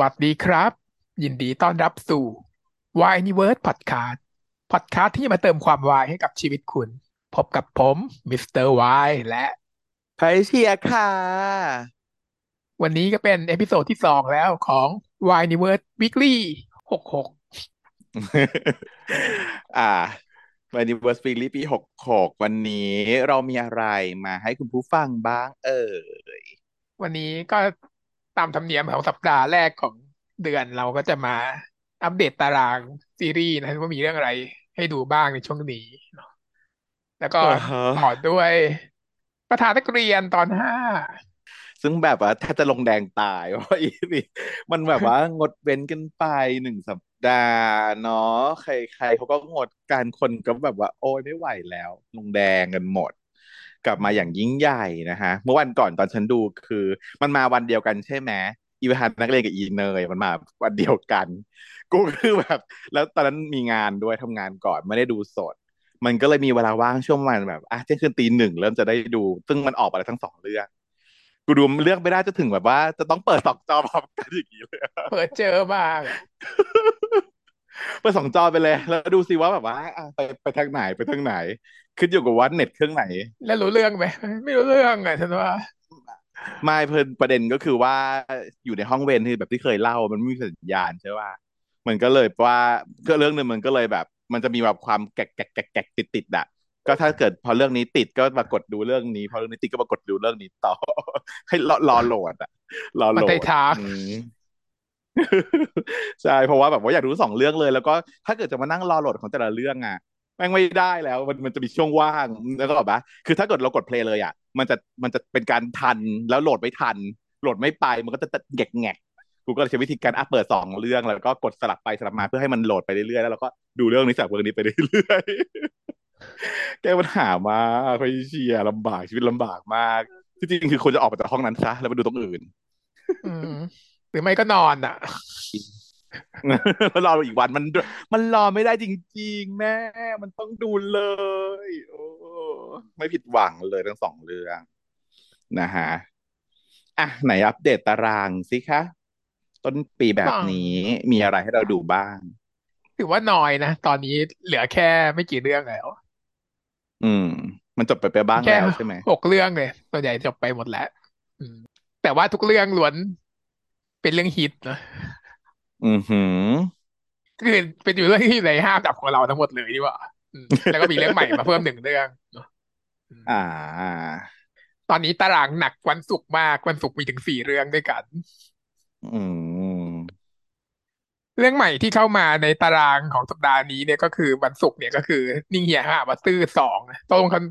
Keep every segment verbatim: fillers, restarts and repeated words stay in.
วัสดีครับยินดีต้อนรับสู่ Y Universe Podcast Podcast ที่จะมาเติมความวายให้กับชีวิตคุณพบกับผมมิสเตอร์วายและไพเชียค่ะวันนี้ก็เป็นเอพิโซดที่สองแล้วของ Y Universe Weekly หกสิบหก อ่า Y Universe Weekly ปีหกสิบหกวันนี้เรามีอะไรมาให้คุณผู้ฟังบ้างเอ่ยวันนี้ก็ตามธรรมเนียมของสัปดาห์แรกของเดือนเราก็จะมาอัปเดตตารางซีรีส์นะว่ามีเรื่องอะไรให้ดูบ้างในช่วงนี้แล้วก็ uh-huh. ต่อด้วยประธานนักเรียนตอนห้าซึ่งแบบว่าถ้าจะลงแดงตายเพราะอีนี่มันแบบว่างดเว้นกันไปหนึ่งสัปดาห์เนาะใครๆเขาก็งดการคนก็แบบว่าโอ้ยไม่ไหวแล้วลงแดงกันหมดกลับมาอย่างยิ่งใหญ่นะฮะเมื่อวันก่อนตอนฉันดูคือมันมาวันเดียวกันใช่ไหมอีประธานนักเรียนกับอีเนยมันมาวันเดียวกันกูคือแบบแล้วตอนนั้นมีงานด้วยทำงานก่อนไม่ได้ดูสดมันก็เลยมีเวลาว่างช่วงวันแบบอ่ะเที่ยงคืนตีหนึ่งเริ่มจะได้ดูซึ่งมันออกอะไรทั้งสองเรื่องกูดูเรื่องไม่ได้จะถึงแบบว่าจะต้องเปิดสองจอพร้อมกันอย่างนี้เลยเปิดเจอบ้าง เปิดสองจอไปเลยแล้วดูซิว่าแบบว่าไปไปทางไหนไปทางไหนขึ้นอยู่กับว่าเน็ตเครื่องไหนแล้วรู้เรื่องไหมไม่รู้เรื่องอ่ะฉันว่าไม่เพิ่นประเด็นก็คือว่าอยู่ในห้องเวรที่แบบที่เคยเล่ามันไม่มีสัญญาณใช่ป่ะมันก็เลยว่าก็เรื่องนึงมันก็เลยแบบมันจะมีแบบความแกะๆๆๆติดๆอ่ะก็ถ้าเกิดพอเรื่องนี้ติดก็มากดดูเรื่องนี้พอเรื่องนี้ติดก็มากดดูเรื่องนี้ต่อให้รอรอโหลดอ่ะรอโหลดมันได้ทางใช่เพราะว่าแบบว่าอยากดูสองเรื่องเลยแล้วก็ถ้าเกิดจะมานั่งรอโหลดของแต่ละเรื่องอ่ะแม่งไม่ได้แล้วมันมันจะมีช่วงว่างแล้วก็แบบว่าคือถ้าเกิดเรากดเพลย์เลยอ่ะมันจะมันจะเป็นการทันแล้วโหลดไม่ทันโหลดไม่ไปมันก็จะแงกแงกกูก็ใช้วิธีการอัพเปิดสองเรื่องแล้วก็กดสลับไปสลับมาเพื่อให้มันโหลดไปเรื่อยๆแล้วเราก็ดูเรื่องนี้สลับเรื่องนี้ไปเรื่อยๆแกปัญหามาค่อยเชียร์ลำบากชีวิตลำบากมากที่จริงคือควรจะออกมาจากห้องนั้นซะแล้วไปดูตรงอื่นหรือไม่ก็นอนอ่ะรออีกวันมันมันรอไม่ได้จริงๆแม่มันต้องดูเลยโอ้ไม่ผิดหวังเลยทั้งสองเรื่องนะฮะอ่ะไหนอัปเดตตารางสิคะต้นปีแบบนี้มีอะไรให้เราดูบ้างถือว่าน้อยนะตอนนี้เหลือแค่ไม่กี่เรื่องแล้วอืมมันจบไปไปบ้างแล้วใช่ไหมหกเรื่องเลยตัวใหญ่จบไปหมดแล้วแต่ว่าทุกเรื่องล้วนเป็นเรื่องฮิตนะอือหือคือเป็นอยู่เรื่องที่ในห้าอันดับของเราทั้งหมดเลยดีกว่าแล้วก็มีเรื่องใหม่มาเพิ่มหนึ่งเรื่องอ่าตอนนี้ตารางหนักวันศุกร์มากวันศุกร์มีถึงสี่เรื่องด้วยกันอืมเรื่องใหม่ที่เข้ามาในตารางของสัปดาห์นี้เนี่ยก็คือวันศุกร์เนี่ยก็คือนิ่งเฮียฮะมาซื้อสองตรงคัน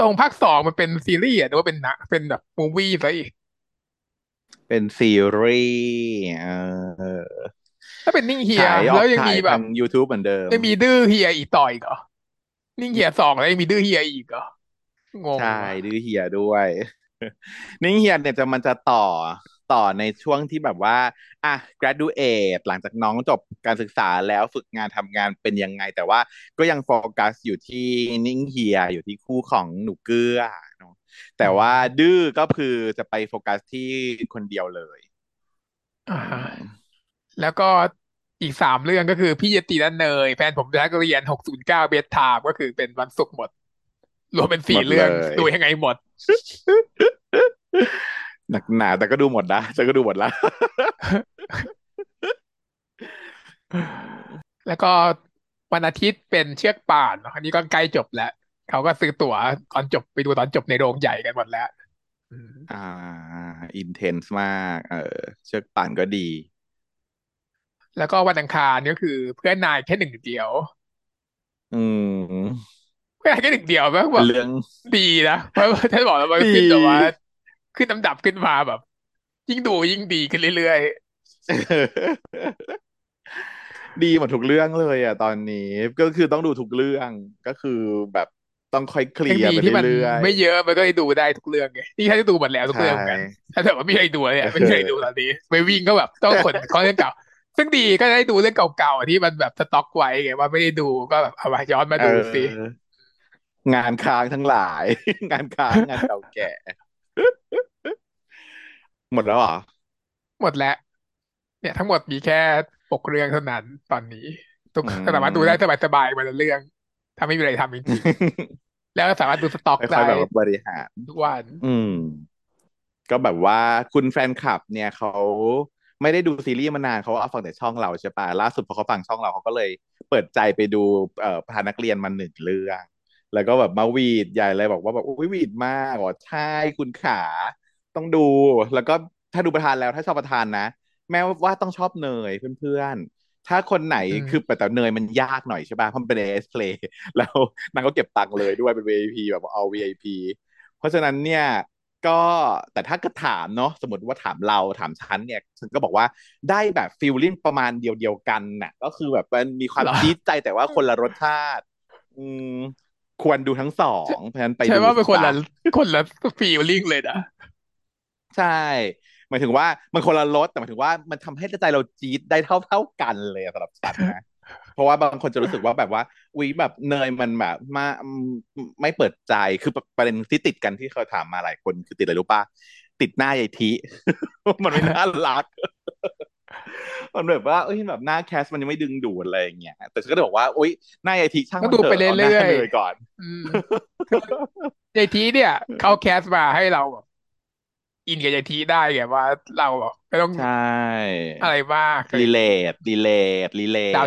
ตรงภาคสองมันเป็นซีรีส์หรือว่าเป็นหนังเป็นแบบมูฟวี่ซะอีกเป็นซีรีส์เออถ้าเป็นนิ่งเฮียแล้วยังมีแบบ YouTube เหมือนเดิมยังมีดื้อเฮียอีกต่ออีกเหรอนิ่งเฮียสองแล้วยังมีดื้อเฮียอีกเหรองงใช่ดื้อเฮียด้วยนิ่งเฮียเนี่ยจะมันจะต่อต่อในช่วงที่แบบว่าอ่ะ graduate หลังจากน้องจบการศึกษาแล้วฝึกงานทำงานเป็นยังไงแต่ว่าก็ยังโฟกัสอยู่ที่นิ่งเฮียอยู่ที่คู่ของหนูเกื้อแต่ว่าดื้อก็คือจะไปโฟกัสที่คนเดียวเลยอ่าแล้วก็อีกสามเรื่องก็คือพี่เยติและเนยแฟนผมนักเรียนหกศูนย์เก้าเบสไทม์ก็คือเป็นวันศุกร์หมดรวมเป็นสี่เรื่องดูยังไงหมด หนักหนาแต่ก็ดูหมดนะแต่ก็ดูหมดละ แล้วก็วันอาทิตย์เป็นเชือกป่านอันนี้ก็ใกล้จบแล้วเขาก็ซื้อตั๋วตอนจบไปดูตอนจบในโรงใหญ่กันหมดแล้วอ่าอินเทนส์มากเออเชือกป่านก็ดีแล้วก็วันอังคารก็คือเพื่อนนายแค่หนึ่งเดียวอืมเพื่อนนายแค่หนึ่งเดียวแม่งบอกเรื่องดีนะเพราะท่านบอกแล้วมันขึ้นแต่ว่าขึ้นลำดับขึ้นมาแบบยิ่งดูยิ่งดีขึ้นเรื่อยๆ ดีหมดทุกเรื่องเลยอ่ะตอนนี้ก็คือต้องดูทุกเรื่องก็คือแบบต้องค่อยเคลียร์ไปเรื่อยๆไม่เยอะมันก็ได้ดูได้ทุกเรื่องไงนี่ถ้าจะดูหมดแล้วทุกเรื่องกันถ้าแต่ว่าไม่ได้ดูเนี่ยไม่เคยดูตอนนี้ไปวิ่งก็แบบต้องขนข้อเรื่องเก่าซึ่งดีก็ได้ดูเรื่องเก่าๆที่มันแบบสต็อกไว้ไงว่าไม่ได้ดูก็แบบเอามาย้อนมาดูสิงานค้างทั้งหลายงานค้างงานเก่าแก่หมดแล้วเหรอหมดแล้ว เนี่ยทั้งหมดมีแค่ปกเรื่องเท่านั้นตอนนี้ทุกคนสามารถดูได้สบายๆวันละเรื่องถ้าไม่มีอะไรทำจริงๆแล้วก็สามารถดูสต็อกได้แบบบริหารทุกวันอืมก็แบบว่าคุณแฟนคลับเนี่ยเขาไม่ได้ดูซีรีส์มานานเขาเอาฟังแต่ช่องเราใช่ป่ะล่าสุดพอเขาฟังช่องเราเขาก็เลยเปิดใจไปดูเอ่อพานักเรียนมาหนึ่งเรื่องแล้วก็แบบมาวีดใหญ่เลยบอกว่าแบบอุ๊ยวีดมากอ๋อใช่คุณขาต้องดูแล้วก็ถ้าดูประธานแล้วถ้าชอบประธานนะแม้ว่าต้องชอบเนยเพื่อนๆถ้าคนไหนคือแต่เนยมันยากหน่อยใช่ป่ะเพราะมันเป็น เอ เอส Play แล้วนางก็เก็บตังค์เลยด้วยเป็น วี ไอ พี แบบเอา วี ไอ พี เพราะฉะนั้นเนี่ยก็แต่ถ้าก็ถามเนาะสมมติว่าถามเราถามฉันเนี่ยฉันก็บอกว่าได้แบบฟีลลิ่งประมาณเดียวๆกันน่ะก็คือแบบมันมีความจี๊ดใจแต่ว่าคนละรสชาติอืมควรดูทั้งสองเพราะฉะนั้นไปดูใช่ว่าเป็นคนละคนละฟีลลิ่งเลยนะใช่หมายถึงว่ามันคนละรสแต่หมายถึงว่ามันทำให้ใจเราจี๊ดได้เท่าๆกันเลยสำหรับฉันนะ เพราะว่าบางคนจะรู้สึกว่าแบบว่าอุ๊ยแบบเนยมันแบบมาไม่เปิดใจคือประเด็นที่ติดกันที่เขาถามมาหลายคนคือติดอะไรรู้ป่ะติดหน้ายายทิมันไม่น่ารัก มันแบบว่าเอ้ยแบบหน้าแคสมันยังไม่ดึงดูดอะไรอย่างเงี้ยแต่ฉันก็บอกว่าอุ๊ยหน้ายายทิช่างมันเถอะเอาหน้าเนยก่อนยายทิเนี่ยเขาแคสมาให้เราอินกับยายทีได้ไงว่าเราไม่ต้องอะไรมากรีเลทรีเลทรีเลทเรา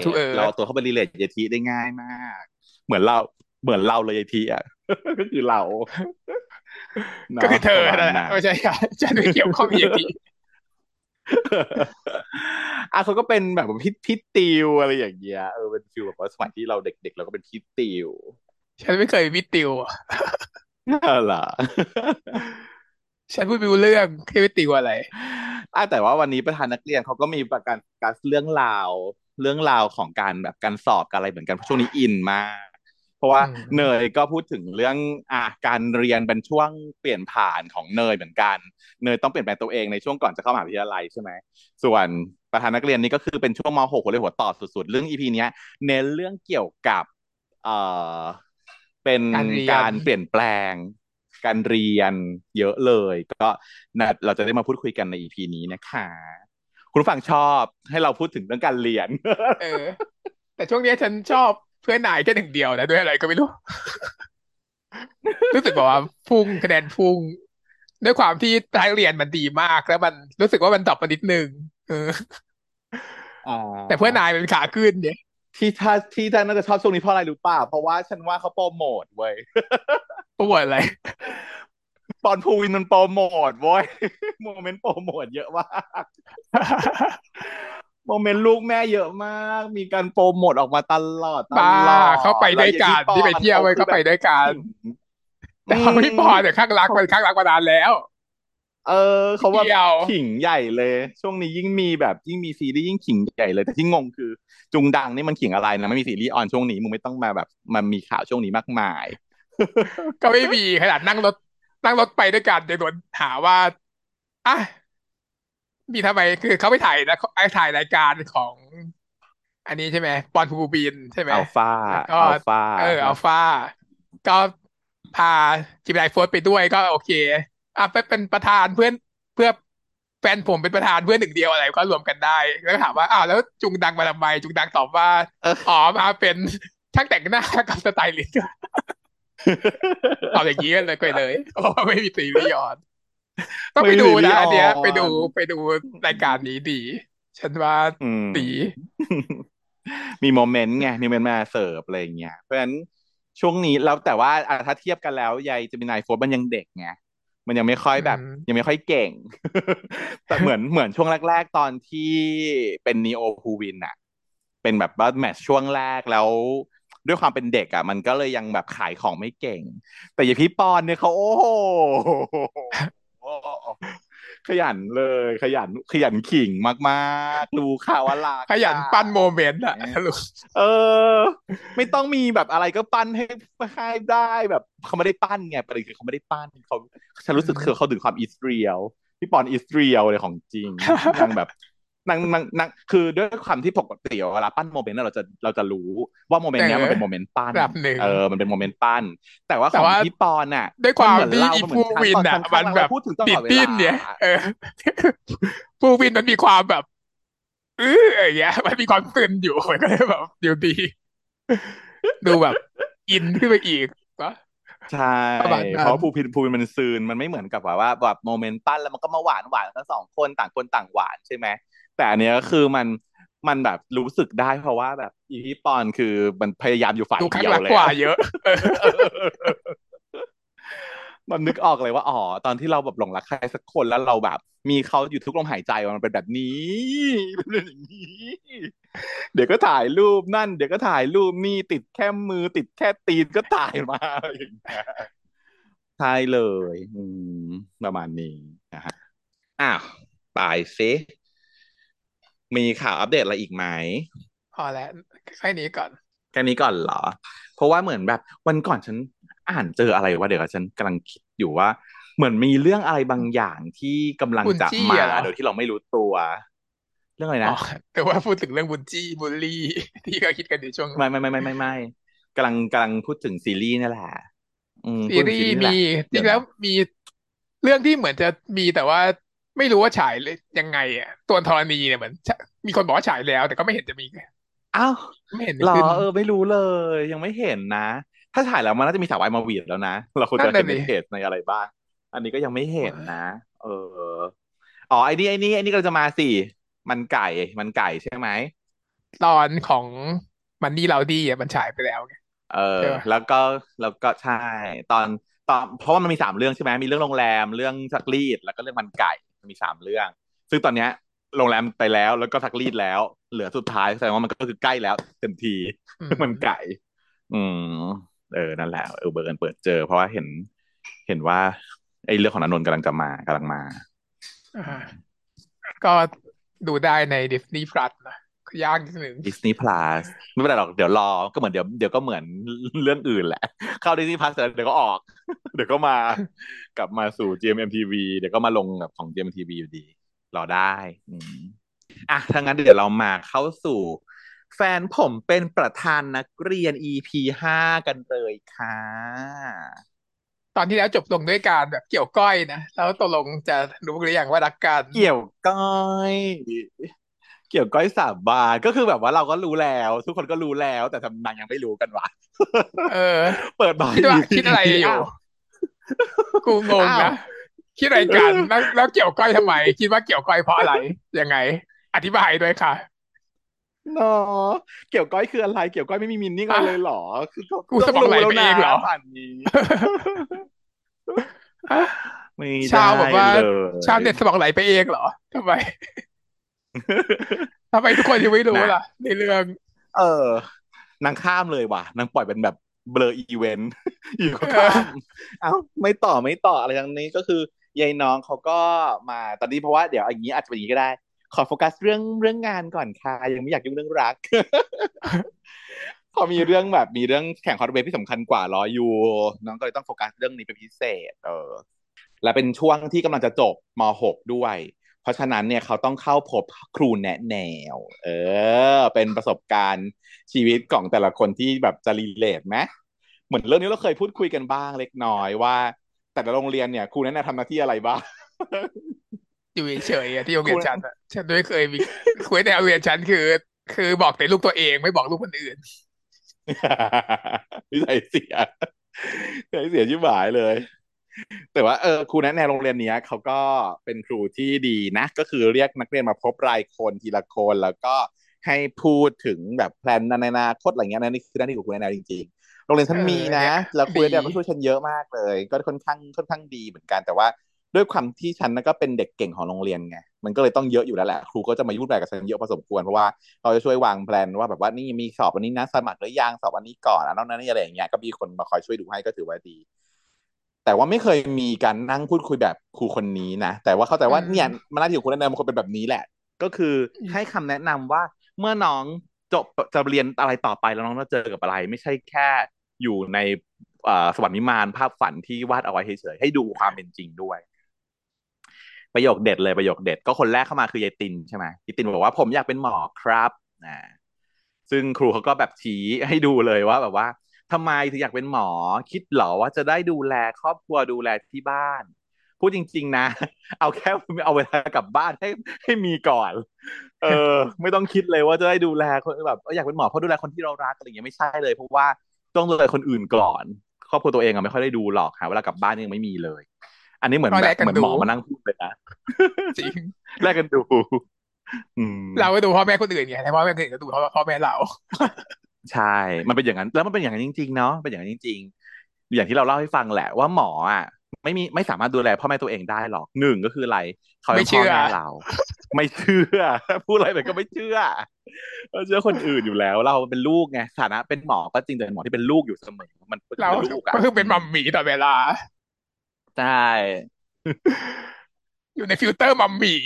ตัวเขาเป็นรีเลทยายทีได้ง่ายมากเหมือนเราเหมือนเราเลยยายทีอ่ะก็คือเราก็คือเธอนั่นแหละไม่ใช่ฉันไม่เกี่ยวข้องยายทีอ่ะเขาก็เป็นแบบพี่พี่ติวอะไรอย่างเงี้ยเออเป็นฟิลแบบว่าสมัยที่เราเด็กๆเราก็เป็นพี่ติวฉันไม่เคยพี่ติวน่าละฉันพูดไปเรื่องแค่ไม่ติวอะไรอ่ะแต่ว่าวันนี้ประธานนักเรียนเขาก็มีประการการเรื่องราวเรื่องราวของการแบบการสอบการอะไรเหมือนกันเพราะช่วงนี้อินมากเพราะว่าเนยก็พูดถึงเรื่องอ่ะการเรียนเป็นช่วงเปลี่ยนผ่านของเนยเหมือนกันเนยต้องเปลี่ยนแปลงตัวเองในช่วงก่อนจะเข้ามหาวิทยาลัยใช่ไหมส่วนประธานนักเรียนนี่ก็คือเป็นช่วงม.หกหัวเลยหัวต่อสุดๆเรื่อง อี พี เนี้ยเน้นเรื่องเกี่ยวกับเอ่อเป็นการเปลี่ยนแปลงการเรียนเยอะเลยก็นะเราจะได้มาพูดคุยกันใน อี พี นี้นะคะคุณผู้ฟังชอบให้เราพูดถึงเรื่องการเรียนเออแต่ช่วงนี้ฉันชอบเพื่อนนายแค่หนึ่งเดียวนะด้วยอะไรก็ไม่รู้ รู้สึกแบบว่าพุ่งคะแนนพุ่งด้วยความที่การเรียนมันดีมากแล้วมันรู้สึกว่ามันดรอปมานิดนึงเออแต่เพื่อนนายเป็นขาขึ้นเนี่ยที่ถ้าที่ท่านน่าจะชอบช่วงนี้เพราะอะไรรู้ป่ะเพราะว่าฉันว่าเขาโปรโมทเว้ยโปรโมทอะไรปอนภูวินมันโปรโมทเว้ยโมเมนต์โปรโมทเยอะมากโมเมนต์ลูกแม่เยอะมากมีการโปรโมทออกมาตลอดตลอดเขาไปด้วยกันที่ไปเที่ยวเว้ยเขาไปด้วยกันแต่ไม่พอแต่ข้างรักมันข้างรักมานานแล้วเออเขาว่าขิงใหญ่เลยช่วงนี้ยิ่งมีแบบยิ่งมีซีรีส์ยิ่งขิงใหญ่เลยแต่ที่งงคือจุงดังนี่มันขิงอะไรนะไม่มีซีรีส์ออนช่วงนี้มึงไม่ต้องมาแบบมันมีข่าวช่วงนี้มากมาย ก็ไม่มีขนาดนั่งรถนั่งรถไปด้วยกันจะโดนหาว่าอ่ะมีทำไมคือเขาไปถ่ายนะไอ้ถ่ายรายการของอันนี้ใช่ไหมปอนภูบินใช่ไหมอัลฟาอัลฟาเอออัลฟาก็พาจิมไลฟ์โฟร์ไปด้วยก็โอเคอ่ะไปเป็นประธานเพื่อนเพื่อแฟนผมเป็นประธานเพื่อนหนึ่งเดียวอะไรก็รวมกันได้แล้วถามว่าอ้าวแล้วจุงดังมาทำไมจุงดังตอบว่าอ๋อมาเป็นช่างแต่งหน้ากับสไตลิสต์ตอบอย่างนี้เลยก็เลยโอ้ไม่มีสีไม่ย้อนต้องไปดูนะอันเนี้ยไปดูไปดูรายการนี้ดีฉันว่าดีมีโมเมนต์ไงมีโมเมนต์มาเสิร์ฟอะไรอย่างเงี้ยเพราะฉะนั้นช่วงนี้แล้วแต่ว่าถ้าเทียบกันแล้วยายจะเป็นนายโฟร์มันยังเด็กไงมันยังไม่ค่อยแบบยังไม่ค่อยเก่งแต่เหมือนเหมือนช่วงแรกๆตอนที่เป็นนีโอภูวินอะเป็นแบบว่าแมตช์ช่วงแรกแล้วด้วยความเป็นเด็กอะมันก็เลยยังแบบขายของไม่เก่งแต่อย่างพี่ปอนเนี่ยเขาโอ้โหขยันเลยขยันขยันขิงมากๆดูข่าวอะไรขยันปั้นโมเมนต์อะเออไม่ต้องมีแบบอะไรก็ปั้นให้ให้ได้แบบเขาไม่ได้ปั้นไงประเด็นคือเขาไม่ได้ปั้นเขาฉันรู้สึกคือเขาถึงความอิสเรียลพี่ปอนอิสเรียลเลยของจริงนางแบบนางนางนางคือด้วยความที่ปกติเวลาปั้นโมเมนต์เราจะเราจะรู้ว่าโมเมนต์เนี้ยมันเป็นโมเมนต์ปั้นเออมันเป็นโมเมนต์ปั้นแต่ว่าของพี่ปอนน่ะด้วยความที่อีภูวินน่ะมันแบบติดดิ้นเนี่ยเออภูวินมันมีความแบบ ออย่างเงี้ยมันมีความตื่นอยู่มันก็เลยแบบดูดีดูแบบอินขึ้นไปอีกปะใช่เพราะภูพินภูพินมันซืนมันไม่เหมือนกับว่าแบบโมเมนตัมแล้วมันก็มาหวานหวานทั้งสองคนต่างคนต่างหวานใช่ไหมแต่อันเนี้ยก็คือมันมันแบบรู้สึกได้เพราะว่าแบบอีพี่ปอนคือมันพยายามอยู่ฝ่ายเดียวเลยกว่าเยอะมันนึกออกเลยว่าอ๋อตอนที่เราแบบหลงรักใครสักคนแล้วเราแบบมีเขาอยู่ทุกลมหายใจมันเป็นแบบนี้เป็นอย่างนี้เดี๋ยวก็ถ่ายรูปนั่นเดี๋ยวก็ถ่ายรูปนี่ติดแค่มือติดแค่ตีนก็ถ่ายมาอย่างเงี้ยใช่เลยประมาณนี้นะฮะอ้าวไปสิมีข่าวอัปเดตอะไรอีกไหมพอแล้วแค่นี้ก่อนแค่นี้ก่อนเหรอเพราะว่าเหมือนแบบวันก่อนฉันอ่านเจออะไรวะเดี๋ยวฉันกำลังคิดอยู่ว่าเหมือนมีเรื่องอะไรบางอย่างที่กำลังจะมาโดยที่เราไม่รู้ตัวเรื่องอะไรนะแต่ว่าพูดถึงเรื่องบุญจี้บุลลี่ที่เราคิดกันอยู่ช่วงไม่ไม่ไม่ไม่ไม่ไม่กำลังกำลังพูดถึงซีรีส์นั่นแหละซีรีส์มีจริงแล้วมีเรื่องที่เหมือนจะมีแต่ว่าไม่รู้ว่าฉายเลยยังไงอ่ะตัวธรณีเนี่ยเหมือนมีคนบอกว่าฉายแล้วแต่ก็ไม่เห็นจะมีอ้าวไม่เห็นหรอเออไม่รู้เลยยังไม่เห็นนะถ้าถ่ายแล้วมันน่าจะมีสาววายมาวีดแล้วนะเราควรจะเห็นในเพจในอะไรบ้างอันนี้ก็ยังไม่เห็นนะเอออ๋อไอ้นี่ไอ้นี่ไอ้นี่ก็จะมาสิมันไก่มันไก่ใช่ไหมตอนของมันนี่เราดีอ่ะมันฉายไปแล้วเออแล้วก็แล้วก็ใช่ตอนตอนเพราะว่ามันมีสามเรื่องใช่ไหมมีเรื่องโรงแรมเรื่องซักรีดแล้วก็เรื่องมันไก่มีสามเรื่องซึ่งตอนเนี้ยโรงแรมไปแล้วแล้วก็ซักรีดแล้วเหลือสุดท้ายแสดงว่ามันก็คือใกล้แล้วเต็มทีมันไก่อืมเออนั่นแหละเออเบอร์เอิญเปิดเจอเพราะว่าเห็นเห็นว่าไอ้เรื่องของอานนท์กำลังจะมากำลังมาก็ดูได้ใน Disney Plus นะยากนิดนึง Disney Plus ไม่เป็นไรหรอกเดี๋ยวรอก็เหมือนเดี๋ยวเดี๋ยวก็เหมือนเรื่องอื่นแหละเข้า Disney Plus เดี๋ยวก็ออกเดี๋ยวก็มากลับมาสู่ จี เอ็ม เอ็ม ที วี เดี๋ยวก็มาลงกับของ จี เอ็ม เอ็ม ที วี อยู่ดีรอได้อ่ะถ้างั้นเดี๋ยวเรามาเข้าสู่แฟนผมเป็นประธานนักเรียน อี พี ห้า กันเลยค่ะตอนที่แล้วจบลงด้วยการแบบเกี่ยวก้อยนะแล้วตกลงจะรู้หรือยังว่ารักกันเกี่ยวก้อยเกี่ยวก้อยสาบานก็คือแบบว่าเราก็รู้แล้วทุกคนก็รู้แล้วแต่ทำนางยังไม่รู้กันวะเออเปิดบ่อยคิดอะไรอยู่กูงงนะคิดอะไรกันแล้วเกี่ยวก้อยทำไมคิดว่าเกี่ยวก้อยเพราะอะไรยังไงอธิบายด้วยค่ะเนาะเกี่ยวก้อยคืออะไรเกี่ยวก้อยไม่มีมินนี่กันเลยหรอคือกูจะบอกอะไรไปอีกเหรอผ่านนี้ไม่ได้ชาวบอกว่าชาวเน็ตสมองไหลไปเองเหรอทำไมทำไมทุกคนยังไม่รู้ล่ะในเรื่องเออนางข้ามเลยว่ะนางปล่อยเป็นแบบเบลออีเวนต์อยู่ก็ข้ามเอ้าไม่ต่อไม่ต่ออะไรทั้งนี้ก็คือยายน้องเขาก็มาตอนนี้เพราะว่าเดี๋ยวอย่างนี้อาจจะเป็นอย่างนี้ก็ได้ขอโฟกัสเรื่องเรื่องงานก่อนค่ะยังไม่อยากยุ่งเรื่องรัก พอมีเรื่องแบบมีเรื่องแข่งHot Waveที่สำคัญกว่ารออยู่น้องก็เลยต้องโฟกัสเรื่องนี้เป็นพิเศษเออและเป็นช่วงที่กำลังจะจบมอหกด้วยเพราะฉะนั้นเนี่ยเขาต้องเข้าพบครูแนะแนวเออเป็นประสบการณ์ชีวิตของแต่ละคนที่แบบจะรีเลทไหมเหมือนเรื่องนี้เราเคยพูดคุยกันบ้างเล็กน้อยว่าแต่ละโรงเรียนเนี่ยครูแนะแนวทำหน้าที่อะไรบ้าง อยู่เฉยๆที่โรงเรียนฉันฉันด้วยเคยมีคุยในโรงเรียนฉันคือคือบอกแต่ลูกตัวเองไม่บอกลูกคนอื่นนิสัยเสียนิสัยเสียชิบหายเลยแต่ว่าเออครูแนะแนวโรงเรียนนี้เขาก็เป็นครูที่ดีนะก็คือเรียกนักเรียนมาพบรายคนทีละคนแล้วก็ให้พูดถึงแบบแพลนในอนาคตอะไรเงี้ยนะนี่คือหน้าที่ของครูแนะแนวจริงๆโรงเรียนฉันมีนะแล้วครูแนะแนวมาช่วยฉันเยอะมากเลยก็ค่อนข้างค่อนข้างดีเหมือนกันแต่ว่าด้วยความที่ฉันนั้นก็เป็นเด็กเก่งของโรงเรียนไงมันก็เลยต้องเยอะอยู่แล้วแหละครูก็จะมายุ่งอะไรกับฉันเยอะพอสมควรเพราะว่าเขาจะช่วยวางแผนว่าแบบว่านี่มีสอบวันนี้นะสมัครหรือยังสอบวันนี้ก่อนแล้วนั้นนี่อะไรอย่างเงี้ยก็มีคนมาคอยช่วยดูให้ก็ถือว่าดีแต่ว่าไม่เคยมีการนั่งพูดคุยแบบครูคนนี้นะแต่ว่าเข้าใจว่าเนี่ยมันน่าจะอยู่คนแนะนำมันควรเป็นแบบนี้แหละก็คือให้คำแนะนำว่าเมื่อน้องจบจะเรียนอะไรต่อไปแล้วน้องจะเจอกับอะไรไม่ใช่แค่อยู่ในสวรรค์วิมานภาพฝันที่วาดเอาไว้เฉยๆให้ดูความเป็นจริงด้วยประโยคเด็ดเลยประโยคเด็ดก็คนแรกเข้ามาคือยายตินใช่ไหมยายตินบอกว่าผมอยากเป็นหมอครับนะซึ่งครูเขาก็แบบชี้ให้ดูเลยว่าแบบว่าทำไมถึงอยากเป็นหมอคิดเหรอว่าจะได้ดูแลครอบครัวดูแลที่บ้าน พูดจริงๆนะเอาแค่เอาเวลากลับบ้านให้ให้มีก่อนเออไม่ต้องคิดเลยว่าจะได้ดูแลคนแบบอยากเป็นหมอเพราะดูแลคนที่เรารักอะไรอย่างเงี้ยไม่ใช่เลยเพราะว่าต้องดูแลคนอื่นก่อนครอบครัวตัวเองอ่ะไม่ค่อยได้ดูหรอกหาเวลากลับบ้านยังไม่มีเลยอันนี้เหมือนแบบเหมือนหมอมานั่งพูดเลยนะจริงแลกกันดูเราไปดูพ่อแม่คนอื่นไงแต่พ่อแม่คนอื่นก็ดูพ่อแม่เราใช่มันเป็นอย่างนั้นแล้วมันเป็นอย่างนั้นจริงๆเนาะเป็นอย่างนั้นจริงๆอย่างที่เราเล่าให้ฟังแหละว่าหมออ่ะไม่มีไม่สามารถดูแลพ่อแม่ตัวเองได้หรอกหนึ่งก็คืออะไรเขาไม่เชื่อเราไม่เชื่อพูดอะไรไปก็ไม่เชื่อเราเชื่อคนอื่นอยู่แล้วเราเป็นลูกไงฐานะเป็นหมอก็จริงแต่หมอที่เป็นลูกอยู่เสมอมันเราก็คือเป็นมัมมี่ตลอดเวลาใช่อยู่ในฟิลเตอร์มัมมี่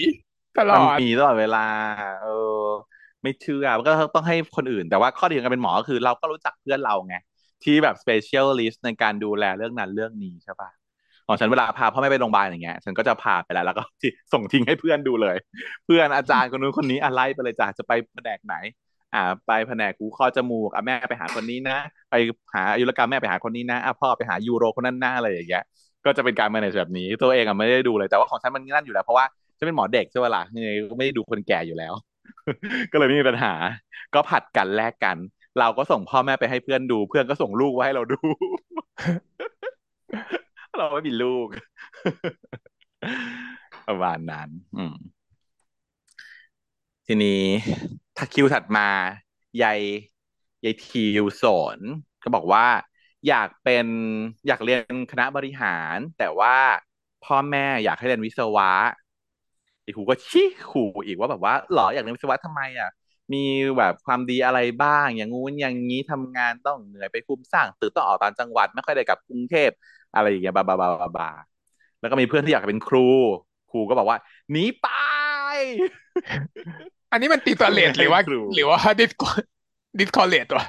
ตลอดมัมมี่ตลอดเวลาเออไม่เชื่อมันก็ต้องให้คนอื่นแต่ว่าข้อดีของการเป็นหมอก็คือเราก็รู้จักเพื่อนเราไงที่แบบ specialist ในการดูแลเรื่องนั้นเรื่องนี้ใช่ป่ะอ๋อฉันเวลาพาพ่อแม่ไปโรงพยาบาลอย่างเงี้ยฉันก็จะพาไปแล้วแล้วก็ส่งทิ้งให้เพื่อนดูเลยเพื่อนอาจารย์คนนู้นคนนี้อะไรไปเลยจ้ะจะไปแผนกไหนอ่าไปแผนกหูคอจมูกอ่ะแม่ไปหาคนนี้นะไปหาอายุรกรรมแม่ไปหาคนนี้นะอ่ะพ่อไปหายูโรคนนั้นหน้าอะไรอย่างเงี้ยก็จะเป็นการ manage แบบนี้ตัวเองอ่ะไม่ได้ดูเลยแต่ว่าของฉันมันนั่นอยู่แล้วเพราะว่าฉันเป็นหมอเด็กใช่ป่ะล่ะไม่ได้ดูคนแก่อยู่แล้วก็เลยไม่มีปัญหาก็ผัดกันแลกกันเราก็ส่งพ่อแม่ไปให้เพื่อนดูเพื่อนก็ส่งลูกไว้ให้เราดูเราไม่มีลูกประมาณนั้นทีนี้ถ้าคิวถัดมายายยายทิวสอนก็บอกว่าอยากเป็นอยากเรียนคณะบริหารแต่ว่าพ่อแม่อยากให้เรียนวิศวะไอ้ครูก็ชี้ขู่อีกว่าแบบว่าหล่ออยากเรียนวิศวะทำไมอ่ะมีแบบความดีอะไรบ้างอย่างงู้นอย่างงี้ทำงานต้องเหนื่อยไปคุมสร้างตื่นต้องออกต่างจังหวัดไม่ค่อยได้กลับกรุงเทพอะไรอย่างเงี้ยบาบาบาบาแล้วก็มีเพื่อนที่อยากเป็นครูครูก็บอกว่าหนีไปอันนี้มันตีตัวเลทหรือว่าหรือว่าดิสดิสคอเลทวะ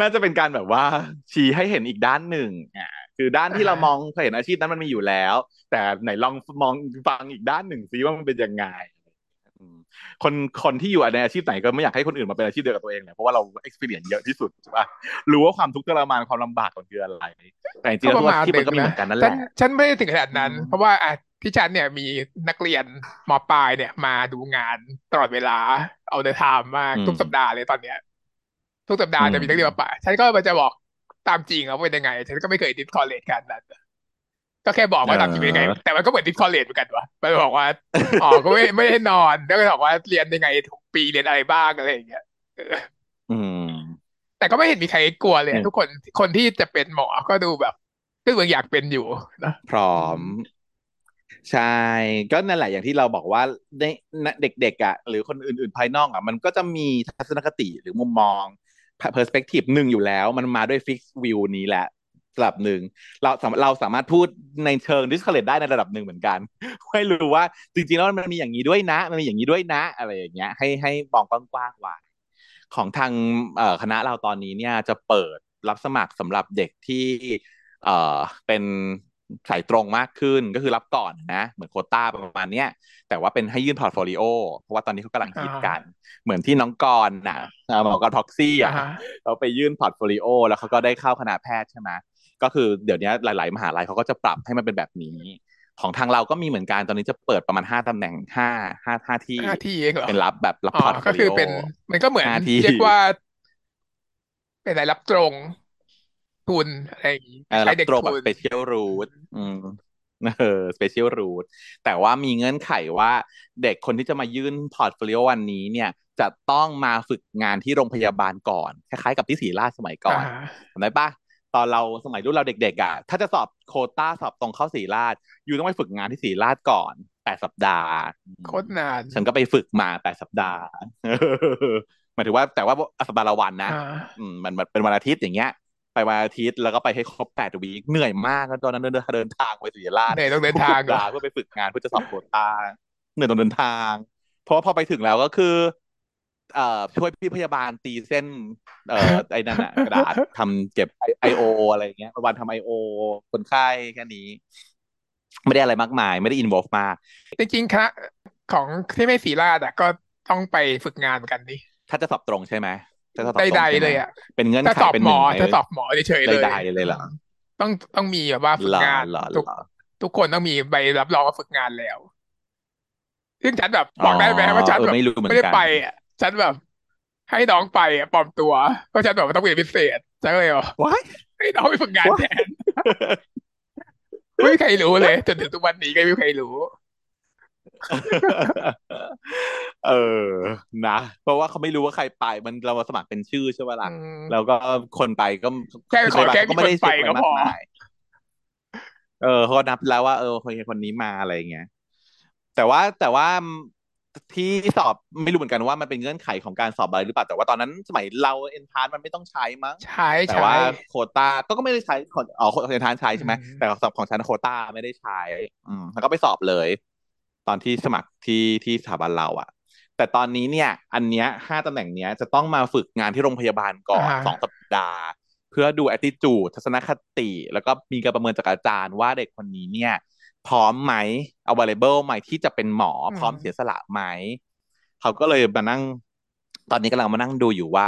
น่าจะเป็นการแบบว่าชี้ให้เห็นอีกด้านหนึ่งอ่ะคือด้านที่เรามองเห็นอาชีพนั้นมันมีอยู่แล้วแต่ไหนลองมองฟังอีกด้านหนึ่งซิว่ามันเป็นยังไงคนคนที่อยู่ในอาชีพไหนก็ไม่อยากให้คนอื่นมาเป็นอาชีพเดียวกับตัวเองแหละเพราะว่าเรา experience เยอะที่สุดใช่ป่ะรู้ว่าความทุกข์ทรมานความลำบากของเดือนอะไรแต่จริงๆแล้วที่มันก็มีเหมือนกันนั่นแหละฉันไม่ได้ถึงขนาดนั้นเพราะว่าที่ฉันเนี่ยมีนักเรียนม.ปลายเนี่ยมาดูงานตลอดเวลาเอาแต่ถามมากทุกสัปดาห์เลยตอนเนี้ยทุกสัปดาห์จะมีนักเรียนมาปะฉันก็จะบอกตามจริงเอาเป็นยังไงฉันก็ไม่เคยดิสคอเลตกันนะก็แค่บอกว่าตามจริงยังไงแต่มันก็เหมือนดิสคอเลตเหมือนกันวะมันบอกว่าอ๋อก็ไม่ไม่ได้นอนแล้วก็บอกว่าเรียนยังไงทุกปีเรียนอะไรบ้างอะไรอย่างเงี้ยอืมแต่ก็ไม่เห็นมีใครกลัวเลยทุกคนคนที่จะเป็นหมอก็ดูแบบก็ยังอยากเป็นอยู่นะพร้อมใช่ก็นั่นแหละอย่างที่เราบอกว่าเด็กๆอ่ะหรือคนอื่นๆภายนอกอ่ะมันก็จะมีทัศนคติหรือมุมมองperspective หนึ่งอยู่แล้วมันมาด้วย fixed view นี้แหละระดับหนึ่งเราเราสามารถพูดในเชิง discredit ได้ในระดับหนึ่งเหมือนกันให้รู้ว่าจริงๆแล้วมันมีอย่างนี้ด้วยนะมันมีอย่างนี้ด้วยนะอะไรอย่างเงี้ยให้ให้มองกว้างๆไว้ของทางคณะเราตอนนี้เนี่ยจะเปิดรับสมัครสำหรับเด็กที่เอ่อเป็นสายตรงมากขึ้นก็คือรับก่อนนะเหมือนโควต้าประมาณเนี้ยแต่ว่าเป็นให้ยื่นพอร์ตโฟลิโอเพราะว่าตอนนี้เขากำลังคิดกันเหมือนที่น้องกรณ์น่ะหมอกรท็อกซี่อ่ะเราไปยื่นพอร์ตโฟลิโอแล้วเขาก็ได้เข้าคณะแพทย์ใช่ไหมก็คือเดี๋ยวนี้หลายๆมหาลัยเขาก็จะปรับให้มันเป็นแบบนี้ของทางเราก็มีเหมือนกันตอนนี้จะเปิดประมาณห้าตำแหน่งห้า ห้า ห้าที่ห้าที่เองเหรอเป็นรับแบบรับพอร์ตโฟลิโอก็คือเป็นมันก็เหมือนเรียกว่าเป็นรายรับตรงทุนอะไรอย่างงี้ใช้เด็กทุนแบบ special route อืมเออ special route แต่ว่ามีเงื่อนไขว่าเด็กคนที่จะมายื่นพอร์ตโฟลิโอวันนี้เนี่ยจะต้องมาฝึกงานที่โรงพยาบาลก่อนคล้ายๆกับที่ศรีราชสมัยก่อนจำได้ปะตอนเราสมัยรุ่นเราเด็กๆอ่ะถ้าจะสอบโควต้าสอบตรงเข้าศรีราชอยู่ต้องไปฝึกงานที่ศรีราชก่อนแปดสัปดาห์โคตรนานฉันก็ไปฝึกมาแปดสัปดาห์หมายถึงว่าแต่ว่าสัปดาห์ละวันนะอืมมันเป็นวันอาทิตย์อย่างเงี้ยไปวันอาทิตย์แล้วก็ไปให้ครบแปดวีคเหนื่อยมากตอนนั้นเดินเดินทางไปศรีราชเหนื่อยต้องเดินทางเพื่อไปฝึกงานเพื่อจะสอบโควต้าเหนื่อยต้องเดินทางเพราะพอไปถึงแล้วก็คือเอ่อช่วยพี่พยาบาลตีเส้นเอ่อไอ้นั่นน่ะกระดาษทำเก็บ ไอ โอ อะไรอย่างเงี้ยวันทำ ไอ โอ คนไข้แค่นี้ไม่ได้อะไรมากมายไม่ได้อินวอล์ฟมากจริงๆค่ะของที่ไม่ศรีราชอ่ะก็ต้องไปฝึกงานกันดิถ้าจะสอบตรงใช่ไหมได้ๆเลยอ่ะเป็นเงื่อนไขเป็นหมอจะสอบหมอเฉยๆเลยได้ๆเลยเหรอ ต้องต้องมีแบบว่าฝึกลางานลาทุกลาทุกคนต้องมีใบรับรองว่าฝึกงานแล้วซึ่งฉันแบบบอกได้ไหมว่าฉันแบบไม่รู้เหมือนกันไม่ได้ไปอ่ะฉันแบบให้น้องไปอ่ะปลอมตัวเพราะฉันแบบต้องเรียนพิเศษฉันเลยว่าให้น้องไปฝึกงานแทนไม่มีใครรู้เลยจนถึงทุกวันนี้ก็ไม่มีใครรู้เออนะเพราะว่าเขาไม่รู้ว่าใครไปมันเราสมัครเป็นชื่อใช่ป่ะล่ะแล้วก็คนไปก็แค่ขอแค่ไม่ได้ไปก็พอเออเขานับแล้วว่าเออคนคนนี้มาอะไรเงี้ยแต่ว่าแต่ว่าที่สอบไม่รู้เหมือนกันว่ามันเป็นเงื่อนไขของการสอบอะไรหรือเปล่าแต่ว่าตอนนั้นสมัยเราเอนทรานซ์มันไม่ต้องใช้มั้งใช่แต่ว่าโควต้าก็ก็ไม่ได้ใช้อ๋อเอนทรานซ์ใช้ใช่ไหมแต่สอบของฉันโควต้าไม่ได้ใช้อืมแล้วก็ไปสอบเลยตอนที่สมัครที่ที่สถาบันเราอ่ะแต่ตอนนี้เนี่ยอันเนี้ยห้าตำแหน่งเนี้ยจะต้องมาฝึกงานที่โรงพยาบาลก่อนสองสัปดาห์เพื่อดู attitude ทัศนคติแล้วก็มีการประเมินจากอาจารย์ว่าเด็กคนนี้เนี่ยพร้อมไหม available ไหมที่จะเป็นหมอพร้อมเสียสละไหมเขาก็เลยมานั่งตอนนี้กำลังมานั่งดูอยู่ว่า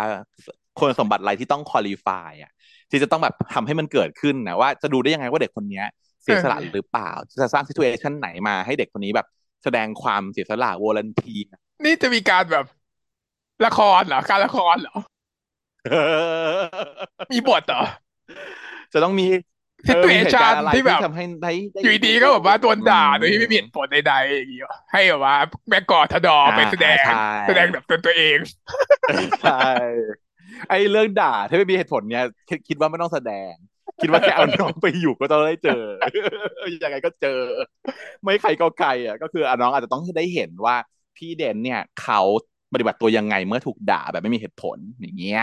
คุณสมบัติอะไรที่ต้อง qualify อ่ะที่จะต้องแบบทำให้มันเกิดขึ้นนะว่าจะดูได้ยังไงว่าเด็กคนนี้เสียสละหรือเปล่าจะสร้าง situation ไหนมาให้เด็กคนนี้แบบแสดงความเสียสละ volunteer นี่จะมีการแบบละครเหรอการละครเหรอ มีบทเหรอจะต้องมีที่ตัวเองชันที่แบบอยู่ดีก็แบบว่าตัวด่าโดยที่ไม่มีเหตุผลใดๆอย่างเงี้ยให้แบบว่าแม่กอดทดอไปแสดงแสดงแบบตัวตัวเองใช่ไอ้เรื่องด่าถ้าไม่มีเหตุผลเนี่ยคิดว่าไม่ต้องแสดงคิดว่าแค่เอาน้องไปอยู่ก็ต้องได้เจอยังไงก็เจอไม่ใครก็ใครอ่ะก็คือน้องอาจจะต้องได้เห็นว่าพี่เดนเนี่ยเขาปฏิบัติตัวยังไงเมื่อถูกด่าแบบไม่มีเหตุผลอย่างเงี้ย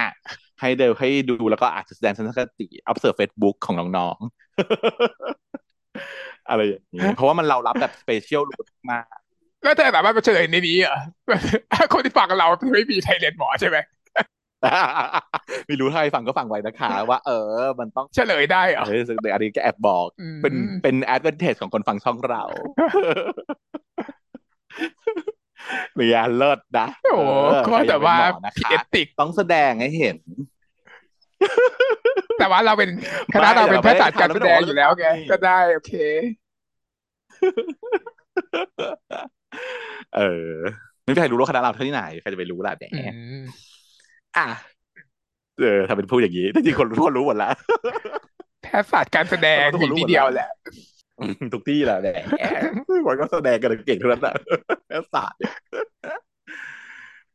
ให้เดี๋ยวให้ดูแล้วก็อาจจะแสดงทัศนคติ observe Facebook ของน้องๆอะไรอย่างเงี้ยเพราะว่ามันเรารับแบบ special มากแล้วแต่สามารถไปเฉลยในนี้อ่ะคนที่ฟังกับเราไม่มีใครเรียนหมอใช่ไหมไม่รู้ใครฟังก็ฟังไว้นะคะว่าเออมันต้องเฉลยได้เหรอเดี๋ยวอันนี้ก็แอบบอกเป็นเป็น advantage ของคนฟังช่องเราเรียนเลิศนะโอ้ก็แต่ว่าพิเอติกต้องแสดงให้เห็นแต่ว่าเราเป็นคณะเราเป็นแพทย์ศาสตร์การแสดงอยู่แล้วไงก็ได้โอเคเออไม่มีใครรู้ว่าคณะเราเท่าที่ไหนใครจะไปรู้ล่ะแหมอ่ะเออทำเป็นพูดอย่างนี้ที่คนรู้รู้หมดแล้วแพทย์ศาสตร์การแสดงทุกคนรู้เดียวแหละทุกที่แหละแหละวันก็แสดงกันเก่งทั้งนั้นแหละศาสตร์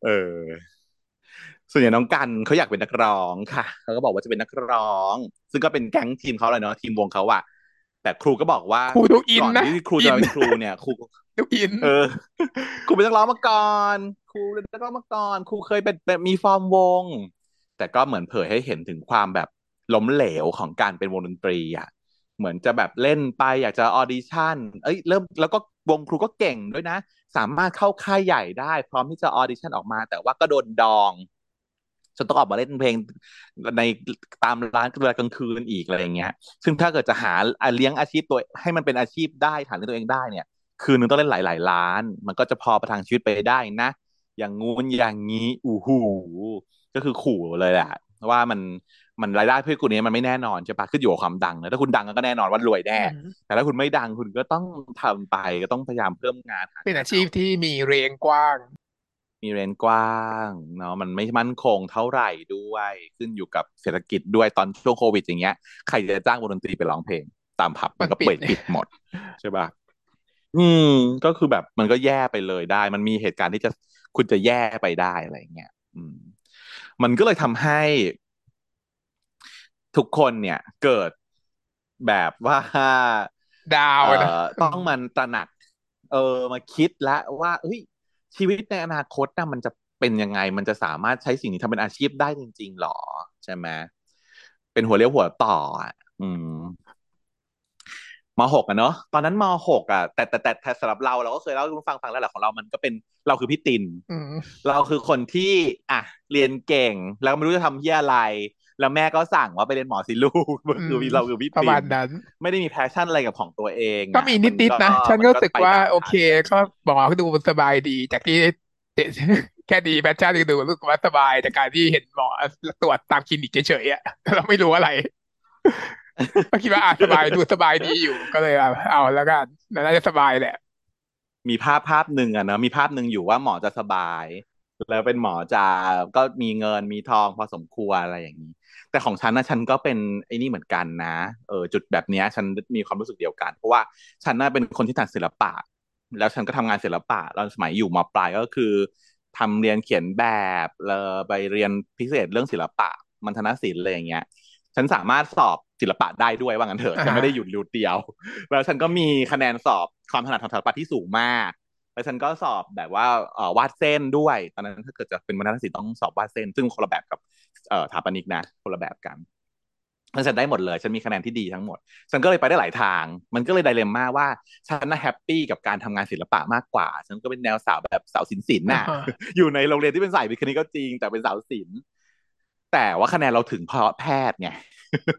เออส่วนใหญ่น้องกันเขาอยากเป็นนักร้องค่ะเขาก็บอกว่าจะเป็นนักร้องซึ่งก็เป็นแก๊งทีมเขาเลยเนาะทีมวงเขาอะแต่ครูก็บอกว่าครูต้องอินนะครูจะเป็นครูเนี่ยครูต้องอินเออครูเป็นนักร้องมาก่อนครูเป็นนักร้องมาก่อนครูเคยเป็นมีฟอร์มวงแต่ก็เหมือนเผยให้เห็นถึงความแบบล้มเหลวของการเป็นวงดนตรีอะเหมือนจะแบบเล่นไปอยากจะออดิชั่นเอ้ยเริ่มแล้วก็วงครูก็เก่งด้วยนะสามารถเข้าค่ายใหญ่ได้พร้อมที่จะออดิชั่นออกมาแต่ว่าก็โดนดองจนต้องออกมาเล่นเพลงในตามร้านเวลากลางคืนอีกอะไรอย่างเงี้ยซึ่งถ้าเกิดจะหาเลี้ยงอาชีพตัวให้มันเป็นอาชีพได้ฐานเลี้ยงตัวเองได้เนี่ยคืนนึงต้องเล่นหลายๆร้านมันก็จะพอประทังชีวิตไปได้นะอย่างงูนอย่างงี้อู้หูก็คือขู่เลยแหละว่ามันมันรายได้เพื่อคุณนี้มันไม่แน่นอนใช่ปะขึ้นอยู่กับความดังนะถ้าคุณดังก็แน่นอนว่ารวยแน่แต่ถ้าคุณไม่ดังคุณก็ต้องทำไปก็ต้องพยายามเพิ่มงานเป็นอาชีพที่มีเรนกว้างมีเรนกว้างเนาะมันไม่มั่นคงเท่าไหร่ด้วยขึ้นอยู่กับเศรษฐกิจด้วยตอนช่วงโควิดอย่างเงี้ยใครจะจ้างวงดนตรีไปร้องเพลงตามผับมันก็เปิดปิดหมดใช่ปะอืมก็คือแบบมันก็แย่ไปเลยได้มันมีเหตุการณ์ที่จะคุณจะแย่ไปได้อะไรเงี้ยอืมมันก็เลยทำให้ทุกคนเนี่ยเกิดแบบว่าดาวต้องมันตระหนักเออมาคิดแล้วว่าเฮ้ยชีวิตในอนาคตนะมันจะเป็นยังไงมันจะสามารถใช้สิ่งนี้ทำเป็นอาชีพได้จริงๆหรอใช่ไหมเป็นหัวเลี้ยวหัวต่ออ่ะอืมม.หก อ่ะเนาะตอนนั้นม.หก อ่ะแต่แต่แต่แต่สำหรับเราเราก็เคยเล่าให้คุณฟังฟังแล้วแหละของเรามันก็เป็นเราคือพี่ตินเราคือคนที่อ่ะเรียนเก่งแล้วไม่รู้จะทำเหี้ยอะไรแล้วแม่ก็สั่งว่าไปเรียนหมอสิลูกคือเราคือพี่ตินประมาณนั้นไม่ได้มีแพชชั่นอะไรกับของตัวเองก็มีนิดๆนะฉันก็รู้สึกว่าโอเคก็หมอก็ดูสบายดีจากที่แค่ดีแพชชั่นก็ดูรู้สึกว่าสบายจากการที่เห็นหมอตรวจตามคลินิกเฉยๆอ่ะเราไม่รู้อะไร ก็คิดว่าอ่ะสบายดูสบายดีอยู่ก็เลยเอาเอาแล้วกันน่าจะสบายแหละมีภาพภาพนึงอ่ะนะมีภาพนึงอยู่ว่าหมอจะสบายแล้วเป็นหมอจะก็มีเงินมีทองพอสมควรอะไรอย่างนี้แต่ของฉันนะฉันก็เป็นไอ้นี่เหมือนกันนะเออจุดแบบนี้ฉันมีความรู้สึกเดียวกันเพราะว่าฉันน่ะเป็นคนที่ทางศิลปะแล้วฉันก็ทำงานศิลปะตอนสมัยอยู่ม.ปลายก็คือทำเรียนเขียนแบบไปเรียนพิเศษเรื่องศิลปะมัณฑนศิลป์อะไรอย่างเงี้ยฉันสามารถสอบศิลปะได้ด้วยว่างั้นเถอะ ฉันไม่ได้หยุดริวเดียวแล้วฉันก็มีคะแนนสอบความถนัดทางศิลปะที่สูงมากแล้วฉันก็สอบแบบว่าวาดเส้นด้วยตอนนั้นถ้าเกิดจะเป็นมัณฑนศิลป์ต้องสอบวาดเส้นซึ่งคนละแบบกับสถาปนิกนะคนละแบบกันแล้วฉันได้หมดเลยฉันมีคะแนนที่ดีทั้งหมดฉันก็เลยไปได้หลายทางมันก็เลยไดเลมม่าว่าฉันน่ะแฮปปี้กับการทำงานศิลปะมากกว่าฉันก็เป็นแนวสาวแบบสาวศิลป์ศิลป์น่ะ อยู่ในโรงเรียนที่เป็นสายวิทย์คณิตก็จริงแต่เป็นสาวศิลป์แต่ว่าคะแนนเราถึงเพราะแพทย์ไง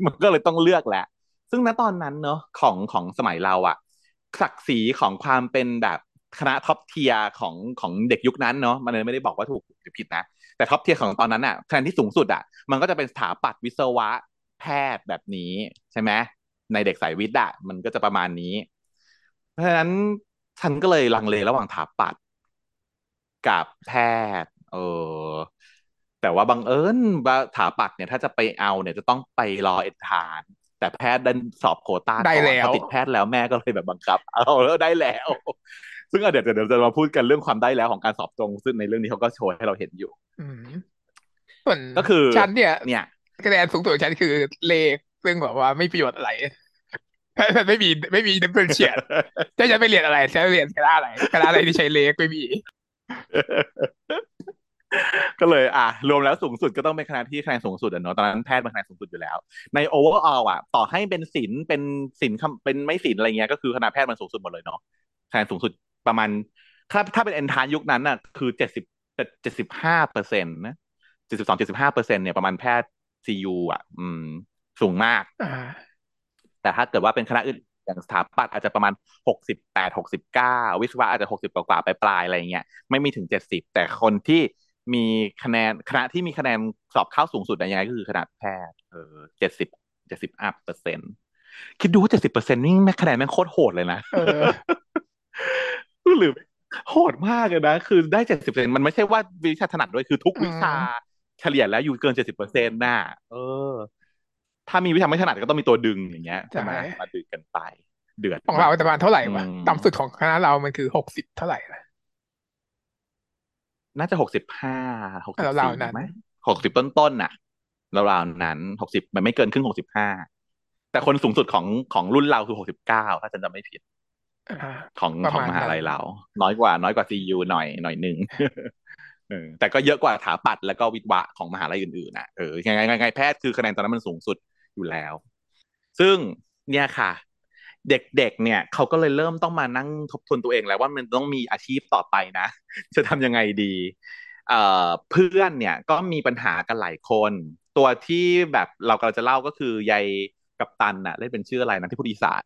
มันก็เลยต้องเลือกแหละซึ่งณตอนนั้นเนาะของของสมัยเราอะศักดิ์ศรีของความเป็นแบบคณะท็อปเทียร์ของของเด็กยุคนั้นเนาะมันเลยไม่ได้บอกว่าถูกหรือผิดนะแต่ท็อปเทียร์ของตอนนั้นอะคะแนนที่สูงสุดอะมันก็จะเป็นสถาปัตย์วิศวะแพทย์แบบนี้ใช่ไหมในเด็กสายวิทย์อะมันก็จะประมาณนี้เพราะฉะนั้นฉันก็เลยลังเลระหว่างสถาปัตย์กับแพทย์เออแต่ว่าบังเอิญว่าสถาปัตย์เนี่ยถ้าจะไปเอาเนี่ยจะต้องไปรอเอกฐานแต่แพทย์ดันสอบโควต้าได้แล้วติดแพทย์แล้วแม่ก็เลยแบบบังคับเอาแล้วได้แล้วซึ่งเดี๋ยวเดี๋ยวจะมาพูดกันเรื่องความได้แล้วของการสอบตรงซึ่งในเรื่องนี้เขาก็โชว์ให้เราเห็นอยู่ส่วนก็คือฉันเนี่ยเนี่ยคะแนนสูงสุดของฉันคือเลขซึ่งแบบว่าไม่ประโยชน์อะไรไม่มีไม่มีดิฟเฟอเรนเชียลจะจะไปเรียนอะไรจะเรียนคณะอะไรคณะอะไรที่ใช้เลขไม่มีก็เลยอ่ะรวมแล้วสูงสุดก็ต้องเป็นคณะที่คะแนนสูงสุดอ่ะเนาะตอนนั้นแพทย์เป็นคะแนนสูงสุดอยู่แล้วใน overall อ่ะต่อให้เป็นศิลป์เป็นศิลป์เป็นไม่ศิลป์อะไรเงี้ยก็คือคณะแพทย์มันสูงสุดหมดเลยเนาะคะแนนสูงสุดประมาณถ้าถ้าเป็น entrance ยุคนั้นน่ะคือเจ็ดสิบ เจ็ดสิบห้าเปอร์เซ็นต์ นะ เจ็ดสิบสอง เจ็ดสิบห้าเปอร์เซ็นต์ เนี่ยประมาณแพทย์ ซี ยู อ่ะอืมสูงมากแต่ถ้าเกิดว่าเป็นคณะอื่นอย่างสถาปัตย์อาจจะประมาณหกสิบแปด หกสิบเก้าวิศวะอาจจะหกสิบกว่าๆปลายๆอะไรเงี้ยไม่มีถึงเจ็ดสิบแต่คนที่มีคะแนนคณะที่มีคะแนนสอบเข้าสูงสุดยังไงก็คือคณะแพทย์เออเจ็ดสิบ เจ็ดสิบ อัพเปอร์เซ็นต์คิดดูว่า เจ็ดสิบเปอร์เซ็นต์ นี่แม่คะแนนแม่งโคตรโหดเลยนะเออหรือโหดมากเลยนะคือได้ เจ็ดสิบเปอร์เซ็นต์ มันไม่ใช่ว่าวิชาถนัดด้วยคือทุกวิชาเฉลี่ยแล้วอยู่เกิน เจ็ดสิบเปอร์เซ็นต์ น่ะเออถ้ามีวิชาไม่ถนัดก็ต้องมีตัวดึงอย่างเงี้ยใช่มั้ยมาดึงกันไปเดือดของเราประมาณเท่าไหร่วะต่ำสุดของคณะเรามันคือหกสิบเท่าไหร่นะน่าจะหกสิบห้า หกสิบสี่มั้ยหกสิบต้นๆ น, น่ะราวๆนั้นหกสิบมันไม่เกินครึ่งหกสิบห้าแต่คนสูงสุดของของรุ่นเราคือหกสิบเก้าถ้าจำไม่ผิดของของมหาลัยเราน้อยกว่าน้อยกว่า ซี ยู หน่อยหน่อยนึง แต่ก็เยอะกว่าสถาปัตย์แล้วก็วิศวะของมหาลัยอื่นๆน่ะเออยังไงไงแพทย์คือคะแนนตอนนั้นมันสูงสุดอยู่แล้วซึ่งเนี่ยค่ะเด็กๆเนี่ยเขาก็เลยเริ่มต้องมานั่งทบทวนตัวเองแล้วว่ามันต้องมีอาชีพต่อไปนะจะทำยังไงดีเอ่อเพื่อนเนี่ยก็มีปัญหากันหลายคนตัวที่แบบเรากำลังจะเล่าก็คือยายกัปตันน่ะเล่นเป็นชื่ออะไรนะที่พูดอีสาน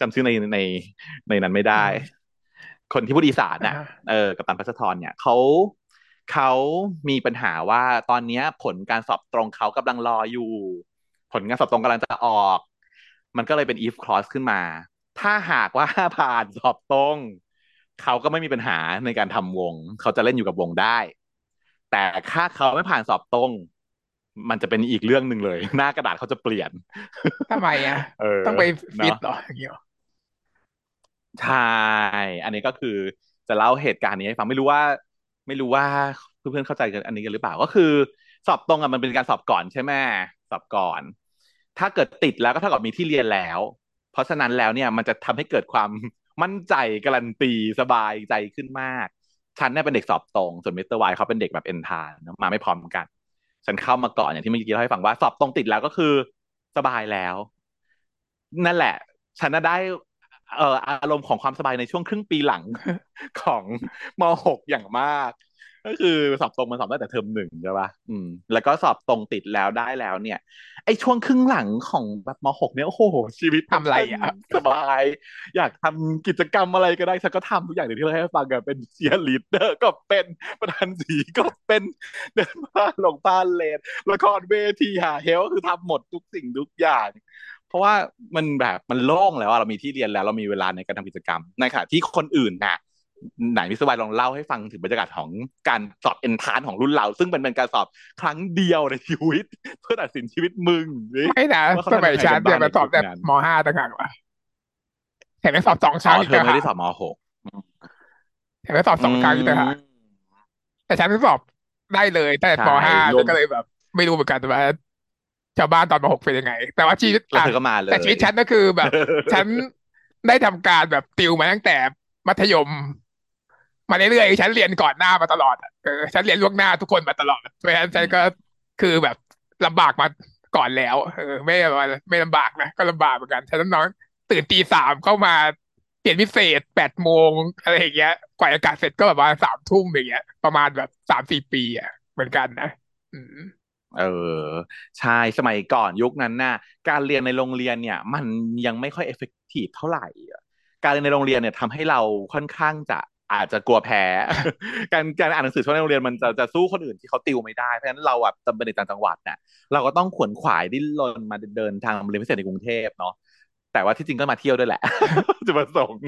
จำชื่อในในในนั้นไม่ได้คนที่พูดอีสานน่ะเออกัปตันพัชธรเนี่ยเขาเขามีปัญหาว่าตอนนี้ผลการสอบตรงเขากำลังรออยู่ผลการสอบตรงกำลังจะออกมันก็เลยเป็น if clause ขึ้นมาถ้าหากว่าผ่านสอบตรงเขาก็ไม่มีปัญหาในการทำวงเขาจะเล่นอยู่กับวงได้แต่ถ้าเขาไม่ผ่านสอบตรงมันจะเป็นอีกเรื่องนึงเลยหน้ากระดาษเขาจะเปลี่ยนทำไมอ่ะต้องไปฟิตหรออย่างเงี้ยใช่อันนี้ก็คือจะเล่าเหตุการณ์นี้ให้ฟังไม่รู้ว่าไม่รู้ว่าเพื่อนๆเข้าใจกันอันนี้กันหรือเปล่าก็คือสอบตรงอ่ะมันเป็นการสอบก่อนใช่ไหมสอบก่อนถ้าเกิดติดแล้วก็เท่ากับมีที่เรียนแล้วเพราะฉะนั้นแล้วเนี่ยมันจะทำให้เกิดความมั่นใจการันตีสบายใจขึ้นมากฉันเนี่ยเป็นเด็กสอบตรงส่วนมิสเตอร์วายเขาเป็นเด็กแบบเอ็นทานมาไม่พร้อมกันฉันเข้ามาก่อนอย่างที่เมื่อกี้เราให้ฟังว่าสอบตรงติดแล้วก็คือสบายแล้วนั่นแหละฉันน่ะได้เอ่ออารมณ์ของความสบายในช่วงครึ่งปีหลังของม.หก อย่างมากก็คือสอบตรงมันสอบได้แต่เทอมหนึ่งใช่ป่ะอืมแล้วก็สอบตรงติดแล้วได้แล้วเนี่ยไอ้ช่วงครึ่งหลังของแบบม.หก เนี่ยโอ้โหชีวิตทำอะไรอ่ะสบายอยากทำกิจกรรมอะไรก็ได้ฉันก็ทำทุกอย่างอย่างที่เราให้ฟังกันเป็นเชียร์ลีดเดอร์ก็เป็นประธานสีก็เป็นเดินผ้าหลงผ้าเลนละครเวทีหาเฮลก็คือทำหมดทุกสิ่งทุกอย่างพ ราะว่ามันแบบมันโล่งแล้วเรามีที่เรียนแล้วเรามีเวลาในการทำกิจกรรมในขณะที่คนอื่นน่ะไหนมิสวายลองเล่าให้ฟังถึงบรรยากาศของการสอบเอนทรานซ์ของรุ่นเราซึ่งเป็นการสอบครั้งเดียวในชีวิตเพื่อตัดสินชีวิตมึงไม่นะสมัยชั้นเดียวมันสอบแต่ม.ห้าต่างหากว่ะเห็นไหมสอบสองครั้งเธอไม่ได้สอบม.หกเห็นไหมสอบสองครั้งต่างหากแต่ชั้นสอบได้เลยแต่ม.ห้าก็เลยแบบไม่รู้เหมือนกันว่าชาวบ้านตอนม.หกเป็นยังไงแต่ว่าชีวิตแต่ชีวิตชั้นก็คือแบบชั้นได้ทำการแบบติวมาตั้งแต่มัธยมมาเรื่อยๆฉันเรียนก่อนหน้ามาตลอดเออฉันเรียนล่วงหน้าทุกคนมาตลอดเพราะฉะนั้นฉันก็คือแบบลำบากมาก่อนแล้วเออไม่ไม่ลำบากนะก็ลำบากเหมือนกันฉันน้องตื่นตีสามเข้ามาเรียนพิเศษแปดโมงอะไรอย่างเงี้ยกว่าอากาศเสร็จก็แบบว่าสามทุ่มอย่างเงี้ยประมาณแบบสามสี่ปีอ่ะเหมือนกันนะเออใช่สมัยก่อนยุคนั้นน่ะการเรียนในโรงเรียนเนี่ยมันยังไม่ค่อยเอฟเฟกตีฟเท่าไหร่การเรียนในโรงเรียนเนี่ยทำให้เราค่อนข้างจะอาจจะกลัวแพ้การการอ่านหนังสือช่วงในโรงเรียนมันจะจะสู้คนอื่นที่เขาติวไม่ได้เพราะฉะนั้นเราอ่ะจำเป็นในต่างจังหวัดน่ะเราก็ต้องขวนขวายดิ้นรนมาเดินทางเรียนพิเศษในกรุงเทพเนาะแต่ว่าที่จริงก็มาเที่ยวด้วยแหละจุดประสงค์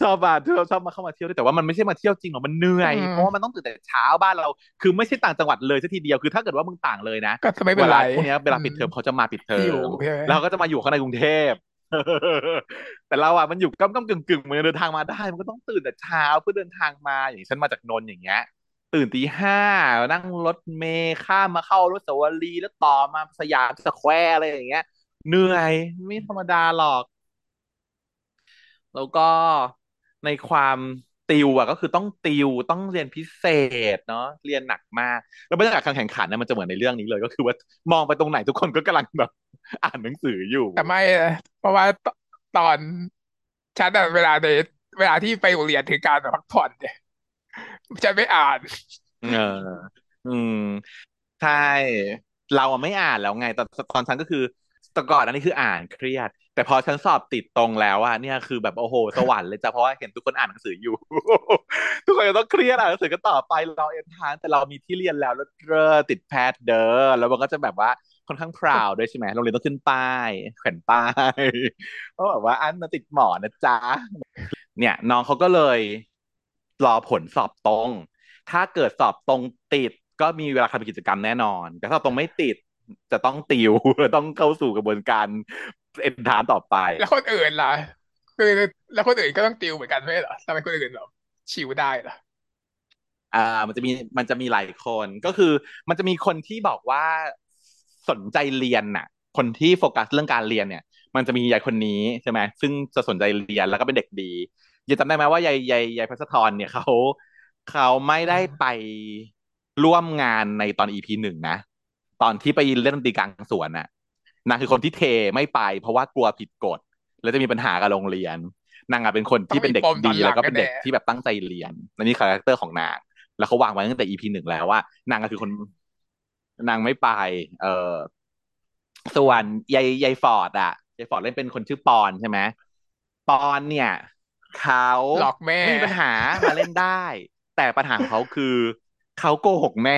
ชอบมาที่เราชอบมาเข้ามาเที่ยวด้วยแต่ว่ามันไม่ใช่มาเที่ยวจริงหรอกมันเหนื่อยเพราะว่ามันต้องตื่นแต่เช้าบ้านเราคือไม่ใช่ต่างจังหวัดเลยซะทีเดียวคือถ้าเกิดว่ามึงต่างเลยนะก็ไม่เป็นไรพวกนี้เวลาปิดเทอมเขาจะมาปิดเทอมเราก็จะมาอยู่ข้างในกรุงเทพแต่เราอ่ะมันอยู่ก้ำๆกึ่งๆมันเดินทางมาได้มันก็ต้องตื่นแต่เช้าเพื่อเดินทางมาอย่างฉันมาจากนนท์อย่างเงี้ยตื่นตีห้านั่งรถเมล์ข้ามมาเข้ารถสวรีแล้วต่อมาสยามสแควร์อะไรอย่างเงี้ยเหนื่อยไม่ธรรมดาหรอกแล้วก็ในความติวอ่ะก็คือต้องติวต้องเรียนพิเศษเนาะเรียนหนักมากแล้วบรรยากาศการแข่งขันเนี่ยมันจะเหมือนในเรื่องนี้เลยก็คือว่ามองไปตรงไหนทุกคนก็กำลังแบบอ่านหนังสืออยู่แต่ไม่เพราะว่าตอนฉันเวลาในเวลาที่ไปโรงเรียนถือการแบบพักผ่อนเนี่ยฉันไม่อ่านเอออืมใช่เราอ่ะไม่อ่านแล้วไงตอนตอนฉันก็คือแต่ก่อนอันนี้คืออ่านเครียดแต่พอฉันสอบติดตรงแล้วอ่ะเนี่ยคือแบบโอ้โหสวรรค์เลยจ้ะเพราะว่าเห็นทุกคนอ่านหนังสืออยู่ ทุกคนต้องเครียดอ่านหนังสือก็ต่อไปเราเอนทรานซ์แต่เรามีที่เรียนแล้วแล้วติดแพทเดอร์แล้วมันก็จะแบบว่าค่อนข้างพราวด้วยใช่ไหมโรงเรียนต้องขึ้นป้ายแขวนป้ายก็แบบว่าอันมาติดหมอนะจ๊ะเนี่ยน้องเขาก็เลยรอผลสอบตรงถ้าเกิดสอบตรงติดก็มีเวลาทำกิจกรรมแน่นอนแต่ถ้าตรงไม่ติดจะต้องติวต้องเข้าสู่กระบวนการเอนทรานซ์ต่อไปแล้วคนอื่นล่ะคือแล้วคนอื่นก็ต้องติวเหมือนกันไม่ใช่เหรอทำไมคนอื่นแบบชิวได้ล่ะอ่ามันจะมีมันจะมีหลายคนก็คือมันจะมีคนที่บอกว่าสนใจเรียนน่ะคนที่โฟกัสเรื่องการเรียนเนี่ยมันจะมียายคนนี้ใช่ไหมซึ่งจะสนใจเรียนแล้วก็เป็นเด็กดียังจำได้ไหมว่ายายยายยายพัชธรเนี่ยเขาเขาไม่ได้ไปร่วมงานในตอน อี พี หนึ่งนะตอนที่ไปเล่นดนตรีกลางสวนน่ะนางคือคนที่เทไม่ไปเพราะว่ากลัวผิดกฎแล้วจะมีปัญหากับโรงเรียนนางอ่ะเป็นคนที่เป็นเด็กดีแล้วก็เป็นเด็กที่แบบตั้งใจเรียนและนี่คาแรคเตอร์ของนางแล้วเขาวางไว้ตั้งแต่ อี พี หนึ่งแล้วว่านางก็คือคนนางไม่ไปเออส่วนยายยายฟอร์ดอ่ะยายฟอร์ดเล่นเป็นคนชื่อปอนใช่ไหมปอนเนี่ยเขาหลอกแม่ไม่มีปัญหามาเล่นได้แต่ปัญหาของเขาคือเขาโกหกแม่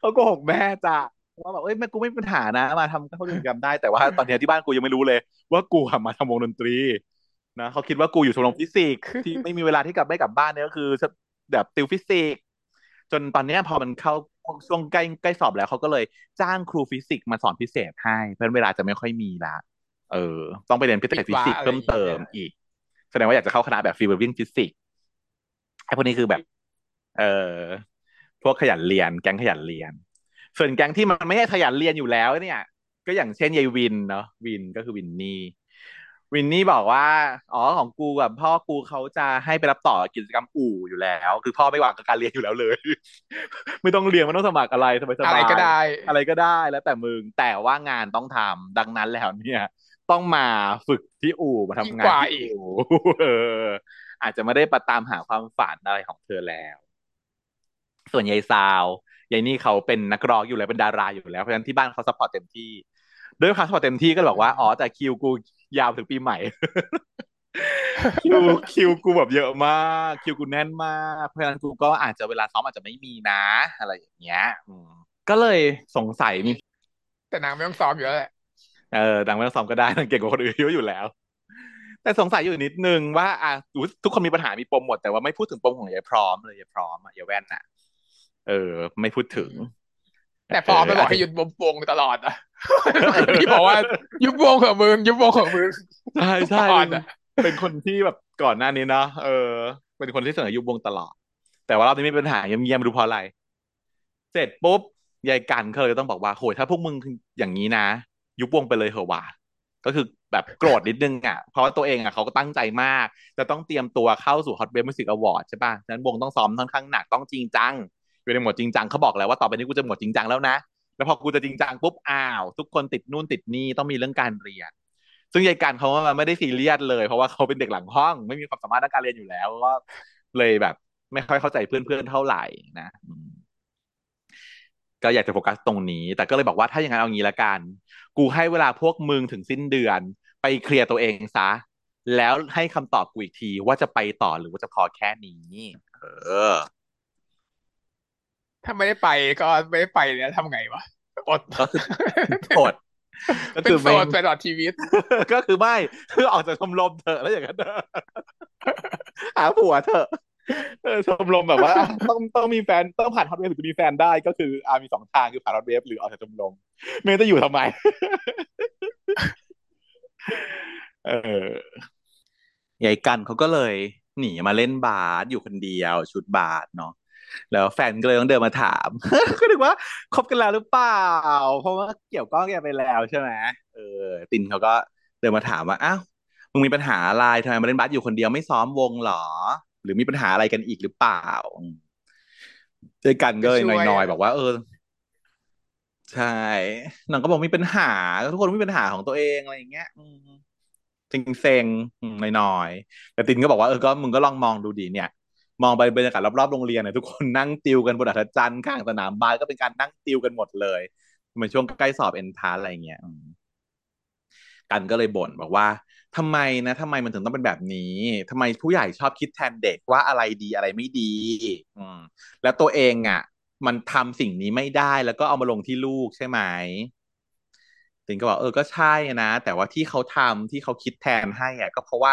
เขาโกหกแม่จ้ะว่าแบบเอ้ยแม่กูไม่มีปัญหานะมาทำเข้ากิจกรรมได้แต่ว่าตอนนี้ที่บ้านกูยังไม่รู้เลยว่ากูมาทำวงดนตรีนะเขาคิดว่ากูอยู่ชมรมฟิสิกส์ที่ไม่มีเวลาที่กลับไม่กลับบ้านเนี่ยก็คือแบบติวฟิสิกส์จนตอนนี้พอมันเข้าช่วงใกล้ใกล้สอบแล้วเขาก็เลยจ้างครูฟิสิกส์มาสอนพิเศษให้เพราะเวลาจะไม่ค่อยมีละเออต้องไปเรียนพิเศษฟิสิกส์เพิ่มเติมอีกแสดงว่าอยากจะเข้าคณะแบบฟิวเวอร์วิ่งฟิสิกส์ไอ้พวกนี้คือแบบเออพวกขยันเรียนแก๊งขยันเรียนส่วนแก๊งที่มันไม่ได้ขยันเรียนอยู่แล้วเนี่ยก็อย่างเช่นยายวินเนาะวินก็คือวินนี่วินนี่บอกว่าอ๋อของกูกับพ่อกูเขาจะให้ไปรับต่อกิจกรรมอู่อยู่แล้วคือพ่อไม่หวังกับการเรียนอยู่แล้วเลย ไม่ต้องเรียนไม่ต้องสมัครอะไรสบายๆอะไรก็ได้อะไรก็ได้แล้วแต่มึงแต่ว่างานต้องทำดังนั้นแล้วเนี่ยต้องมาฝึกที่อู่มาทำงานที่อู่ อาจจะไม่ได้ไปตามหาความฝันอะไรของเธอแล้วส่วนยายซาวยายนี่เขาเป็นนักร้องอยู่แล้วเป็นดาราอยู่แล้วเพราะฉะนั้นที่บ้านเขาซัพพอร์ตเต็มที่ด้วยความซัพพอร์ตเต็มที่ก็บอกว่าอ๋อแต่คิวกูยาวถึงปีใหม่ คิวคิวกูแบบเยอะมากคิวกูแน่นมากเพราะฉะนั้นกูก็อาจจะเวลาซ้อมอาจจะไม่มีนะอะไรอย่างเงี้ยก็เลยสงสัยมี แต่นางไม่ต้องซ้อมอยู่แล้วแหละเออนางไม่ต้องซ้อมก็ได้นางเก่งกว่าคนอื่นเยอะอยู่แล้วแต่สงสัยอยู่นิดนึงว่าอ่ะทุกคนมีปัญหามีปมหมดแต่ว่าไม่พูดถึงปมของยายพร้อมเลยยายพร้อมอ่ะยายแว่นน่ะเออไม่พูดถึงแต่พร้อมไปบอกให้หยุดวงตลอดอ่ะพี่บอกว่ายุบวงของมึงยุบวงของมึงใช่ใช่เป็นคนที่แบบก่อนหน้านี้เนาะเออเป็นคนที่เสนอยุบวงตลอดแต่ว่ารอบนี้มีปัญหาเยี่ยมๆดูเพราะอะไรเสร็จปุ๊บยายกันเคยต้องบอกว่าโหถ้าพวกมึงอย่างนี้นะยุบวงไปเลยเหอะว่ะก็คือแบบโกรธนิดนึงอ่ะเพราะว่าตัวเองอ่ะเขาก็ตั้งใจมากจะต้องเตรียมตัวเข้าสู่ Hot Wave Music Award ใช่ป่ะฉะนั้นวงต้องซ้อมค่อนข้างหนักต้องจริงจังอยู่ในหมวดจริงจังเขาบอกแล้วว่าต่อไปนี้กูจะหมวดจริงจังแล้วนะแล้วพอกูจะจริงจังปุ๊บอ้าวทุกคนติดนู่นติดนี่ต้องมีเรื่องการเรียนซึ่งยายกันเขาไม่ได้ซีเรียสเลยเพราะว่าเขาเป็นเด็กหลังห้องไม่มีความสามารถด้านการเรียนอยู่แล้วก็เลยแบบไม่ค่อยเข้าใจเพื่อนๆเท่าไหร่นะก็อยากจะโฟกัสตรงนี้แต่ก็เลยบอกว่าถ้าอย่างนั้นเอางี้ละกันกูให้เวลาพวกมึงถึงสิ้นเดือนไปเคลียร์ตัวเองซะแล้วให้คำตอบกูอีกทีว่าจะไปต่อหรือว่าจะพอแค่นี้เออถ้าไม่ได้ไปก็ไม่ได้ไปแล้วทำไงวะอดอดก็คือไม่ไปตลอดชีวิตก็คือไม่คือออกจากชมรมเถอะแล้วอย่างนั้นหาผัวเถอะชมรมแบบว่าต้องต้องมีแฟนต้องผ่านฮอตเวฟถึงจะมีแฟนได้ก็คืออามีสองทางคือผ่านฮอตเวฟหรือออกจากชมรมไม่จะอยู่ทำไมเออยายกันเขาก็เลยหนีมาเล่นบาสอยู่คนเดียวชุดบาสเนาะแล้วแฟนก็เลยต้องเดินมาถามก็ถึงว่าคบกันแล้วหรือเปล่าเพราะว่าเกี่ยวก้องกันไปแล้วใช่ไหมเออตินเขาก็เดินมาถามว่าอ้าวมึงมีปัญหาอะไรทำไมมาเล่นบาสอยู่คนเดียวไม่ซ้อมวงหรอหรือมีปัญหาอะไรกันอีกหรือเปล่าเจอกันก็เลยน้อยๆบอกว่าเออใช่นางก็บอกมีปัญหาทุกคนมีปัญหาของตัวเองอะไรอย่างเงี้ยจริงเซ็งน้อยๆแต่ตินก็บอกว่าเออก็มึงก็ลองมองดูดีเนี่ยมองไปบรรยากาศรอบๆโรงเรียนเนี่ยทุกคนนั่งติวกันบนอัฐจันทร์ข้างสนามบาสก็เป็นการนั่งติวกันหมดเลยเหมือนช่วงใกล้สอบเอนทรานซ์อะไรเงี้ยกันก็เลยบ่นบอกว่าทำไมนะทำไมมันถึงต้องเป็นแบบนี้ทำไมผู้ใหญ่ชอบคิดแทนเด็กว่าอะไรดีอะไรไม่ดีอืมแล้วตัวเองอ่ะมันทำสิ่งนี้ไม่ได้แล้วก็เอามาลงที่ลูกใช่ไหมติงก็บอกเออก็ใช่นะแต่ว่าที่เขาทำที่เขาคิดแทนให้อ่ะก็เพราะว่า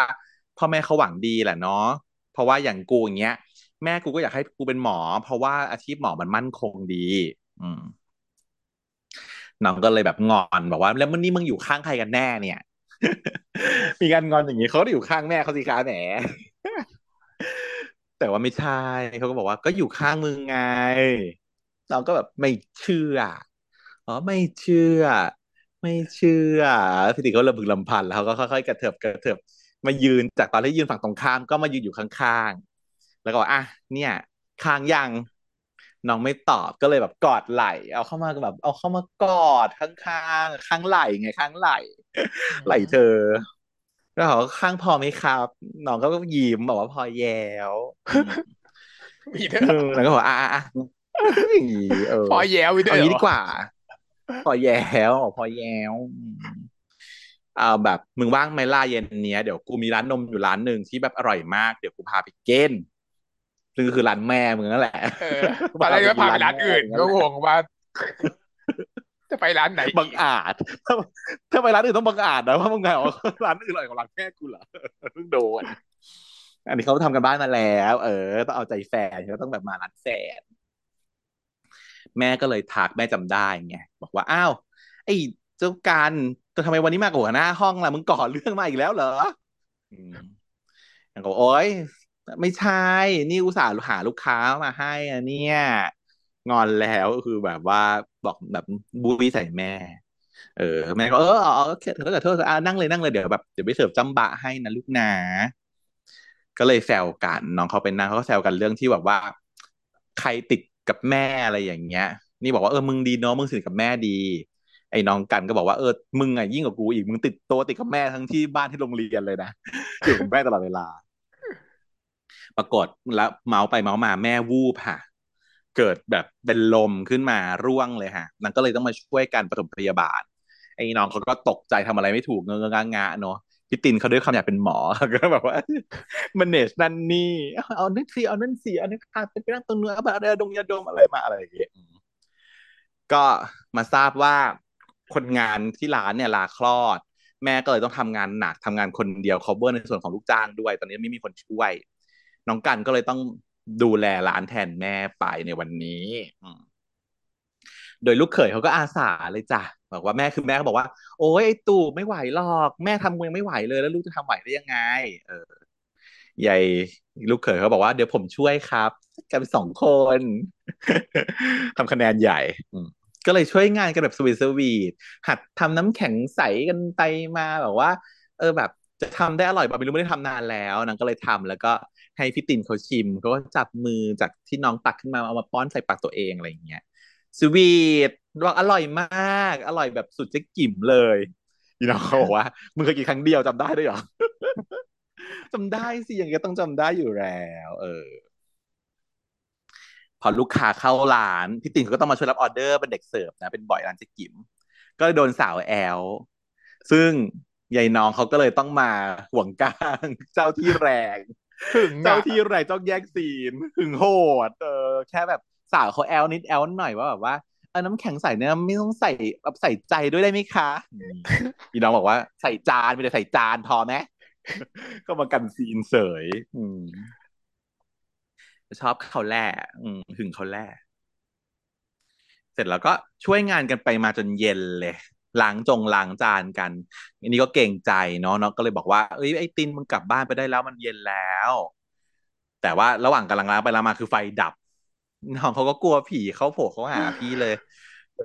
พ่อแม่เขาหวังดีแหละเนาะเพราะว่าอย่างกูอย่างเงี้ยแม่กูก็อยากให้กูเป็นหมอเพราะว่าอาชีพหมอมันมั่นคงดีอืมน้องก็เลยแบบงอนบอกว่าแล้วมึงนี่มึงอยู่ข้างใครกันแน่เนี่ยมีการงอนอย่างนี้เขาอยู่ข้างแม่เขาสิคะแหมแต่ว่าไม่ใช่เขาก็บอกว่าก็อยู่ข้างมึงไงน้องก็แบบไม่เชื่ออ๋อไม่เชื่อไม่เชื่อพิธีเขาระบึกลำพันแล้วเขาก็ค่อยๆกระเถิบกระเถิบมายืนจากตอนที่ยืนฝั่งตรงข้ามก็มายืนอยู่ข้างๆแล้วก็บอกอ่ะเนี่ยข้างยังน้องไม่ตอบก็เลยแบบกอดไหล่เอาเข้ามาแบบเอาเข้ามากอดข้างๆข้างไหล่ไงข้างไหล่ไหล่เธอแล้วเขาข้างพอไหมครับน้องก็ยิ้มบอกว่าพอแย้วมีเธอแล้วก็บอกอ่ะอ่ะอย่างงี้เออพอแย้วไปด้วยอย่างนี้ดีกว่าพอแย้วพอแย้วเอาแบบมึงว่างไหมล่ะเย็นเนี้ยเดี๋ยวกูมีร้านนมอยู่ร้านหนึ่งที่แบบอร่อยมากเดี๋ยวกูพาไปกินซึ่งคือร้านแม่มึงนั่นแหละตอนแรกก็พาไปร้านอื่นก็ห่วงว่าจะไปร้านไหนบังอาจถ้าไปร้านอื่นต้องบังอาจนะว่ามึงไงอ๋อร้านอื่นอร่อยกว่าร้านแม่กูเหรอเพิ่งโดนอันนี้เขาทำกันบ้านมาแล้วเออต้องเอาใจแฟนเขาต้องแบบมาร้านแฟนแม่ก็เลยทักแม่จำได้ไงบอกว่าอ้าวไอ้เจ้าการทำไมวันนี้มากกว่าหน้าห้องล่ะมึงก่อเรื่องมาอีกแล้วเหรออืมนางก็โอ๊ยไม่ใช่นี่อุตส่าห์หาลูกค้ามาให้อ่ะเนี่ยงอนแล้วคือแบบว่าบอกแบบบูลลี่ใส่แม่เออแม่ก็เออเออเธอขอโทษอ่ะนั่งเลยนั่งเลยเดี๋ยวแบบเดี๋ยวไปเสิร์ฟจ้ำบะให้นะลูกนะก็เลยแซวกันน้องเขาเป็นนางเขาก็แซวกันเรื่องที่แบบว่าใครติดกับแม่อะไรอย่างเงี้ยนี่บอกว่าเออมึงดีเนาะมึงสนิทกับแม่ดีไอ้น้องกันก็บอกว่าเออมึงอ่ะยิ่งกว่ากูอีกมึงติดตัวติดกับแม่ทั้งที่บ้านที่โรงเรียนเลยนะอยู่กับแม่ตลอดเวลาปรากฏแล้วเมาไปเมามาแม่วูบค่ะเกิดแบบเป็นลมขึ้นมาร่วงเลยค่ะนางก็เลยต้องมาช่วยกันปฐมพยาบาลไอ้น้องเขาก็ตกใจทำอะไรไม่ถูกเงอะงะเนาะพี่ตินเขาด้วยความอยากเป็นหมอก็แบบว่ามันเนชนั่นนี่เอานั่นสีเอานั่นสีเอานั่นขาดเป็นนั่งตรงเนื้อแบบอะไรดมยาดมอะไรมาอะไรอย่างเงี้ยก็มาทราบว่า คนงานที่ร้านเนี่ยลาคลอดแม่ก็เลยต้องทำงานหนักทำงานคนเดียว cover ในส่วนของลูกจ้างด้วยตอนนี้ไม่มีคนช่วยน้องกันก็เลยต้องดูแลร้านแทนแม่ไปในวันนี้โดยลูกเขยเขาก็อาสาเลยจ้ะบอกว่าแม่คือแม่ก็บอกว่าโอ้ยไอ้ตู่ไม่ไหวหรอกแม่ทำเองไม่ไหวเลยแล้วลูกจะทำไหวได้ยังไงเออใหญ่ลูกเขยเขาบอกว่าเดี๋ยวผมช่วยครับกันเป็นสองคน ทำคะแนนใหญ่ก็เลยช่วยงานกันแบบสวีทสวีทหัดทำน้ำแข็งใสกันไปมาแบบว่าเออแบบจะทำได้อร่อยแบบไม่รู้ไม่ได้ทำนานแล้วนางก็เลยทำแล้วก็ให้พี่ตินเขาชิมเขาก็จับมือจากที่น้องตักขึ้นมาเอามาป้อนใส่ปากตัวเองอะไรอย่างเงี้ยสวีทบอกอร่อยมากอร่อยแบบสุดจะกิ่มเลยพี่น้องเขาบอกว่ามึงเคยกินครั้งเดียวจำได้ด้วยเหรอ จำได้สิอย่างเงี้ยต้องจำได้อยู่แล้วเออพอลูกค้าเข้าร้านพี่ติ่งก็ต้องมาช่วยรับออเดอร์เป็นเด็กเสิร์ฟนะเป็นบ่อยร้านเจ๊กิ๋มก็โดนสาวแอลซึ่งยายน้องเขาก็เลยต้องมาห่วงกลางเจ้าที่แรงเจ้าที่แรงจ้องแยกซีนหึงโหดเออแค่แบบสาวเขาแอลนิดแอลหน่อยว่าแบบว่าเออน้ำแข็งใสเนี่ยไม่ต้องใส่แบบใส่ใจด้วยได้ไหมคะยายน้องบอกว่าใส่จานไม่ได้ใส่จานพอไหมก็มากันซีนเสยอืมชอบเขาแล่หึงเขาแล่เสร็จแล้วก็ช่วยงานกันไปมาจนเย็นเลยล้างจงล้างจานกันอันนี้ก็เก่งใจเนาะเนาะก็เลยบอกว่าเอ้ยไอ้ตินมึงกลับบ้านไปได้แล้วมันเย็นแล้วแต่ว่าระหว่างกำลังล้างไปล้างมาคือไฟดับน้องเขาก็กลัวผีเขาโผล่เขาหาพี่เลย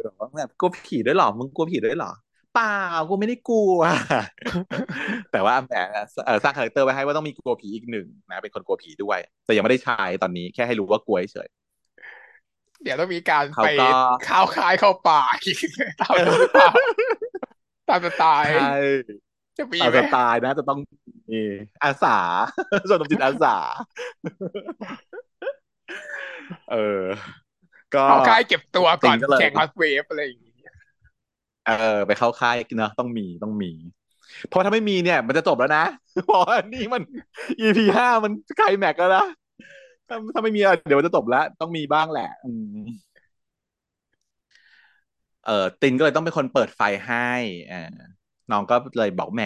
บอกว่าแบบกลัวผีด้วยหรอมึงกลัวผีด้วยหรอเปล่ากูไม่ได้กลัว แต่ว่าแหมสร้างคาแรคเตอร์ไว้ให้ว่าต้องมีกลัวผีอีกหนึ่งนะเป็นคนกลัวผีด้วยแต่ยังไม่ได้ใช้ตอนนี้แค่ให้รู้ว่ากลัวเฉยเดี๋ยวต้องมีการไปข้าวคายเข้าป่าตามตามจะตายจะมีไหมจะตายนะจะต้องมีอาสาส่วนจิตอาสาเออก็ข้าวคายเก็บตัวก่อนแข่งฮอตเวฟอะไรอย่างนี้เออไปเข้าค่ายเนอะต้องมีต้องมีเพราะถ้าไม่มีเนี่ยมันจะจบแล้วนะเพราะนี่มัน อี พี ห้ามันไคลแม็กซ์แล้วนะถ้าถ้าไม่มีเดี๋ยวมันจะจบแล้วต้องมีบ้างแหละเออตินก็เลยต้องเป็นคนเปิดไฟให้เออน้องก็เลยบอกแหม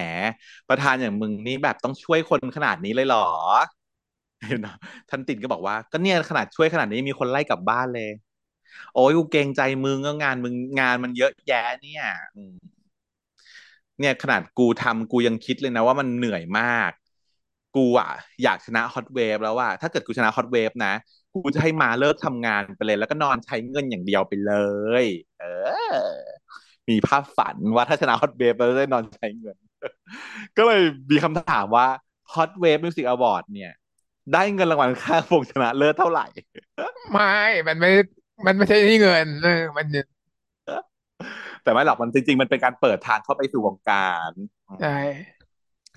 ประธานอย่างมึงนี่แบบต้องช่วยคนขนาดนี้เลยเหรอท่านตินก็บอกว่าก็เนี่ยขนาดช่วยขนาดนี้มีคนไล่กลับบ้านเลยโอ้ยกูเกรงใจมึงก็งานมึงงานมันเยอะแยะเนี่ยเนี่ยขนาดกูทำกูยังคิดเลยนะว่ามันเหนื่อยมากกูอ่ะอยากชนะฮอตเวฟแล้วว่าถ้าเกิดกูชนะฮอตเวฟนะกูจะให้มาเลิกทำงานไปเลยแล้วก็นอนใช้เงินอย่างเดียวไปเลยเออมีภาพฝันว่าถ้าชนะฮอตเวฟเราจะได้นอนใช้เงิน ก็เลยมีคำถามว่าฮอตเวฟมิวสิกอวอร์ดเนี่ยได้เงินรางวัลค่าพงชนะเลิศเท่าไหร่ ไม่มันไม่มันไม่ใช่ที่เงินมันแต่ไม่หรอกมันจริงๆมันเป็นการเปิดทางเข้าไปสู่วงการใช่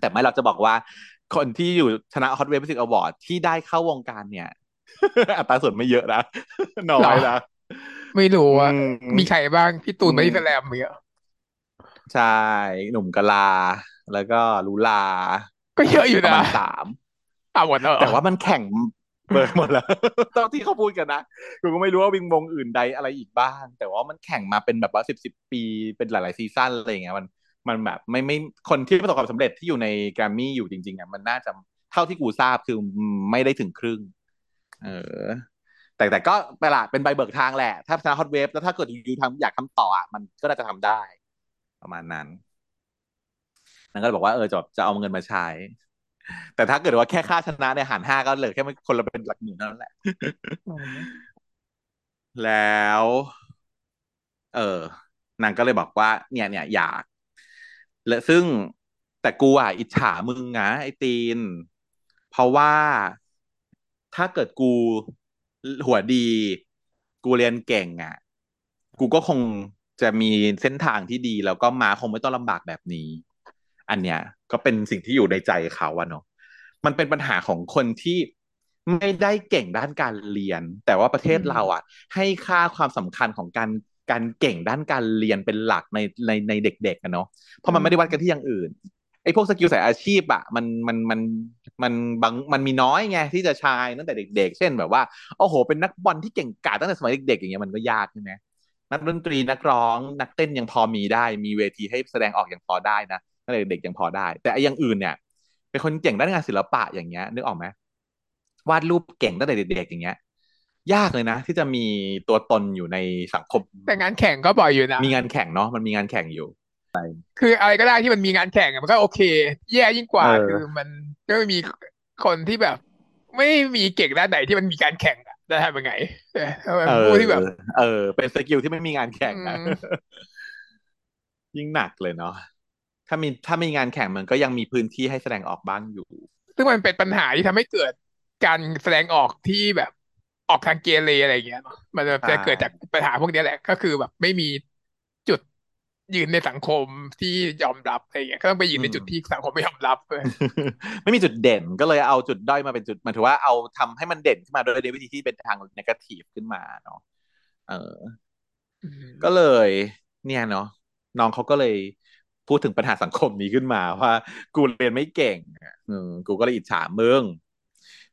แต่ไม่หรอกจะบอกว่าคนที่อยู่ชนะ Hot Wave Music Award ที่ได้เข้าวงการเนี่ย อัตราส่วนไม่เยอะนะ น้อยนะไม่รู้ว่ามีใครบ้างพี่ตูนบอดี้สแลมเงี้ยใช่หนุ่มกะลาแล้วก็ลูลาก็เยอะอยู่นะประมาณสามอ่ะหมดแล้วแต่ว่ามันแข่งเบอร์หมดแล้วตอนที่เขาพูดกันนะกูก็ไม่รู้ว่าวิงวงอื่นใดอะไรอีกบ้างแต่ว่ามันแข่งมาเป็นแบบว่าสิบสิบปีเป็นหลายๆซีซั่นอะไรอย่างเงี้ยมันมันแบบไม่ไม่คนที่ประสบความสำเร็จที่อยู่ในแกรมมี่อยู่จริงๆอ่ะมันน่าจะเท่าที่กูทราบคือไม่ได้ถึงครึ่งเออแต่แต่ก็ประหลาดเป็นใบเบิกทางแหละถ้าชนะฮอตเวฟแล้วถ้าเกิดอยู่ทำอยากทำต่ออ่ะมันก็น่าจะทำได้ประมาณนั้นนั่นก็บอกว่าเออจะจะเอาเงินมาใช้แต่ถ้าเกิดว่าแค่ค่าชนะเนี่ยหารห้าก็เหลือแค่คนละเป็นหลักหมื่นเท่านั้นแหละ แล้วเออนางก็เลยบอกว่าเนี่ยเนี่ยอยากและซึ่งแต่กูอ่ะอิจฉามึงนะไอ้ตีนเพราะว่าถ้าเกิดกูหัวดีกูเรียนเก่งอ่ะกูก็คงจะมีเส้นทางที่ดีแล้วก็มาคงไม่ต้องลำบากแบบนี้อันเนี้ยก็เป็นสิ่งที่อยู่ในใจเขาอะเนาะมันเป็นปัญหาของคนที่ไม่ได้เก่งด้านการเรียนแต่ว่าประเทศเราอะให้ค่าความสำคัญของการการเก่งด้านการเรียนเป็นหลักในในในเด็กๆอะเนาะเพราะมันไม่ได้วัดกันที่อย่างอื่นไอ้พวกสกิลสายอาชีพอะมันมันมันมันบางมันมีน้อยไงที่จะใช้ตั้งแต่เด็กๆเช่นแบบว่าโอ้โหเป็นนักบอลที่เก่งกาจตั้งแต่สมัยเด็กๆอย่างเงี้ยมันก็ยากใช่ไหม นักดนตรีนักร้องนักเต้นยังพอมีได้มีเวทีให้แสดงออกอย่างพอได้นะนั่นแหละเด็กยังพอได้แต่ไอ้อย่างอื่นเนี่ยเป็นคนเก่งด้านงานศิลปะอย่างเงี้ยนึกออกไหมวาดรูปเก่งตั้งแต่เด็กๆอย่างเงี้ยยากเลยนะที่จะมีตัวตนอยู่ในสังคมแต่งานแข่งก็บ่อยอยู่นะมีงานแข่งเนาะมันมีงานแข่งอยู่คืออะไรก็ได้ที่มันมีงานแข่งมันก็โอเคแย่ยิ่งกว่าคือมันก็มีคนที่แบบไม่มีเก่งด้านไหนที่มันมีการแข่งได้ทำยังไงผู้ที่แบบเออเป็นสกิลที่ไม่มีงานแข่งนะยิ่งหนักเลยเนาะถ้ามีถ้ามีงานแข่งมันก็ยังมีพื้นที่ให้แสดงออกบ้างอยู่ซึ่งมันเป็นปัญหาที่ทำให้เกิดการแสดงออกที่แบบออกทางเกเรอะไรอย่างเงี้ยมันจะเกิดจากปัญหาพวกนี้แหละก็คือแบบไม่มีจุดยืนในสังคมที่ยอมรับอะไรอย่างเงี้ยก็ต้องไปยืนในจุดที่สังคมไม่ยอมรับ ไม่มีจุดเด่นก็เลยเอาจุดด้อยมาเป็นจุดมันถือว่าเอาทำให้มันเด่นขึ้นมาโดยในวิธีที่เป็นทางเนกาทีฟขึ้นมาเนาะเออ ก็เลยเนี่ยเนาะน้องเขาก็เลยพูดถึงปัญหาสังคมนี้ขึ้นมาว่ากูเรียนไม่เก่งอืมกูก็เลยอิจฉามึง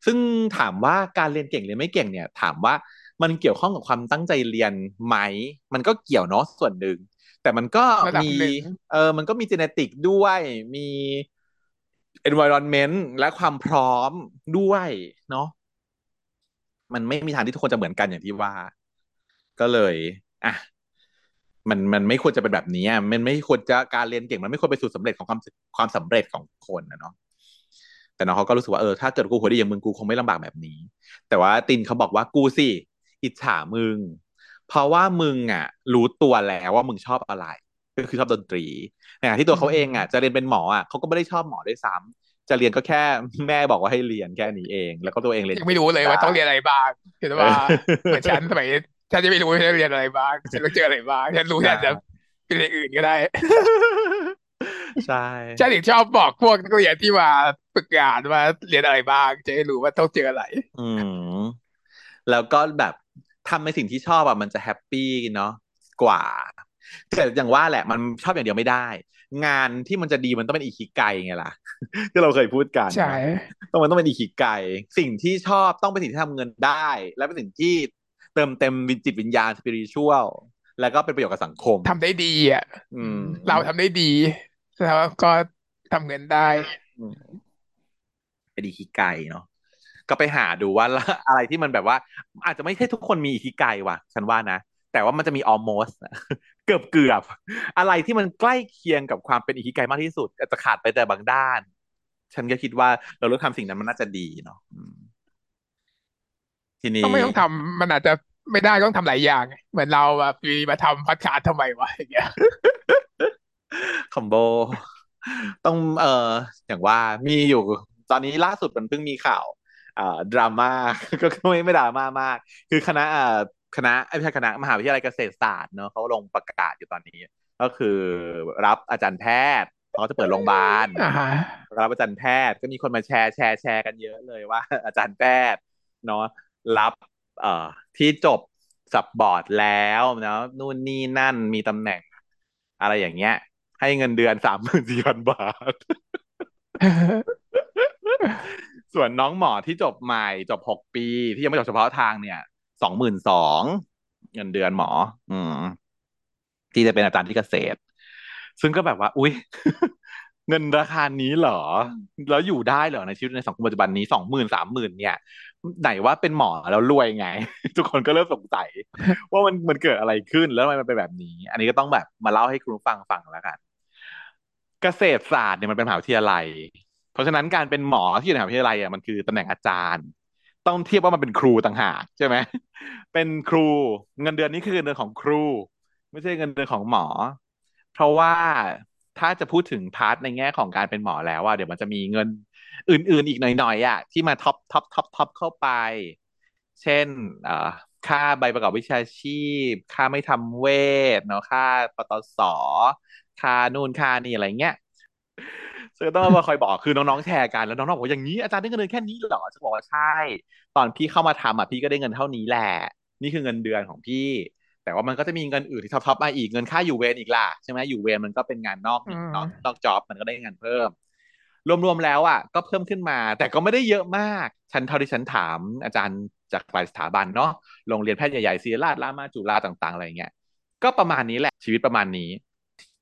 ซึ่งถามว่าการเรียนเก่งหรือไม่เก่งเนี่ยถามว่ามันเกี่ยวข้องกับความตั้งใจเรียนไหมมันก็เกี่ยวเนาะส่วนหนึ่งแต่มันก็มีเออมันก็มีเจเนติกด้วยมี environment และความพร้อมด้วยเนาะมันไม่มีทางที่ทุกคนจะเหมือนกันอย่างที่ว่าก็เลยอ่ะมันมันไม่ควรจะเป็นแบบนี้มันไม่ควรจะการเรียนเก่งมันไม่ควรไปสู่สำเร็จของความความสำเร็จของคนนะเนาะแต่น้องเขาก็รู้สึกว่าเออถ้าเกิดกูหัวดีอย่างมึงกูคงไม่ลำบากแบบนี้แต่ว่าตินเขาบอกว่ากูสิอิจฉามึงเพราะว่ามึงอ่ะรู้ตัวแล้วว่ามึงชอบอะไรก็คือชอบดนตรีในขณะที่ตัวเขาเองอ่ะจะเรียนเป็นหมออ่ะเขาก็ไม่ได้ชอบหมอด้วยซ้ำจะเรียนก็แค่แม่บอกว่าให้เรียนแค่นี้เองแล้วก็ตัวเองเรียนไม่รู้เลยว่าต้องเรียนอะไรบ้างเห็นว่าเหมือนฉันสมัยฉันจะไม่รู้จะเรียนอะไรบ้างฉันต้องเจออะไรบ้างฉันรู้แต่จะเป็นอย่างอื่นก็ได้ใช่ฉันถึงชอบบอกพวกนักเรียนที่มาฝึกงานว่าเรียนอะไรบ้างจะได้รู้ว่าต้องเจออะไรอืมแล้วก็แบบทำในสิ่งที่ชอบอ่ะมันจะแฮปปี้เนาะกว่าแต่อย่างว่าแหละมันชอบอย่างเดียวไม่ได้งานที่มันจะดีมันต้องเป็นอิคิไกไงล่ะที่เราเคยพูดกันใช่ต้องมันต้องเป็นอิคิไกสิ่งที่ชอบต้องเป็นสิ่งที่ทำเงินได้และเป็นสิ่งที่เติมเต็มวิจิตวิญญาณสปิริชวลแล้วก็เป็นประโยชน์กับสังคมทำได้ดีอ่ะเราทำได้ดีแล้วก็ทำเงินได้เป็นอิคิไกเนาะก็ไปหาดูว่าอะไรที่มันแบบว่าอาจจะไม่ใช่ทุกคนมีอิคิไกว่ะฉันว่านะแต่ว่ามันจะมี almost เกือบเกือบอะไรที่มันใกล้เคียงกับความเป็นอิคิไกมากที่สุดอาจจะขาดไปแต่บางด้านฉันก็คิดว่าเราเลือกทำสิ่งนั้นมันน่าจะดีเนาะทีนี้ไม่ต้องทำมันอาจจะไม่ได้ต้องทำหลายอย่างเหมือนเราแบบมาทำพัดขาดทำไมวะอย่างเงี้ยคอมโบต้องเอออย่างว่ามีอยู่ตอนนี้ล่าสุดมันเพิ่งมีข่าวอ่าดราม่าก็ไม่ไม่ดราม่ามากคือคณะอ่าคณะไม่ใช่คณะมหาวิทยาลัยเกษตรศาสตร์เนาะเขาลงประกาศอยู่ตอนนี้ก็คือรับอาจารย์แพทย์เขาจะเปิดโรงพยาบาลรับอาจารย์แพทย์ก็มีคนมาแชร์แชร์แชร์กันเยอะเลยว่าอาจารย์แพทย์เนาะรับเอ่อที่จบสับบอร์ดแล้วเนาะนู่นนี่นั่นมีตำแหน่งอะไรอย่างเงี้ยให้เงินเดือน สามหมื่นสี่พัน บาทส่วนน้องหมอที่จบใหม่จบหกปีที่ยังไม่จบเฉพาะทางเนี่ย สองหมื่นสองพัน เงินเดือนหมออืมที่จะเป็นอาจารย์ที่เกษตรซึ่งก็แบบว่าอุ๊ย เงินราคานี้เหรอแล้วอยู่ได้เหรอในชีวิตในสังคมปัจจุบันนี้ สองหมื่น สามหมื่น เนี่ยไหนว่าเป็นหมอแล้วรวยไง ทุกคนก็เริ่มสงสัย ว่ามันมันเกิดอะไรขึ้นแล้วทำไมมันเป็นแบบนี้อันนี้ก็ต้องแบบมาเล่าให้คุณฟังฟังแล้วกันเกษตรศาสตร์เนี่ยมันเป็นมหาวิทยาลัยเพราะฉะนั้นการเป็นหมอที่อยู่ในมหาวิทยาลัยอ่ะมันคือตำแหน่งอาจารย์ต้องเทียบว่ามันเป็นครูต่างหากใช่ไหมเป็นครูเงินเดือนนี้คือเงินเดือนของครูไม่ใช่เงินเดือนของหมอเพราะว่าถ้าจะพูดถึงพาร์ทในแง่ของการเป็นหมอแล้วอ่ะเดี๋ยวมันจะมีเงินอื่นๆอีกหน่อยๆอ่ะที่มาท็อปท็อปท็อปท็อปเข้าไปเช่นอ่าค่าใบประกอบวิชาชีพค่าไม่ทำเวทเนาะค่าปตส.ค่านู่นค่านี่อะไรเงี้ยซึ่งต้องมาคอยบอกคือน้องๆแชร์กันแล้วน้องๆบอกอย่างนี้อาจารย์ได้เงินเดือนแค่นี้เหรอจะบอกว่าใช่ตอนพี่เข้ามาทำอ่ะพี่ก็ได้เงินเท่านี้แหละนี่คือเงินเดือนของพี่แต่ว่ามันก็จะมีเงินอื่นที่ท็อปๆมาอีกเงินค่าอยู่เวรอีกล่ะใช่ไหมอยู่เวรมันก็เป็นงานนอกนอกนอกจ็อบมันก็ได้เงินเพิ่มรวมๆแล้วอ่ะก็เพิ่มขึ้นมาแต่ก็ไม่ได้เยอะมากฉันเท่าที่ฉันถามอาจารย์จากหลายสถาบันเนาะโรงเรียนแพทย์ใหญ่ๆศิริราชรามาจุฬาต่างๆอะไรเงี้ย ก็ประมาณนี้แหละชีวิตประมาณนี้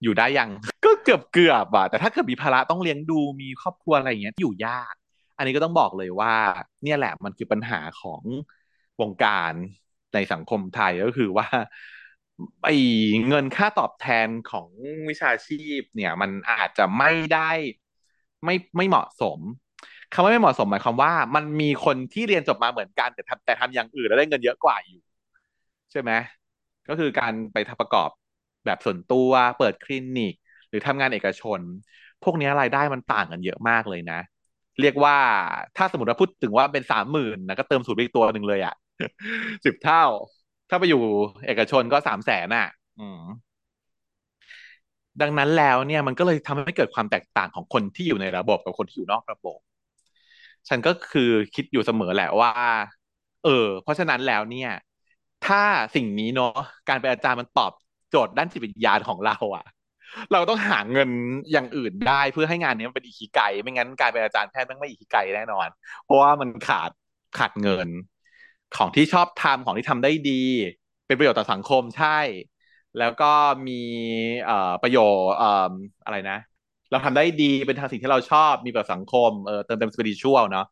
อยู่ได้ยังก็เกือบเกือบอะแต่ถ้าเกิดมีภาระต้องเลี้ยงดูมีครอบครัวอะไรอย่างเงี้ยอยู่ยากอันนี้ก็ต้องบอกเลยว่าเนี่ยแหละมันคือปัญหาของวงการในสังคมไทยก็คือว่าไอ้เงินค่าตอบแทนของวิชาชีพเนี่ยมันอาจจะไม่ได้ไม่ไม่เหมาะสมคำว่าไม่เหมาะสมหมายความว่ามันมีคนที่เรียนจบมาเหมือนกันแต่ทำแต่ทำอย่างอื่นแล้วได้เงินเยอะกว่าอยู่ใช่ไหมก็คือการไปทำประกอบแบบส่วนตัวเปิดคลินิกหรือทำงานเอกชนพวกนี้รายได้มันต่างกันเยอะมากเลยนะเรียกว่าถ้าสมมติว่าพูดถึงว่าเป็น สามหมื่น นะก็เติมสูตรไปอีกตัวหนึ่งเลยอ่ะ สิบ เท่าถ้าไปอยู่เอกชนก็ สามแสน น่ะอืมดังนั้นแล้วเนี่ยมันก็เลยทำให้เกิดความแตกต่างของคนที่อยู่ในระบบกับคนที่อยู่นอกระบบฉันก็คือคิดอยู่เสมอแหละว่าเออเพราะฉะนั้นแล้วเนี่ยถ้าสิ่งนี้เนาะการเป็นอาจารย์มันตอบโจทย์ด้านจิตวิญญาณของเราอ่ะเราต้องหาเงินอย่างอื่นได้เพื่อให้งานนี้มันเป็นอิคิไกไม่งั้นการเป็นอาจารย์แพทย์มันไม่อิคิไกแน่นอนเพราะว่ามันขาดขาดเงินของที่ชอบทำของที่ทำได้ดีเป็นประโยชน์ต่อสังคมใช่แล้วก็มีเอ่อประโยชน์เอ่ออะไรนะเราทำได้ดีเป็นทางสิ่งที่เราชอบมีประโยชน์สังคมเออเติมเต็มสปิริชวลเนาะ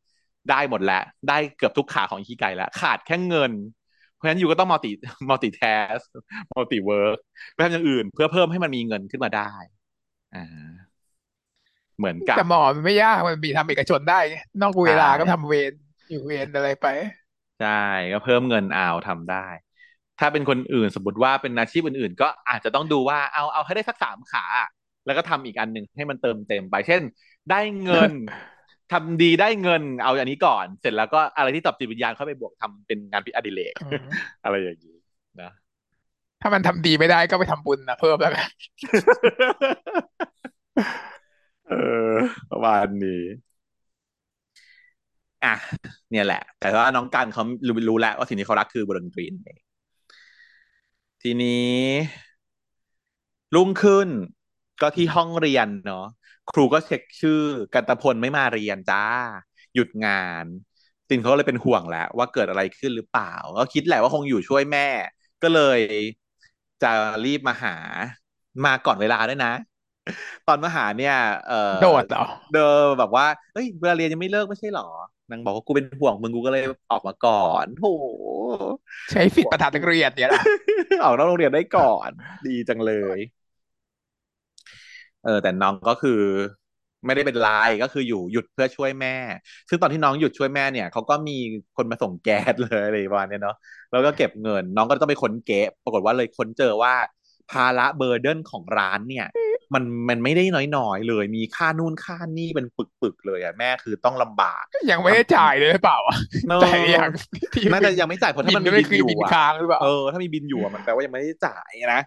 ได้หมดแล้วได้เกือบทุกขาของอิคิไกแล้วขาดแค่เงินเพราะฉะนั้นอยู่ก็ต้องมัลติมัลติแทสมัลติเวิร์คไปทำอย่างอื่นเพื่อเพิ่มให้มันมีเงินขึ้นมาได้อ่าเหมือนกับแต่หมอมันไม่ยากมันมีทำเอกชนได้นอกเวลาก็ทำเวรอยู่เวรอะไรไปใช่ก็เพิ่มเงินเอาทำได้ถ้าเป็นคนอื่นสมมติว่าเป็นอาชีพอื่นๆก็อาจจะต้องดูว่าเอาเอาให้ได้สักสามขาแล้วก็ทำอีกอันหนึ่งให้มันเติมเต็มไปเช่นได้เงิน ทำดีได้เงินเอาอันนี้ก่อนเสร็จแล้วก็อะไรที่ตอบจิตวิญญาณเข้าไปบวกทำเป็นงานพิอดิเรก อะไรอย่างนี้นะถ้ามันทำดีไม่ได้ก็ไปทำบุญนะเพิ่มแล้วกัน เออประมาณนี้อ่ะเนี่ยแหละแต่ว่าน้องกันเขารู้แล้วว่าสิ่งที่เขารักคือบทดนตรีเองทีนี้รุ่งขึ้นก็ที่ห้องเรียนเนาะครูก็เช็คชื่อกันตพลไม่มาเรียนจ้าหยุดงานตินเขาเลยเป็นห่วงแล้วว่าเกิดอะไรขึ้นหรือเปล่าก็คิดแหละว่าคงอยู่ช่วยแม่ก็เลยจะรีบมาหามาก่อนเวลาด้วยนะตอนมาหาเนี่ยเออโดดเหรอเดิมแบบว่าเฮ้ยเวลาเรียนยังไม่เลิกไม่ใช่หรอนางบอกว่ากูเป็นห่วงมึงกูก็เลยออกมาก่อนโหใช้สิทธิ์ประธานนักเรียนเนี่ยแหละ ออกนอกโรงเรียนได้ก่อนดีจังเลยเออแต่น้องก็คือไม่ได้เป็นไลน์ก็คืออยู่หยุดเพื่อช่วยแม่ซึ่งตอนที่น้องหยุดช่วยแม่เนี่ยเขาก็มีคนมาส่งแก๊สเลยอะไรประมาณนี้เนาะแล้วก็เก็บเงินน้องก็ต้องไปค้นเก๊ะปรากฏว่าเลยค้นเจอว่าภาระเบอร์เดินของร้านเนี่ยมันมันไม่ได้น้อยๆเลยมีค่านู่นค่านี่เป็นปึกๆเลยอ่ะแม่คือต้องลำบากยังไม่ได้จ่ายเลยหรือเปล่าอ่ะแต่ยังน่าจะยังไม่จ่ายเพราะถ้ามันมีบินอยู่อ่ะเออถ้ามีบินอยู่อ่ะมันแปลว่ายังไม่ได้จ่ายนะ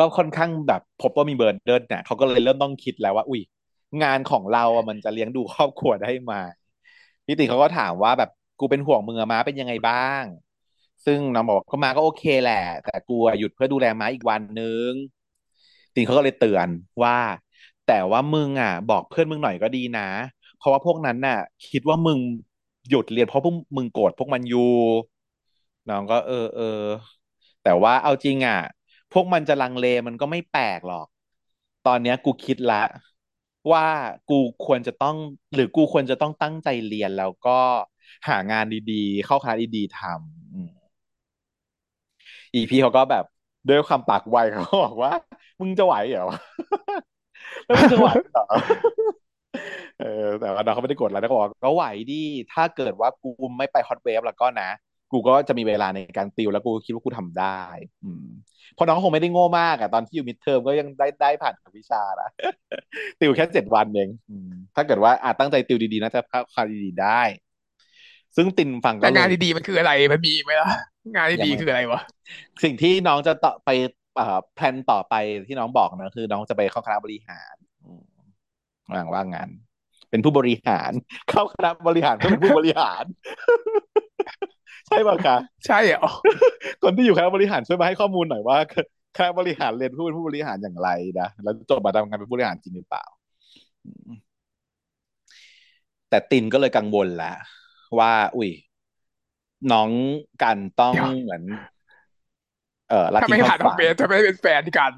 ก็ค่อนข้างแบบพบว่ามีเบิร์นเดิร์ดเนี่ยเขาก็เลยเริ่มต้องคิดแล้วว่าอุ้ยงานของเราอ่ะมันจะเลี้ยงดูครอบครัวได้ไหมพี่ติ๋งเขาก็ถามว่าแบบกูเป็นห่วงมึงม้าเป็นยังไงบ้างซึ่งน้องบอกก็มาก็โอเคแหละแต่กูหยุดเพื่อดูแลม้าอีกวันนึงติ๋งเขาก็เลยเตือนว่าแต่ว่ามึงอ่ะบอกเพื่อนมึงหน่อยก็ดีนะเพราะว่าพวกนั้นน่ะคิดว่ามึงหยุดเรียนเพราะพวกมึงโกรธพวกมันอยู่น้องก็เออเออแต่ว่าเอาจริงอ่ะพวกมันจะลังเลมันก็ไม่แปลกหรอกตอนนี้กูคิดละว่ากูควรจะต้องหรือกูควรจะต้องตั้งใจเรียนแล้วก็หางานดีๆเข้าคณะดีๆทำอีพี่เขาก็แบบด้วยความปากไวเขาบอกว่ามึงจะไหวเหรอ แล้วมึงจะไหวเหรอ เออแต่ว่าน้องเขาไม่ได้กดอะไรนะเขาบอกก็ไหวดิถ้าเกิดว่ากูไม่ไปฮอตเวฟแล้วก็นะกูก็จะมีเวลาในการติวแล้วกูคิดว่ากูทำได้อืมเพราะน้องคงไม่ได้โง่มากอะตอนที่อยู่มิดเทอมก็ยังได้ได้ผ่านวิชานะ ติวแค่เจ็ดวันเองอืมถ้าเกิดว่าอาจตั้งใจติวดีๆน่าจะเข้าคาดีๆได้ซึ่งตินฟังก็งานดีๆมันคืออะไรมันมีไหมล่ะงานดีๆคืออะไรวะสิ่งที่น้องจะต่อไปเอ่อแพลนต่อไปที่น้องบอกนะคือน้องจะไปเข้าคณะบริหารอืมว่างว่างงานเป็นผู้บริหารเข้าคณะบริหารก็เป็นผู้บริหาร ใช่ป่ะคะใช่อ่ะคนที่อยู่คณะบริหารช่วยมาให้ข้อมูลหน่อยว่าคณะบริหารเรียนผู้เป็นผู้บริหารอย่างไรนะแล้วจบมาทำงานเป็นผู้บริหารจริงหรือเปล่าแต่ตินก็เลยกังวลละว่าอุ้ยน้องกันต้องเหมือน เอ่อถ้าไม่ผ่านทอมเบสจะไม่เป็นแฟนกัน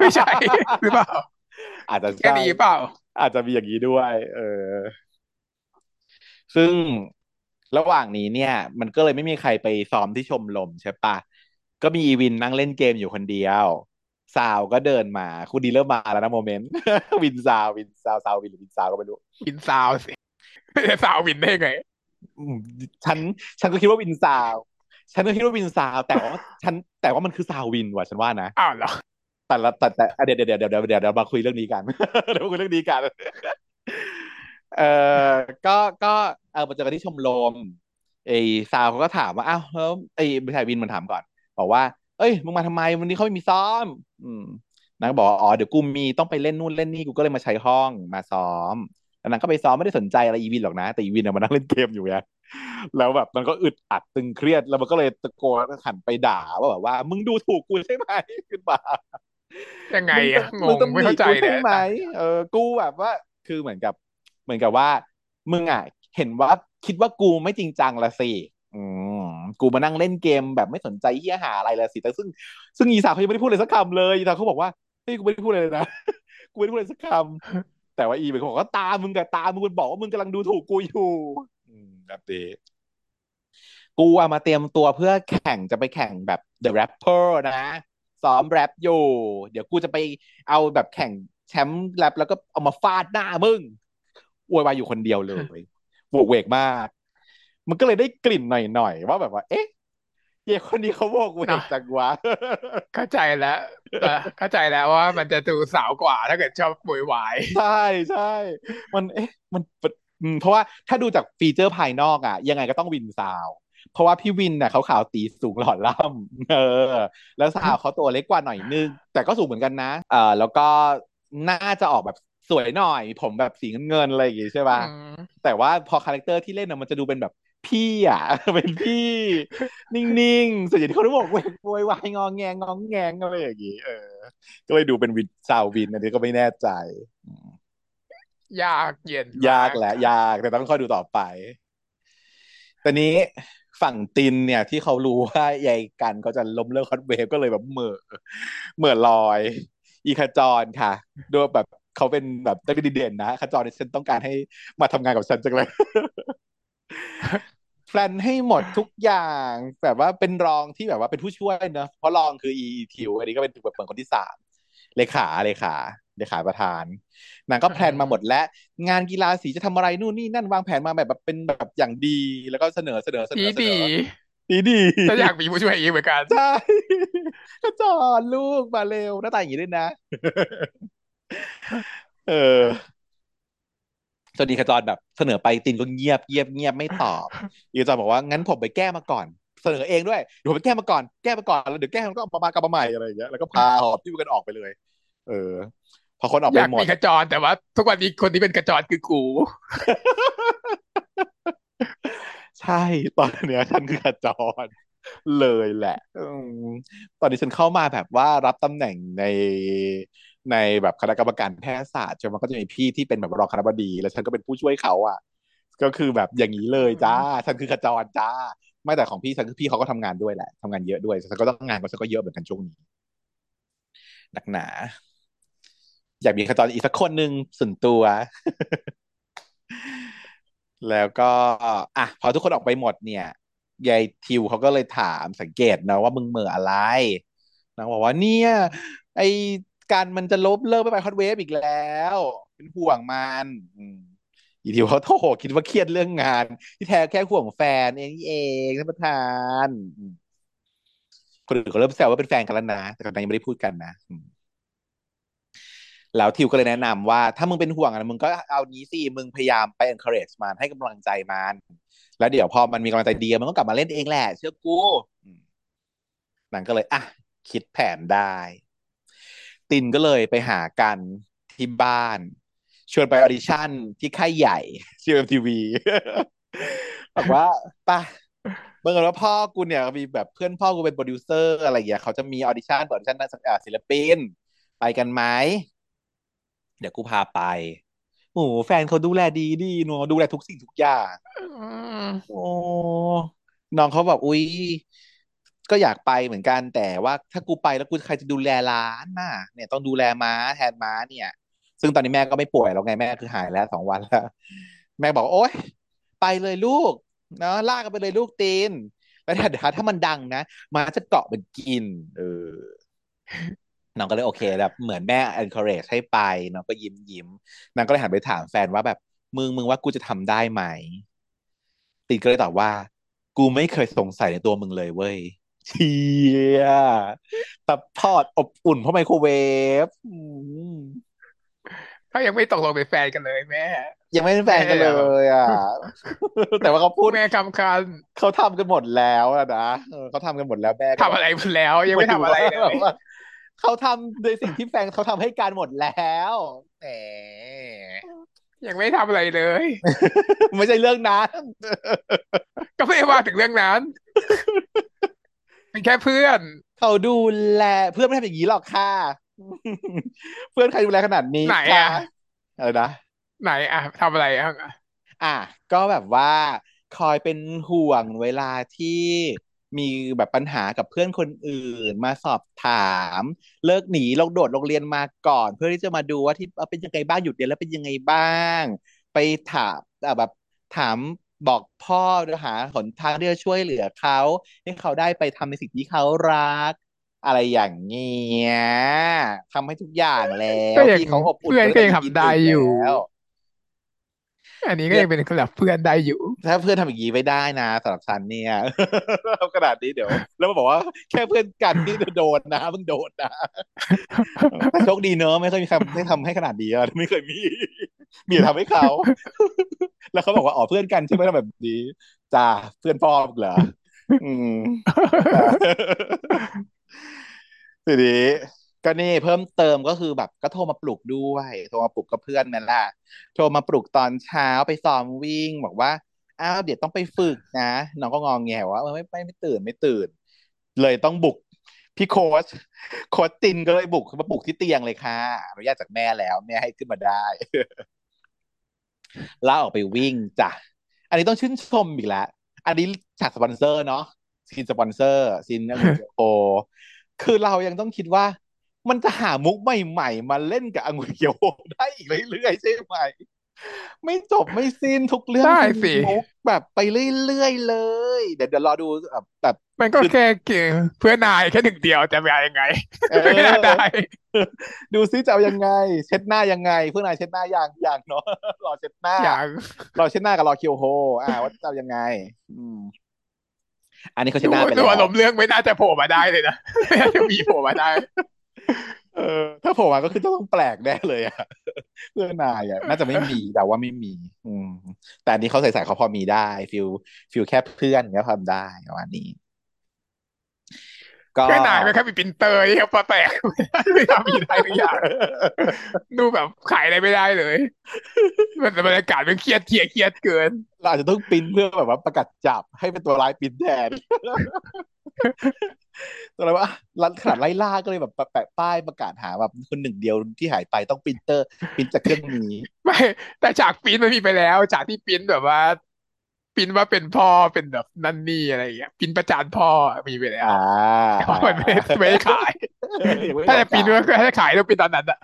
ไม่ใช่หรือเปล่าอาจจะแค่นี้เปล่าอาจจะมีอย่างนี้ด้วยเออซึ่งระหว่างนี้เนี่ยมันก็เลยไม่มีใครไปซ้อมที่ชมรมใช่ปะก็มีอีวินนั่งเล่นเกมอยู่คนเดียวสาวก็เดินมาคุณดีเริ่มมาแล้วนะโมเมนต์วินสาววินสาวสาววินหรือวินสาวก็ไม่รู้วินสาวสิไม่ใช่สาววินได้ไงฉันฉันก็คิดว่าวินสาวฉันก็คิดว่าวินสาวแต่ว่าฉันแต่ว่ามันคือสาววินว่ะฉันว่านะอ้าวเหรอแต่ละแต่แต่เดี๋ยวเดี๋ยวเดี๋ยวเดี๋ยวเดี๋ยวมาคุยเรื่องนี้กันเดี๋ยวมาคุยเรื่องนี้กันเออก็ก็เออมาเจอกันที่ชมรมไอ้สาวเขาก็ถามว่าอ้าวแล้วไอ้ไม่ใช่วินมันถามก่อนบอกว่าเอ้ยมึงมาทำไมวันนี้เขาไม่มีซ้อมอืมนางบอกอ๋อเดี๋ยวกูมีต้องไปเล่นนู่นเล่นนี่กูก็เลยมาใช้ห้องมาซ้อมแล้วนางก็ไปซ้อมไม่ได้สนใจอะไรอีวินหรอกนะแต่อีวินเนี่ยมันนั่งเล่นเกมอยู่ไงแล้วแบบมันก็อึดอัดตึงเครียดแล้วมันก็เลยตะโกนหันไปด่าว่าแบบว่ามึงดูถูกกูใช่ไหมขึ้นมายังไงอะงงไม่เข้าใจเลยเออกูแบบว่าคือเหมือนกับเหมือนกับว่ามึงอ่ะเห็นว่าคิดว่ากูไม่จริงจังละสิอืมกูมานั่งเล่นเกมแบบไม่สนใจเหี้ยหาอะไรละสิแต่ซึ่งซึ่งอีสาวเขายังไม่ได้พูดอะไรสักคำเลยอีสาวเขาบอกว่าเฮ้ยกูไม่ได้พูดอะไรเลยนะกูไม่ได้พูดอะไรสักคำแต่ว่าอีเป็นคนบอกว่าตามึงกับตามึงมันบอกว่ามึงกำลังดูถูกกูอยู่อืมแบบนี้กูอะมาเตรียมตัวเพื่อแข่งจะไปแข่งแบบ The Rapper นะซ้อมแรปอยู่เดี๋ยวกูจะไปเอาแบบแข่งแชมป์แรปแล้วก็เอามาฟาดหน้ามึงอวยวายอยู่คนเดียวเลยบวกเวกมากมันก็เลยได้กลิ่นหน่อยๆว่าแบบว่าเอ๊ะเย่คนนี้เขาโวกเวกจังวะเข้าใจแล้วเข้าใจแล้วว่ามันจะดูสาวกว่าถ้าเกิดชอบอวยวายใช่ใช่มันเอ๊ะมันเพราะว่าถ้าดูจากฟีเจอร์ภายนอกอะยังไงก็ต้องวินสาวเพราะว่าพี่วินน่ะเขาขาวตีสูงหล่อล่ำเออแล้วสาวเขาตัวเล็กกว่าหน่อยนึงแต่ก็สูงเหมือนกันนะเออแล้วก็น่าจะออกแบบสวยหน่อยผมแบบสีเงินๆอะไรอย่างงี้ใช่ป่ะแต่ว่าพอคาแรคเตอร์ที่เล่นน่ะมันจะดูเป็นแบบพี่อ่ะเป็นพี่นิ่งๆส่วนใหญ่ที่เขาบอกโวยวายงอแงงอแงงอะไรอย่างงี้เออก็เลยดูเป็นวินสาววินอันนี้ก็ไม่แน่ใจยากเย็นยากแหละยากแต่ต้องค่อยดูต่อไปตอนนี้ฝั่งตินเนี่ยที่เขารู้ว่าใหญ่กันเขาจะล้มเลิกฮอตเวฟก็เลยแบบเหม่อเหม่อลอยอีขจรค่ะดูแบบเขาเป็นแบบได้ดีเด่นนะขจรเนี่ยฉันต้องการให้มาทำงานกับฉันจังเลยแพลนให้หมดทุกอย่างแบบว่าเป็นรองที่แบบว่าเป็นผู้ช่วยเนอะเพราะรองคืออีทิวอันนี้ก็เป็นแบบเปิดคนที่สามเลขาเลขาเลขาประธานนางก็แพลนมาหมดและงานกีฬาสีจะทำอะไรนู่นนี่นั่นวางแผนมาแบบแบบเป็นแบบอย่างดีแล้วก็เสนอเสนอเสนอเสนอดีดีจะอยากมีผู้ช่วยอีกเหมือนกันใช่ก็จอดลูกมาเร็วหน้าตาอย่างนี้ด้วยนะเออจนอีขจรแบบเสนอไปตินก็เงียบเงียบเงียบไม่ตอบอีขจรบอกว่างั้นผมไปแก้มาก่อนเสนอเองด้วยเดี๋ยวผมไปแก้มาก่อนแก้มาก่อนแล้วเดี๋ยวแก้มันก็มากลับมาใหม่อะไรอย่างเงี้ยแล้วก็พาหอบที่มันออกไปเลยเออพอคนออกไปหมดอยากมีขจรแต่ว่าทุกวันนี้คนที่เป็นขจรคือกูใช่ตอนเนี้ยฉันคือขจรเลยแหละตอนนี้ฉันเข้ามาแบบว่ารับตำแหน่งในในแบบคณะกรรมการแพทยศาสตร์ใช่ไหมก็จะมีพี่ที่เป็นแบบรองคณบดีแล้วฉันก็เป็นผู้ช่วยเขาอ่ะก็คือแบบอย่างนี้เลยจ้าฉันคือขจรจ้าไม่แต่ของพี่ฉันคือพี่เขาก็ทำงานด้วยแหละทำงานเยอะด้วยฉันก็ต้องงานฉันก็เยอะเหมือนกันช่วงนี้หนักหนาอยากมีขจรอีกสักคนหนึ่งส่วนตัว แล้วก็อ่ะพอทุกคนออกไปหมดเนี่ยยายทิวเขาก็เลยถามสังเกตนะว่ามึงเหม่ออะไรนางบอกว่าเนี่ยไอการมันจะลบเลิกไปไปฮอตเวฟอีกแล้วเป็นห่วงมันอีทิวเขาโทรคิดว่าเครียดเรื่องงานที่แท้แค่ห่วงแฟนเองเองท่านประธานคนอื่นเขาเริ่มแซวว่าเป็นแฟนกันแล้วนะแต่ตอนนั้นยังไม่ได้พูดกันนะแล้วทิวก็เลยแนะนำว่าถ้ามึงเป็นห่วงอะมึงก็เอานี้สิมึงพยายามไป encourage มันให้กำลังใจมันแล้วเดี๋ยวพอมันมีกำลังใจดีมันก็กลับมาเล่นเองแหละเชื่อกูนางก็เลยอ่ะคิดแผนได้ตินก็เลยไปหากันที่บ้านชวนไปออดิชั่นที่ค่ายใหญ่ จี เอ็ม เอ็ม ที วี บอกว่าป่ะเมื่อก่อนว่าพ่อกูเนี่ยมีแบบเพื่อนพ่อกูเป็นโปรดิวเซอร์อะไรอย่างเงี้ยเขาจะมีออดิชั่นออดิชั่นศิลปินไปกันไหมเดี๋ยวกูพาไปโอ้แฟนเขาดูแลดีดีเนาะดูแลทุกสิ่งทุกอย่างโอ้น้องเขาแบบอุ๊ย ก็อยากไปเหมือนกันแต่ว่าถ้ากูไปแล้วกูใครจะดูแลร้านน่ะเนี่ยต้องดูแลม้าแทนม้าเนี่ยซึ่งตอนนี้แม่ก็ไม่ป่วยแล้วไงแม่คือหายแล้วสองวันแล้วแม่บอกโอ๊ยไปเลยลูกเนาะลากกันไปเลยลูกตีนแล้วถ้าถ้ามันดังนะม้าจะเกาะมันกินเออน้องก็เลยโอเคแบบเหมือนแม่ encourage ให้ไปน้องก็ยิ้มยิ้มน้องก็เลยหันไปถามแฟนว่าแบบมึงมึงว่ากูจะทำได้ไหมตีนก็เลยตอบว่ากูไม่เคยสงสัยในตัวมึงเลยเว้ยเชียซัพพอร์ตอบอุ่นเพราะไมโครเวฟเขายังไม่ตกลงเป็นแฟนกันเลยแม่ยังไม่เป็นแฟนกันเลยอ่ะ แต่ว่าเขาพูดแม่คำคันเขาทำกันหมดแล้วนะเขาทำกันหมดแล้วแม่ทำอะไรหมดแล้วยังไม่ทำอะไรเลยเขาทำในสิ่งที่แฟนเขาทำให้กันหมดแล้วแต่ยังไม่ทำอะไรเลยไม่ใช่เรื่องนั้นก็ไม่ว่าถึงเรื่องนั้นเป็นแค่เพื่อนเขาดูแลเพื่อนไม่ทำอย่างนี้หรอกค่ะเพื่อนใครดูแลขนาดนี้ไหนอะอะไรนะไหนอะทำอะไรอะอ่ะก็แบบว่าคอยเป็นห่วงเวลาที่มีแบบปัญหากับเพื่อนคนอื่นมาสอบถามเลิกหนีลงโดดโรงเรียนมาก่อนเพื่อที่จะมาดูว่าที่เป็นยังไงบ้างหยุดเรียนแล้วเป็นยังไงบ้างไปถามแบบถามบอกพ่อหาหนทางที่จะช่วยเหลือเขาให้เขาได้ไปทำในสิ่งที่เขารักอะไรอย่างเงี้ยทำให้ทุกอย่างแล้วที่เขาอบอุ่นเพื่อนก็ยังทำได้อยู่อันนี้ก็ยังเป็นแบบเพื่อนได้อยู่ถ้าเพื่อนทำอย่างนี้ไม่ได้นะสำหรับฉันเนี่ยกระดาษนี้เดี๋ยวแล้วมาบอกว่าแค่เพื่อนกันนี่โดนนะมึงโดนนะโชคดีเนอะไม่เคยมีใครได้ทำให้ขนาดนี้ไม่เคยมีมีทำให้เขาแล้วเขาบอกว่าอ๋อเพื่อนกันใช่ไหมทำแบบนี้จ้าเพื่อนพ่อเหรออืมทีนี้ก็นี่เพิ่มเติมก็คือแบบก็โทรมาปลุกด้วยโทรมาปลุกกับเพื่อนนั่นแหละโทรมาปลุกตอนเช้าไปซ้อมวิ่งบอกว่าอ้าวเดี๋ยวต้องไปฝึกนะน้องก็งอแงว่าไม่ไม่ไม่ตื่นไม่ตื่นเลยต้องบุกพี่โค้ชโค้ชตินก็เลยบุกมาปลุกที่เตียงเลยค่ะอนุญาตจากแม่แล้วแม่ให้ขึ้นมาได้ ลากออกไปวิ่งจ้ะอันนี้ต้องชื่นชมอีกแล้วอันนี้จากสปอนเซอร์เนาะซีนสปอนเซอร์ซีนโอคือเรายังต้องคิดว่ามันจะหามุกใหม่ๆมาเล่นกับองุ่นเขียวได้อีกเรื่อยๆใช่ไหมไม่จบไม่สิ้นทุกเรื่องมีมุกแบบไปเรื่อยๆเลยเดี๋ยวเดี๋ยวรอดูแบบมันก็แค่เพื่อนนายแค่หนึ่งเดียวจะไปยังไงเพื่อนนายดูซิจะเอายังไงเช็ดหน้ายังไงเพื่อนนายเช็ดหน้าอย่างอย่างเนาะรอเช็ดหน้าอย่างรอเช็ดหน้ากับรอเขียวโฮอ่าว่าจะเอายังไงอืมอันนี้เขาเช็ดหน้าไปแล้วตัวลมเรื่องไม่น่าจะโผล่มาได้เลยนะไม่น่าจะมีโผล่มาได้เออถ้าโผล่มาก็คือต้องแปลกแน่เลยอ่ะเพื่อนนายอ่ะน่าจะไม่มีแต่ว่าไม่มีอืมแต่อันนี้เขาใส่ๆเขาพอมีได้ฟิลฟิลแค่เพื่อนก็ทำได้ประมาณนี้ก็นายไม่แค่มีปรินเตอร์นี่ครับพอแตกไม่ทำมีได้ทุกอย่างดูแบบขายอะไรไม่ได้เลยมันบรรยากาศมันเครียดเครียดเครียดเกินเราอาจจะต้องปรินเพื่อแบบว่าประกาศจับให้เป็นตัวร้ายปรินแทนตัวอะไรวะรัดขนาดไล่ล่าก็เลยแบบแปะป้ายประกาศหาแบบคนหนึ่งเดียวที่หายไปต้องปรินเตอร์ปรินจากเครื่องนี้ไม่แต่ฉากปรินมันมีไปแล้วฉากที่ปรินแบบว่าปรินว่าเป็นพ่อเป็นแบบนั่นนี่อะไรอย่างเงี้ยปรินประจานพ่อมีไปแล้วแต่ว่ามันไม่ไม่ขายถ้าจะปรินว่าถ้าจะขายต้องปรินตอนนั้นอ่ะ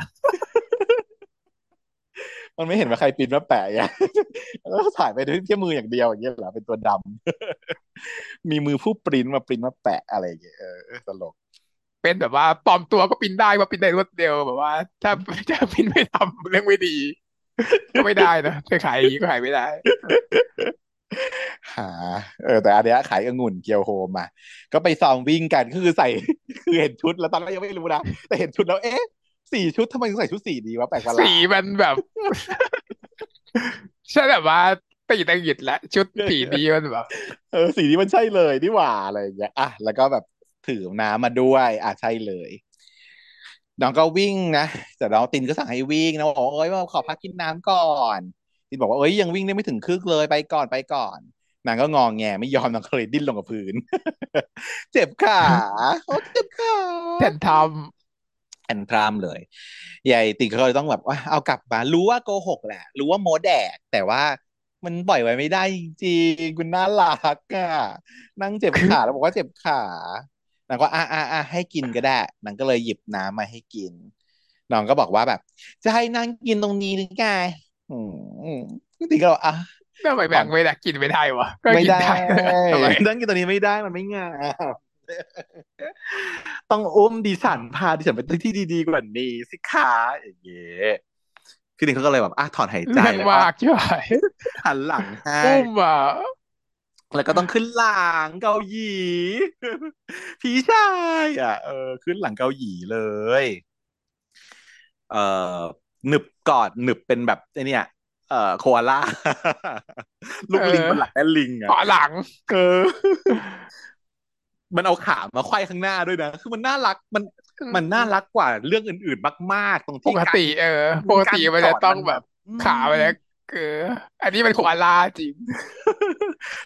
มันไม่เห็นว่าใครปรินว่าแปะอย่างแล้วถ่ายไปด้วยแค่มืออย่างเดียวอย่างเงี้ยเหรอเป็นตัวดำมีมือผู้ปรินมาปรินว่าแปะอะไรอย่างเงี้ยเออตลกเป็นแบบว่าปลอมตัวก็ปรินได้ว่าปรินได้รวดเร็วแบบว่าถ้าถ้าปรินไม่ทำเรื่องไม่ดีก็ไม่ได้นะจะขายก็ขายไม่ได้หาเออแต่อันเนี้ยขายองุ่นเกียวโฮมอ่ะก็ไปซ้อมวิ่งกันคือใส่คือเห็นชุดแล้วตอนแรกยังไม่รู้นะแต่เห็นชุดแล้วเอ๊ะสีชุดทำไมถึงใส่ชุดสีดีวะแปลกประหลาดสีมันแบบใช่แบบว่าตีตะหยิดละชุดสีดีมันแบบเออสีนี้มันใช่เลยนี่หว่าอะไรอย่างเงี้ยอ่ะแล้วก็แบบถือน้ำมาด้วยอ่ะใช่เลยน้องก็วิ่งนะแต่น้องตินก็สั่งให้วิ่งนะบอกเอ้ยมาขอพักกินน้ำก่อนตินบอกว่าเอ้ยยังวิ่งได้ไม่ถึงครึ่งเลยไปก่อนไปก่อนนางก็งอแงไม่ยอมนางก็เลยดิ้นลงกับพื้น เจ็บขาโอ้เจ็บขาแทนทำแทนทำเลยยายตินเขาเลยต้องแบบว่าเอากลับมารู้ว่าโกหกแหละรู้ว่าโมแดกแต่ว่า มันปล่อยไว้ไม่ได้จริงๆคุณน่ารักอ่ะนั่งเจ็บขาแล้วบอกว่าเจ็บขานางก็อ่ะๆๆให้กินก็ได้นางก็เลยหยิบน้ำมาให้กินน้องก็บอกว่าแบบจะให้นางกินตรงนี้หรือไงอืมก็ติก็อ่ะแบบแบ่งไม่ได้กินไม่ได้วะก็กินได้นั่งกินตรงนี้ไม่ได้มันไม่งามต้องอุ้มดิฉันพาดิฉันไปที่ดีๆกว่านี้สิคะอย่างเงี้ยคือนี่เขาก็เลยแบบอ่ะถอนหายใจแล้วก็หันหลังให้อุ้มอ่ะแล้วก็ต้องขึ้นหลังเกาหยีพี่ชายอ่ะเออขึ้นหลังเกาหยีเลยเอ่อหนึบกอดหนึบเป็นแบบไอ้นี่เอ่อโคอาล่าลูกลิงมันหลังและลิงอ่ะหลังเออมันเอาขามาไขว้ข้างหน้าด้วยนะคือมันน่ารักมันมันน่ารักกว่าเรื่องอื่นๆมากๆตรงที่ปกติเออปกติมันจะต้องแบบขาไปแล้วคืออันนี้มันโคอาล่าจริง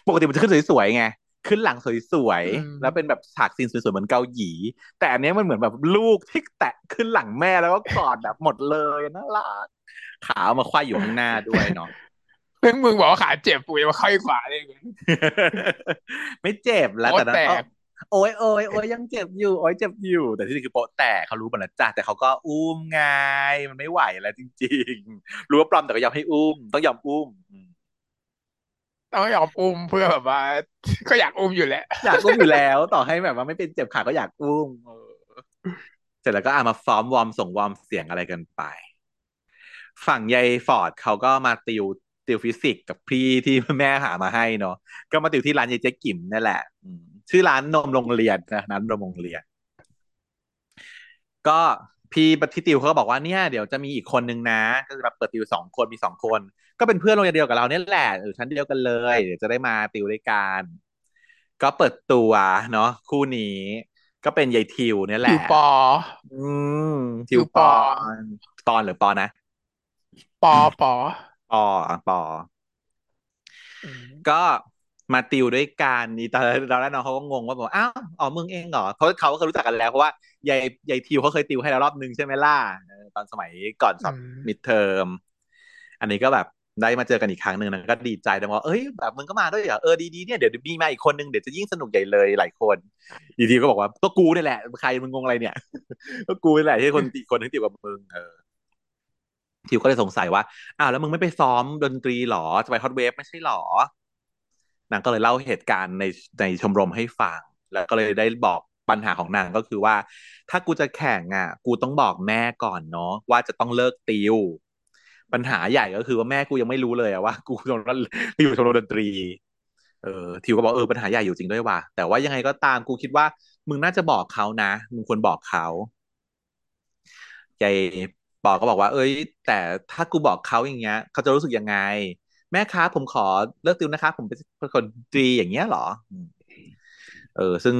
ปกติมันจะขึ้นสวยๆไงขึ้นหลังสวยๆแล้วเป็นแบบฉากซีนสวยๆเหมือนเกาหลีแต่อันนี้มันเหมือนแบบลูกที่แตะขึ้นหลังแม่แล้วก็กอดแบบหมดเลยน่ารักขาเอามาไขว้อยู่ข้างหน้าด้วยเนาะเพิ่งมึงบอกว่าขาเจ็บปุ๋ยมาไขว้ขวาได้ไงไม่เจ็บแล้วแต่นั้นก็โอ้ยโอ้ยโอ้ยยังเจ็บอยู่โอ้ยเจ็บอยู่แต่ที่จริงคือโป๊ะแตกเขารู้หมดแล้วจ้ะแต่เขาก็อุ้มไงมันไม่ไหวแล้วจริงๆรู้ว่าปลอมแต่ก็ยอมให้อุ้มต้องยอมอุ้มต้องยอมอุ้มเพื่อแบบว่าก็อยากอุ้มอยู่แหละอยากอุ้มอยู่แล้วต่อให้แบบว่าไม่เป็นเจ็บขาก็อยากอุ้มเสร็จแล้วก็อ่ะมาฟอร์มวอร์มส่งวอร์มเสียงอะไรกันไปฝั่งยายฟอร์ดเขาก็มาติวติวฟิสิกส์กับพี่ที่แม่หามาให้เนาะก็มาติวที่ร้านยายเจ๊กิ๋มนั่นแหละชื่อร้านนมโรงเรียนนะร้านนมโรงเรียนก็พี่ที่ติวเขาก็บอกว่าเนี่ยเดี๋ยวจะมีอีกคนนึงนะก็รับเปิดติวสองคนมีสองคนก็เป็นเพื่อนโรงเรียนเดียวกับเราเนี่ยแหละอยู่ชั้นเดียวกันเลยเดี๋ยวจะได้มาติวด้วยกันก็เปิดตัวเนาะคู่นี้ก็เป็นยายทิวเนี่ยแหละทิวปออืมทิวปอตอนหรือปอนะปอปอปอปอก็มาติวด้วยกันนี่ตอนเราแล้วน้องเขาก็งงว่าบอกอ้าวอ๋อมึงเองเหรอเพราะเขาก็รู้จักกันแล้วเพราะว่ายายยายทิวเขาเคยติวให้เรารอบนึงใช่ไหมล่ะตอนสมัยก่อนสอบมิดเทอมอันนี้ก็แบบได้มาเจอกันอีกครั้งนึงนะก็ดีใจแต่ว่าเอ้ยแบบมึงก็มาด้วยเหรอเออดีๆเนี่ยเดี๋ยวมีมาอีกคนนึงเดี๋ยวจะยิ่งสนุกใหญ่เลยหลายคนยายทิวก็บอกว่าก็กูนี่แหละใครมึงงงอะไรเนี่ยก็กูนี่แหละที่คนติคนที่ติวกับมึงเออทิวก็เลยสงสัยว่าอ้าวแล้วมึงไม่ไปซ้อมดนตรีหรอจะไปฮอตเวฟไม่ใช่หรอนางก็เลยเล่าเหตุการณ์ในในชมรมให้ฟังแล้วก็เลยได้บอกปัญหาของนางก็คือว่าถ้ากูจะแข่งอ่ะกูต้องบอกแม่ก่อนเนาะว่าจะต้องเลิกติวปัญหาใหญ่ก็คือว่าแม่กูยังไม่รู้เลยว่ากูชมรมอยู่ชมรมดนตรีเออทิวก็บอกเออปัญหาใหญ่อยู่จริงด้วยว่ะแต่ว่ายังไงก็ตามกูคิดว่ามึงน่าจะบอกเขานะมึงควรบอกเขายายปอก็บอกว่าเอ้ยแต่ถ้ากูบอกเขาอย่างเงี้ยเขาจะรู้สึกยังไงแม่คะผมขอเลิกติวนะคะผมเป็นคนตรีอย่างเงี้ยหรอเออซึ่ง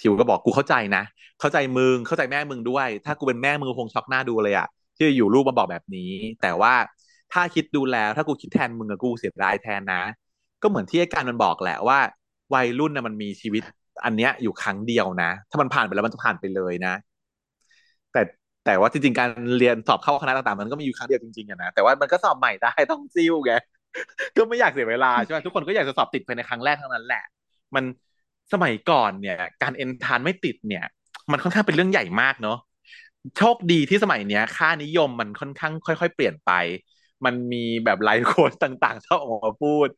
ทิวก็บอกกูเข้าใจนะเข้าใจมึงเข้าใจแม่มึงด้วยถ้ากูเป็นแม่มึงคงช็อกหน้าดูเลยอะที่อยู่ลูกมาบอกแบบนี้แต่ว่าถ้าคิดดูแล้วถ้ากูคิดแทนมึงอะกูเสียดายแทนนะก็เหมือนที่ไอ้การมันบอกแหละว่าวัยรุ่นนะมันมีชีวิตอันเนี้ยอยู่ครั้งเดียวนะถ้ามันผ่านไปแล้วมันจะผ่านไปเลยนะแต่แต่ว่าจริงๆการเรียนสอบเข้าคณะต่างๆมันก็มีอยู่ครั้งเดียวจริงๆอะนะแต่ว่ามันก็สอบใหม่ได้ต้องซิ่วไงก็ไม่อยากเสียเวลาใช่ไหมทุกคนก็อยากจะสอบติดภายในครั้งแรกเท่านั้นแหละมันสมัยก่อนเนี่ยการเอนทรานซ์ไม่ติดเนี่ยมันค่อนข้างเป็นเรื่องใหญ่มากเนาะโชคดีที่สมัยเนี้ยค่านิยมมันค่อนข้างค่อยๆเปลี่ยนไปมันมีแบบไลฟ์โค้ชต่างๆชอบออกมาพูด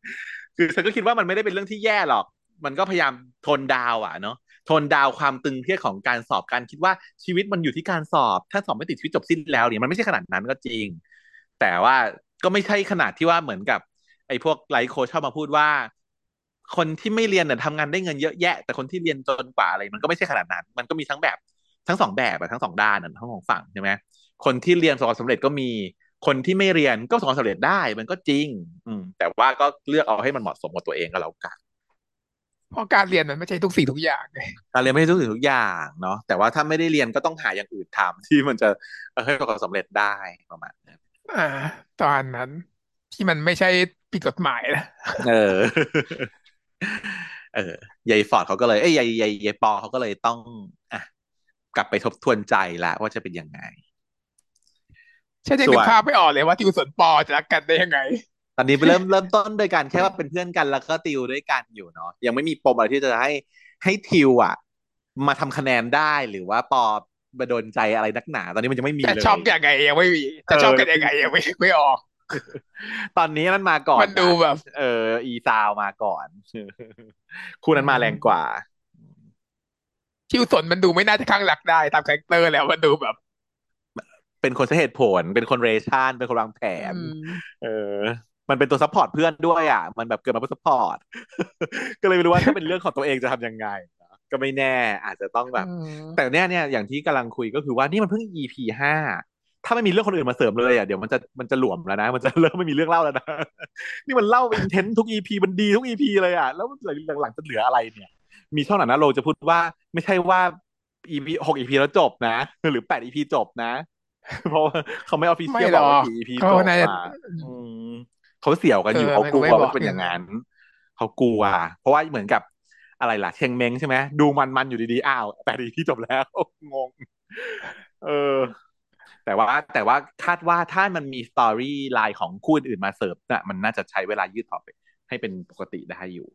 คือฉันก็คิดว่ามันไม่ได้เป็นเรื่องที่แย่หรอกมันก็พยายามโทนดาวอ่ะเนาะโทนดาวความตึงเครียดของการสอบการคิดว่าชีวิตมันอยู่ที่การสอบถ้าสอบไม่ติดชีวิตจบสิ้นแล้วเนี่ยมันไม่ใช่ขนาดนั้นก็จริงแต่ว่าก็ไม่ใช่ขนาดที่ว่าเหมือนกับไอ้พวกไลฟ์โค้ชชอบมาพูดว่าคนที่ไม่เรียนน่ะทำงานได้เงินเยอะแยะแต่คนที่เรียนจนกว่าอะไรมันก็ไม่ใช่ขนาดนั้นมันก็มีทั้งแบบทั้งสองแบบอ่ะทั้งสองด้านน่ะทั้งสองฝั่งใช่มั้ยคนที่เรียนประสบความสำเร็จก็มีคนที่ไม่เรียนก็ประสบความสำเร็จได้มันก็จริงอืมแต่ว่าก็เลือกเอาให้มันเหมาะสมกับตัวเองก็แล้วกันเพราะการเรียนมันไม่ใช่ทุกสิ่งทุกอย่างการเรียนไม่ใช่ทุกสิ่งทุกอย่างเนาะแต่ว่าถ้าไม่ได้เรียนก็ต้องหาอย่างอื่นทำที่มันจะให้ประสบความสำเร็จได้ประมาณนั้นอ่าตอนนั้นที่มันไม่ใช่ผิดกฎหมายนะเออเออยายฟอร์ดเขาก็เลยเอ้ยยายยายยายปอเขาก็เลยต้องอ่ะกลับไปทบทวนใจละว่าจะเป็นยังไงใช่ยังนึกภาพไม่ออกเลยว่าทิวสนปอจะรักกันได้ยังไง ตอนนี้เริ่มเริ่มต้นโดยการแค่ว่าเป็นเพื่อนกันแล้วก็ติวด้วยกันอยู่เนาะยังไม่มีปมอะไรที่จะให้ให้ทิวอ่ะมาทำคะแนนได้หรือว่าปอมาโดนใจอะไรนักหนาตอนนี้มันยังไม่มีเลยแต่ชอบยังไงยังไม่มีแต่ชอบกันยังไงยังไม่ไม่ออกตอนนี้มันมาก่อนมันดูแบบเอออีซาวมาก่อนคู่นั้นมาแรงกว่าทิวสนมันดูไม่น่าจะข้างหลักได้ตามคาแรคเตอร์แล้วมันดูแบบเป็นคนใช้เหตุผลเป็นคนเรชั่นเป็นคนวางแผนเออมันเป็นตัวซัพพอร์ตเพื่อนด้วยอ่ะมันแบบเกิดมาเพื่อซัพพอร์ตก็เลยไม่รู้ว่าถ้าเป็นเรื่องของตัวเองจะทำยังไงก็ไม่แน่อาจจะต้องแบบแต่เนี้ยเนี้ยอย่างที่กำลังคุยก็คือว่านี่มันเพิ่ง อี พี ห้าถ้าไม่มีเรื่องคนอื่นมาเสริมเลยอ่ะเดี๋ยวมันจะมันจะหลวมแล้วนะมันจะเริ่มไม่มีเรื่องเล่าแล้วนะนี่มันเล่าอินเทนต์ทุก อี พี มันดีทุก อี พี เลยอ่ะแล้วหลังๆจะเหลืออะไรเนี่ยมีช่องหนังนะโลจะพูดว่าไม่ใช่ว่า อี พี หก อี พี แล้วจบนะหรือแปด อี พี จบนะเพราะเขาไม่ออฟฟิเชียลบอกว่ากี่ อี พี จบมาเขาเสี่ยวกันอยู่เขากลัวว่าเป็นอย่างนั้นเขากลัวเพราะว่าเหมือนกับอะไรล่ะเชงเม้งใช่ไหมดูมันๆอยู่ดีๆอ้าวแต่ดีที่จบแล้วงงเออแต่ว่าแต่ว่าคาดว่าถ้ามันมีสตอรี่ไลน์ของคู่อื่นมาเสิร์ฟนะมันน่าจะใช้เวลายืดต่อไปให้เป็นปกติได้อยู่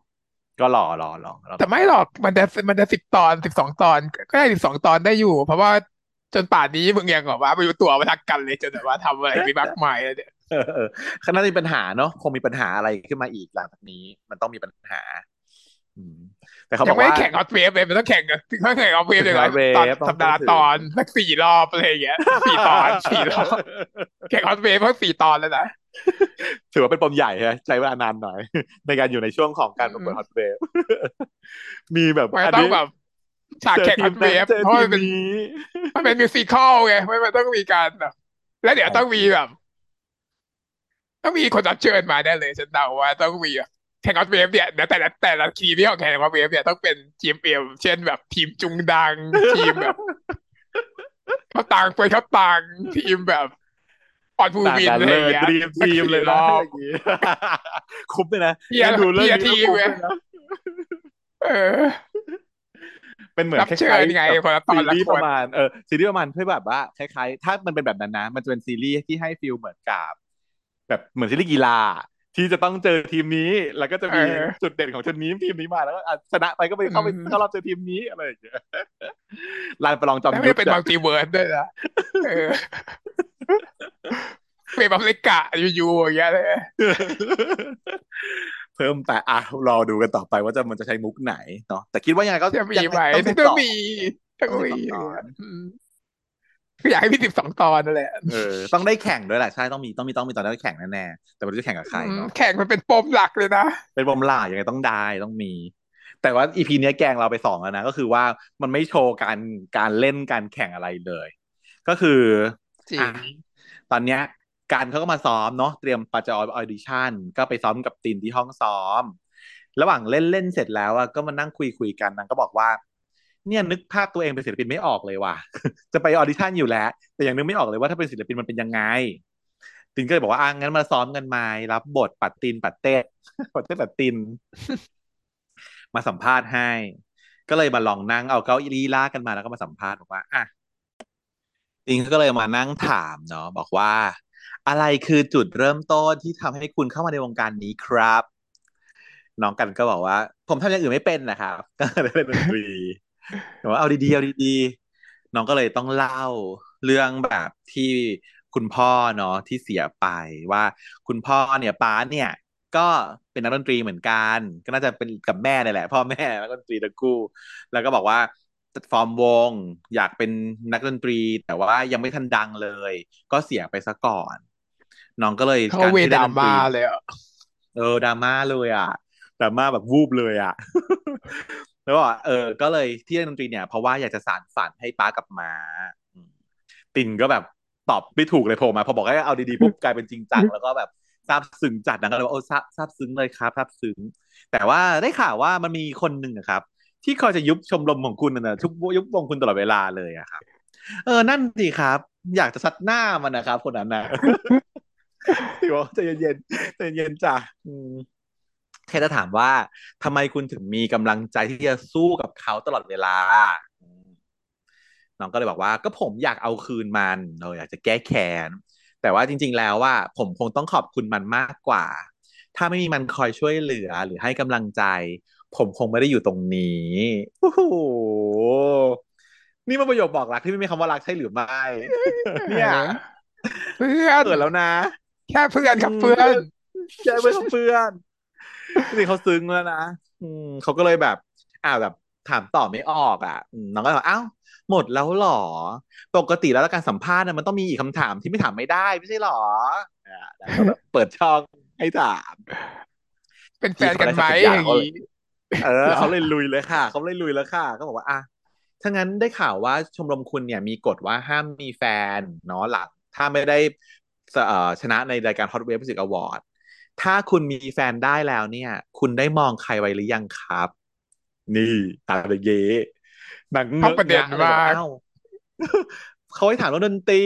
ก็รอรอรอแต่ไม่หรอกมันจะมันจะสิบตอนสิบสองตอนก็ได้สิบสองตอนได้อยู่เพราะว่าจนป่านนี้มึงยังบอกว่าไม่รู้ตัวมาทักกันเลยจนแบบว่าทำอะไรไม่มากมายแล้วเนี่ยเออเออขณะมีปัญหาเนาะคงมีปัญหาอะไรขึ้นมาอีกหลังจากนี้มันต้องมีปัญหาแต่เขาบอกว่าแข่ง Hot Wave เลยมันต้องแข่งกันถึงต้องแข่ง Hot Wave เลยตอนสัปดาห์ตอนสักสี่รอบอะไรอย่างเงี้ยสี่ตอนสี่รอบแข่ง Hot Wave เพิ่งสี่ตอนแล้วนะถือว่าเป็นปมใหญ่ฮะใช้เวลานานหน่อยในการอยู่ในช่วงของการประกวด Hot Wave มีแบบอันนี้แบบฉากแข่ง Hot Wave เพราะมันเป็นมันเป็นมิวสิคอลไงมันต้องมีการแบบแล้วเดี๋ยวต้องมีแบบต้องมีคนรับเชิญมาได้เลยฉันเดาว่าต้องมีแข่ง Hot Wave เนี่ยแต่แต่แต่ละทีมที่ออกแข่ง Hot Wave เนี่ยต้องเป็นทีมเอ็มเช่นแบบทีมจุงดังทีมแบบเขาต่างเฟยเขาต่างทีมแบบออนฟูวินอะไรอย่างเงี้ยทีมเลยรอบคุ้มเลยนะเพียดูเรื่องทีมเลยเออเป็นเหมือนคล้ายๆไงคนละตอนละคนประมาณเออซีรีส์ประมาณเพื่อแบบว่าคล้ายๆถ้ามันเป็นแบบนั้นนะมันจะเป็นซีรีส์ที่ให้ฟีลเหมือนกับแบบเหมือนซีรีส์กีฬาที่จะต้องเจอทีมนี้แล้วก็จะมีจุดเด่นของทีมนี้ทีมนี้มาแล้วก็ชนะไปก็ไปเข้าไปเข้ารอบเจอทีมนี้อะไรอย่างเงี้ยลานประลองจอมยุทธไม่เป็นมัลติเวิร์สด้วยนะเออเป็นแบบเล็กกะอยู่ๆอย่างเงี้ยเลยเพิ่มแต่อ่ะรอดูกันต่อไปว่าจะมันจะใช้มุกไหนเนาะแต่คิดว่ายังไงก็จะมีไหมจะมีอยากให้มีสิบสองตอนนั่นแหละเออต้องได้แข่งด้วยแหละใช่ต้องมีต้องมีต้องมีตอนได้แข่งแน่ๆแต่ไม่รู้จะแข่งกับใครเนาะแข่งมันเป็นปมหลักเลยนะเป็นปมหลักยังไงต้องได้ต้องมีแต่ว่า อี พี เนี้ยแกงเราไปสองแล้วนะก็คือว่ามันไม่โชว์การการเล่นการแข่งอะไรเลยก็คืออ่ะตอนเนี้ยการเขาก็มาซ้อมเนาะเตรียมปาจอออดิชั่นก็ไปซ้อมกับตินที่ห้องซ้อมระหว่างเล่นเล่นเสร็จแล้วอ่ะก็มานั่งคุยคุยกันนางก็บอกว่าเนี่ยนึกภาพตัวเองเป็นศิลปินไม่ออกเลยว่ะจะไปออดิชั่นอยู่แล้วแต่ยังนึกไม่ออกเลยว่าถ้าเป็นศิลปินมันเป็นยังไงตินก็เลยบอกว่าอ่ะงั้นมาซ้อมกันมารับบทปัดตินปัดเต้ปัดเต้ปัดตินมาสัมภาษณ์ให้ก็เลยมาลองนั่งเอาเก้าอี้ลากกันมาแล้วก็มาสัมภาษณ์บอกว่าอ่ะตินก็เลยมานั่งถามเนาะบอกว่าอะไรคือจุดเริ่มต้นที่ทำให้คุณเข้ามาในวงการนี้ครับน้องกันก็บอกว่าผมทำอย่างอื่นไม่เป็นนะครับก็เลยเล่นดนตรีแต่ว่าเอาดีๆเอาดีๆน้องก็เลยต้องเล่าเรื่องแบบที่คุณพ่อเนาะที่เสียไปว่าคุณพ่อเนี่ยป้าเนี่ยก็เป็นนักดนตรีเหมือนกันก็น่าจะเป็นกับแม่นี่แหละพ่อแม่นักดนตรีตะกู้แล้วก็บอกว่าฟอร์มวงอยากเป็นนักดนตรีแต่ว่ายังไม่ทันดังเลยก็เสียไปซะก่อนน้องก็เลยการที่ดราม่าเลยอ่ะเออดราม่าเลยอ่ะดราม่าแบบวูบเลยอ่ะ แล้วอ่ะเออก็เลยที่เล่นดนตรีเนี่ยเพราะว่าอยากจะสานฝันให้ป้ากับม้าตินก็แบบตอบไม่ถูกเลยโผล่มาพอบอกให้เอาดีๆปุ๊บกลายเป็นจริงจัง แล้วก็แบบซาบซึ้งจัดนะก็เลยว่าโอ้ซาบซึ้งเลยครับซาบซึ้งแต่ว่าได้ข่าวว่ามันมีคนหนึ่งครับที่คอยจะยุบชมรมของคุณนะทุกยุบวงคุณตลอดเวลาเลยอะครับเออนั่นสิครับอยากจะซัดหน้ามันนะครับคนนั้นนะที่บอกใจเย็นๆใจเย็นจ้ะแค่จะถามว่าทำไมคุณถึงมีกำลังใจที่จะสู้กับเขาตลอดเวลาน้องก็เลยบอกว่าก็ผมอยากเอาคืนมันเอออยากจะแก้แค้น แต่ว่าจริงๆแล้วว่าผมคงต้องขอบคุณมันมากกว่าถ้าไม่มีมันคอยช่วยเหลือหรือให้กำลังใจผมคงไม่ได้อยู่ตรงนี้โอ้โหนี่มันประโยคบอกรักที่ไม่มีคำว่ารักใช่หรือไม่เนี่ยเพื่อนเกิดแล้วนะแค่เพื่อนกับเพื่อนแค่เพื่อนกับเพื่อนนี่เขาซึ้งแล้วนะเขาก็เลยแบบอ้าวแบบถามตอบไม่ออกอ่ะน้องก็บอกอ้าวหมดแล้วหรอปกติแล้วการสัมภาษณ์มันต้องมีอีกคำถามที่ไม่ถามไม่ได้ไม่ใช่หรอเปิดช่องให้ถามเป็นแฟนกันไหมอย่างนี้เออเขาเลยลุยเลยค่ะเขาเลยลุยแล้วค่ะเขาบอกว่าอ่ะถ้างั้นได้ข่าวว่าชมรมคุณเนี่ยมีกฎว่าห้ามมีแฟนเนาะหลังถ้าไม่ได้ชนะในรายการ Hot Wave Music Award ถ้าคุณมีแฟนได้แล้วเนี่ยคุณได้มองใครไว้หรือยังครับนี่อะไรเย่หนังเงือกประเด็นว่าเขาให้ถามเรื่องดนตรี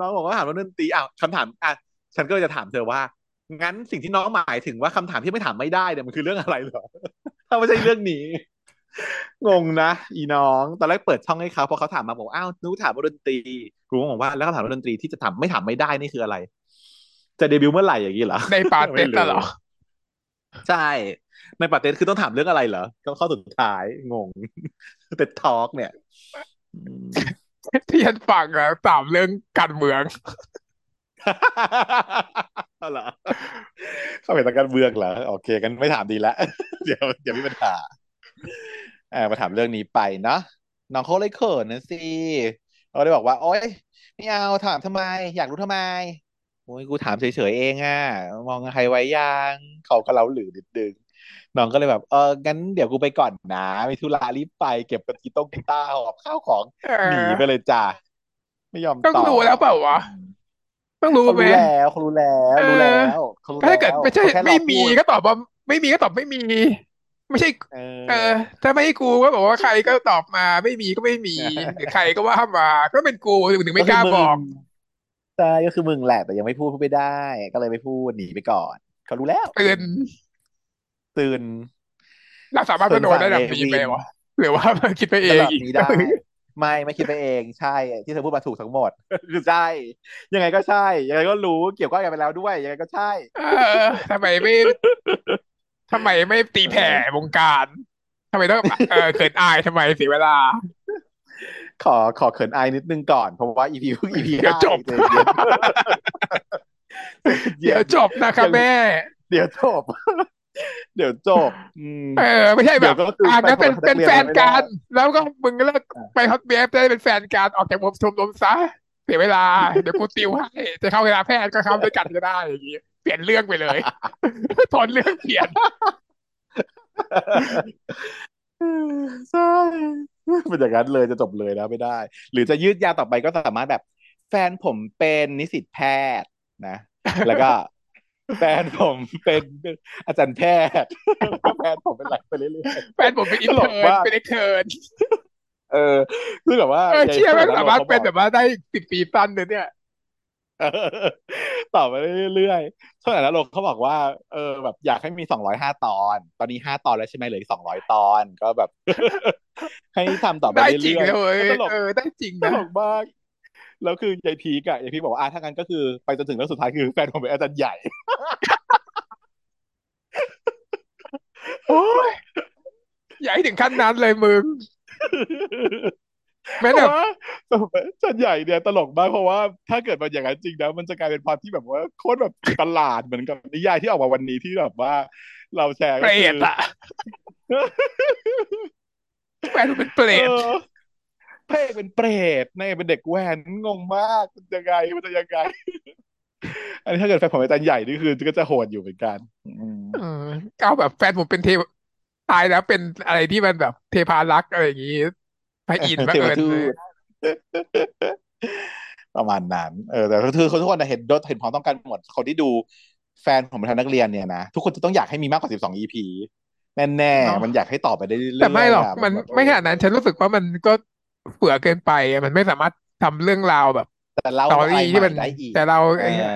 น้องบอกว่าถามเรื่องดนตรีอ้าวคำถามอ่ะฉันก็จะถามเธอว่างั้นสิ่งที่น้องหมายถึงว่าคำถามที่ไม่ถามไม่ได้เนี่ยมันคือเรื่องอะไรเหรอถ้าไม่ใช่เรื่องนี้งงนะอีน้องตอนแรกเปิดช่องให้เขาพอเขาถามมาบอกอ้าวนุถามว่าดนตรีครูก็บอกว่าแล้วคำถามว่าดนตรีที่จะถามไม่ถามไม่ได้นี่คืออะไรจะเดบิวต์เมื่อไหร่อย่างนี้เหรอในปาเต็ดเหรอใช่ในปาเต็ดคือต้องถามเรื่องอะไรเหรอต้องข้อสุดท้ายงงเต็ดทอล์กเนี่ยที่ฉันฟังแล้วถามเรื่องการเมืองเหรอเข้าไปทางการเมืองเหรอโอเคกันไม่ถามดีแล้วเดี๋ยวเดี๋ยวมีปัญหาเออมาถามเรื่องนี้ไปนะน้องเขาเลยเขินนะสิเขาเลยบอกว่าโอ๊ยไม่เอาถามทำไมอยากรู้ทำไมโอ้ยกูถามเฉยๆเองอ่ะมองใครไว้ยังเขาก็เล่าหลือนิดนึงน้องก็เลยแบบเอองั้นเดี๋ยวกูไปก่อนนะมีธุระรีบไปเก็บกระติต้งกีตาร์หอบข้าวของหนีไปเลยจ้ะไม่ยอมต่อต้องรู้แล้วเปล่าวะต้องรู้ไหมรู้แล้วเขารู้แล้วรู้แล้วถ้าเกิดไม่ใช่ไม่มีก็ตอบว่าไม่มีก็ตอบไม่มีไม่ใช่เออถ้าไม่ให้กูก็บอกว่าใครก็ตอบมาไม่มีก็ไม่มีใครก็ว่ามาก็เป็นกูถึงไม่กล้าบอกใช่ก็คือมึงแหละแต่ยังไม่พูดพูดไม่ได้ก็เลยไม่พูดหนีไปก่อนเขารู้แล้วตื่นตื่นเราสามารถกระโดดได้แบบนี้ไหมวะหรือว่ามันคิดไปเองนี้ได้ไม่ไม่คิดไปเองใช่ที่เธอพูดมาถูกทั้งหมดคือใช่ยังไงก็ใช่ยังไงก็รู้เกี่ยวข้องกันไปแล้วด้วยยังไงก็ใช่ทำไมไม่ทำไมไม่ตีแผ่วงการทำไมต้องเออเขินอายทำไมเสียเวลาขอขอเขินอายนิดนึงก่อนเพราะว่า อี พี เพิ่ง อี พี เดี๋ยวจบเดี๋ยวจบนะครับแม่เดี๋ยวจบเดี๋ยวจบเออไม่ใช่แบบอ่ะงั้นเป็นเป็นแฟนกันแล้วก็มึงก็เลิกไปฮอตเวฟได้เป็นแฟนกันออกจากวงชมรมซะเสียเวลาเดี๋ยวกูติวให้จะเข้าเวลาแพทย์ก็เข้าด้วยกันก็ได้อย่างงี้เปลี่ยนเรื่องไปเลยถอนเรื่องเปลี่ยนใช่เป็นอย่างนั้นเลยจะจบเลยนะไม่ได้หรือจะยืดยาวต่อไปก็สามารถแบบแฟนผมเป็นนิสิตแพทย์นะแล้วก็แฟนผมเป็นอาจารย์แพทย์แฟนผมเป็นอะไรไปเรื่อยๆแฟนผมเป็นอินเทิร์นเป็นเอ็กเทิร์นเออคือแบบว่าเชื่อไหมสามารถเป็นแบบว่าได้สิบปีตันเลยเนี่ยต่อไปเรื่อยๆเท่าไหร่นะลงเขาบอกว่าเออแบบอยากให้มีสองร้อยห้าตอนตอนนี้ห้าตอนแล้วใช่ไหมเหลืออีกสองร้อยตอนก็แบบให้ทำต่อไปเรื่อยๆได้จริงเลยเออได้จริงนะตลกมากแล้วคือยายพีกอะยายพีกบอกว่าอ่ะถ้างั้นก็คือไปจนถึงแล้วสุดท้ายคือแฟนผมเป็นอาจารย์ใหญ่โอ้ยใหญ่ถึงขั้นนั้นเลยมึงแม้แต่จันใหญ่เนี่ยตลกมากเพราะว่าถ้าเกิดมันอย่างนั้นจริงนะมันจะกลายเป็นพอดที่แบบว่าโคตรแบบประหลาดเหมือนกับนิยายที่ออกมาวันนี้ที่แบบว่าเราแชร์เปรตอะแฟนเป็นเปรตเพ่เป็นเปรตในเป็นเด็กแว้นงงมากมันจะยังไงมันจะยังไงอันนี้ถ้าเกิดแฟนผมเป็นจันใหญ่นี่คือก็จะโหดอยู่เหมือนกันก้าวแบบแฟนผมเป็นเทพตายแล้วเป็นอะไรที่มันแบบเทพารักษ์อะไรอย่างนี้ไปอินมาเกินประมาณนั้นเออแต่คือคนทุกคนเห็นดดเห็นความต้องการหมดคนที่ดูแฟนของประธานนักเรียนเนี่ยนะทุกคนจะต้องอยากให้มีมากกว่าสิบสอง อี พี แน่ๆมันอยากให้ต่อไปได้เรื่อยๆแต่ไม่หรอกมันไม่ขนาดนั้นฉันรู้สึกว่ามันก็เผื่อเกินไปมันไม่สามารถทำเรื่องราวแบบแต่เราตอรี่ที่มันแต่เรา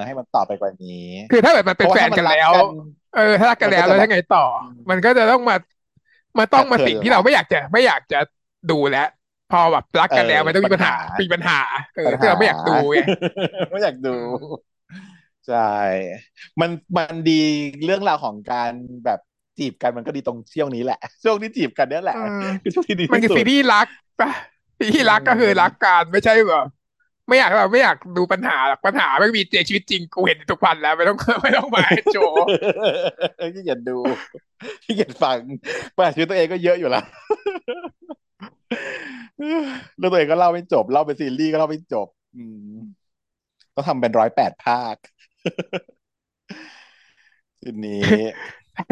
ให้มันต่อไปกว่านี้คือถ้าแบบมันเป็นแฟนกันแล้วเออถ้ารักกันแล้วแล้วยังไงต่อมันก็จะต้องมามาต้องมาสิ่งที่เราไม่อยากจะไม่อยากจะดูแล พอแบบรักกันแล้วมันต้องมีปัญหามีปัญหาเออเราไม่อยากดูไงไม่อยากดูใช่มันมันดีเรื่องราวของการแบบจีบกันมันก็ดีตรงช่วงนี้แหละช่วงที่จีบกันนี่แหละคือช่วงที่ดีมันคือซีรีส์รักป่ะซีรีส์รักก็คือรักกันไม่ใช่แบบไม่อยากแบบไม่อยากดูปัญหาหรอกปัญหาไม่มีในชีวิตจริงกูเห็นทุกพันแล้วไม่ต้องไม่ต้องมาโชว์ขี้เกียจดูขี้เกียจฟังปัญหาชีวิตตัวเองก็เยอะอยู่แล้วแล้วตัวเองก็เล่าไม่จบเล่าเป็นซีรีส์ก็เล่าไม่จบต้องทำเป็นหนึ่งร้อยแปดภาคทีนี้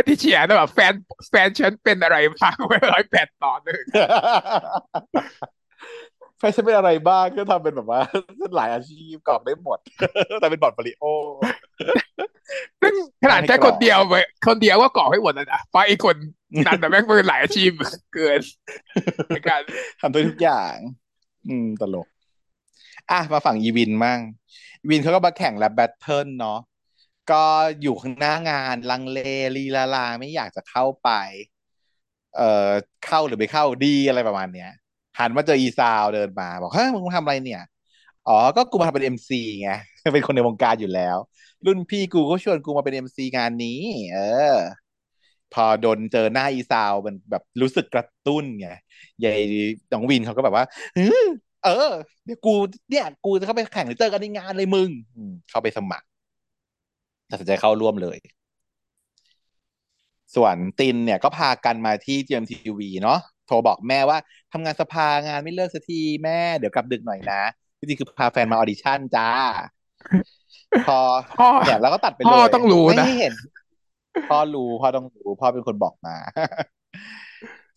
ที่เชียร์นะแบบแฟนแฟนฉันเป็นอะไรบ้างเป็นหนึ่งร้อยแปดตอนนึงแฟนฉันเป็นอะไรบ้างก็ทำเป็นแบบว่าหลายอาชีพกอบได้หมดแต่เป็นบอร์ดโปลิโอซึ่งขนาดแค่คนเดียวไปคนเดียวก็กอบให้หมดแล้วนะเพราะอีกคนนั่นแต่แม่งเป็นหลายอาชีพเกินในการทำทุกอย่างอืมตลกอ่ะมาฝั่งยีวินมั่งวินเขาก็มาแข่งแรปแบทเทิลเนาะก็อยู่ข้างหน้างานลังเลลีลาลาไม่อยากจะเข้าไปเอ่อเข้าหรือไม่เข้าดีอะไรประมาณเนี้ยหันมาเจออีซาวเดินมาบอกเฮ้ยมึงทำอะไรเนี่ยอ๋อก็กูมาทำเป็น เอ็ม ซี ไงเป็นคนในวงการอยู่แล้วรุ่นพี่กูก็ชวนกูมาเป็น เอ็ม ซี งานนี้เออพอโดนเจอหน้าอีซาวมันแบบรู้สึกกระตุ้นไงยายน้องวินเขาก็แบบว่าเออเดี๋ยวกูเนี่ยกูจะเข้าไปแข่งหรือเจอกันในงานเลยมึงเข้าไปสมัครตัดสินใจเข้าร่วมเลยส่วนตินเนี่ยก็พากันมาที่ จี เอ็ม ที วี เนาะโทรบอกแม่ว่าทำงานสภางานไม่เลิกสักทีแม่เดี๋ยวกลับดึกหน่อยนะจริงๆคือพาแฟนมาออดิชั่นจ้าพอเนี่ยแล้วก็ตัดไปเลยพ่อต้องรู้นะไม่เห็นพ่อรู้พ่อต้องรู้พ่อเป็นคนบอกมา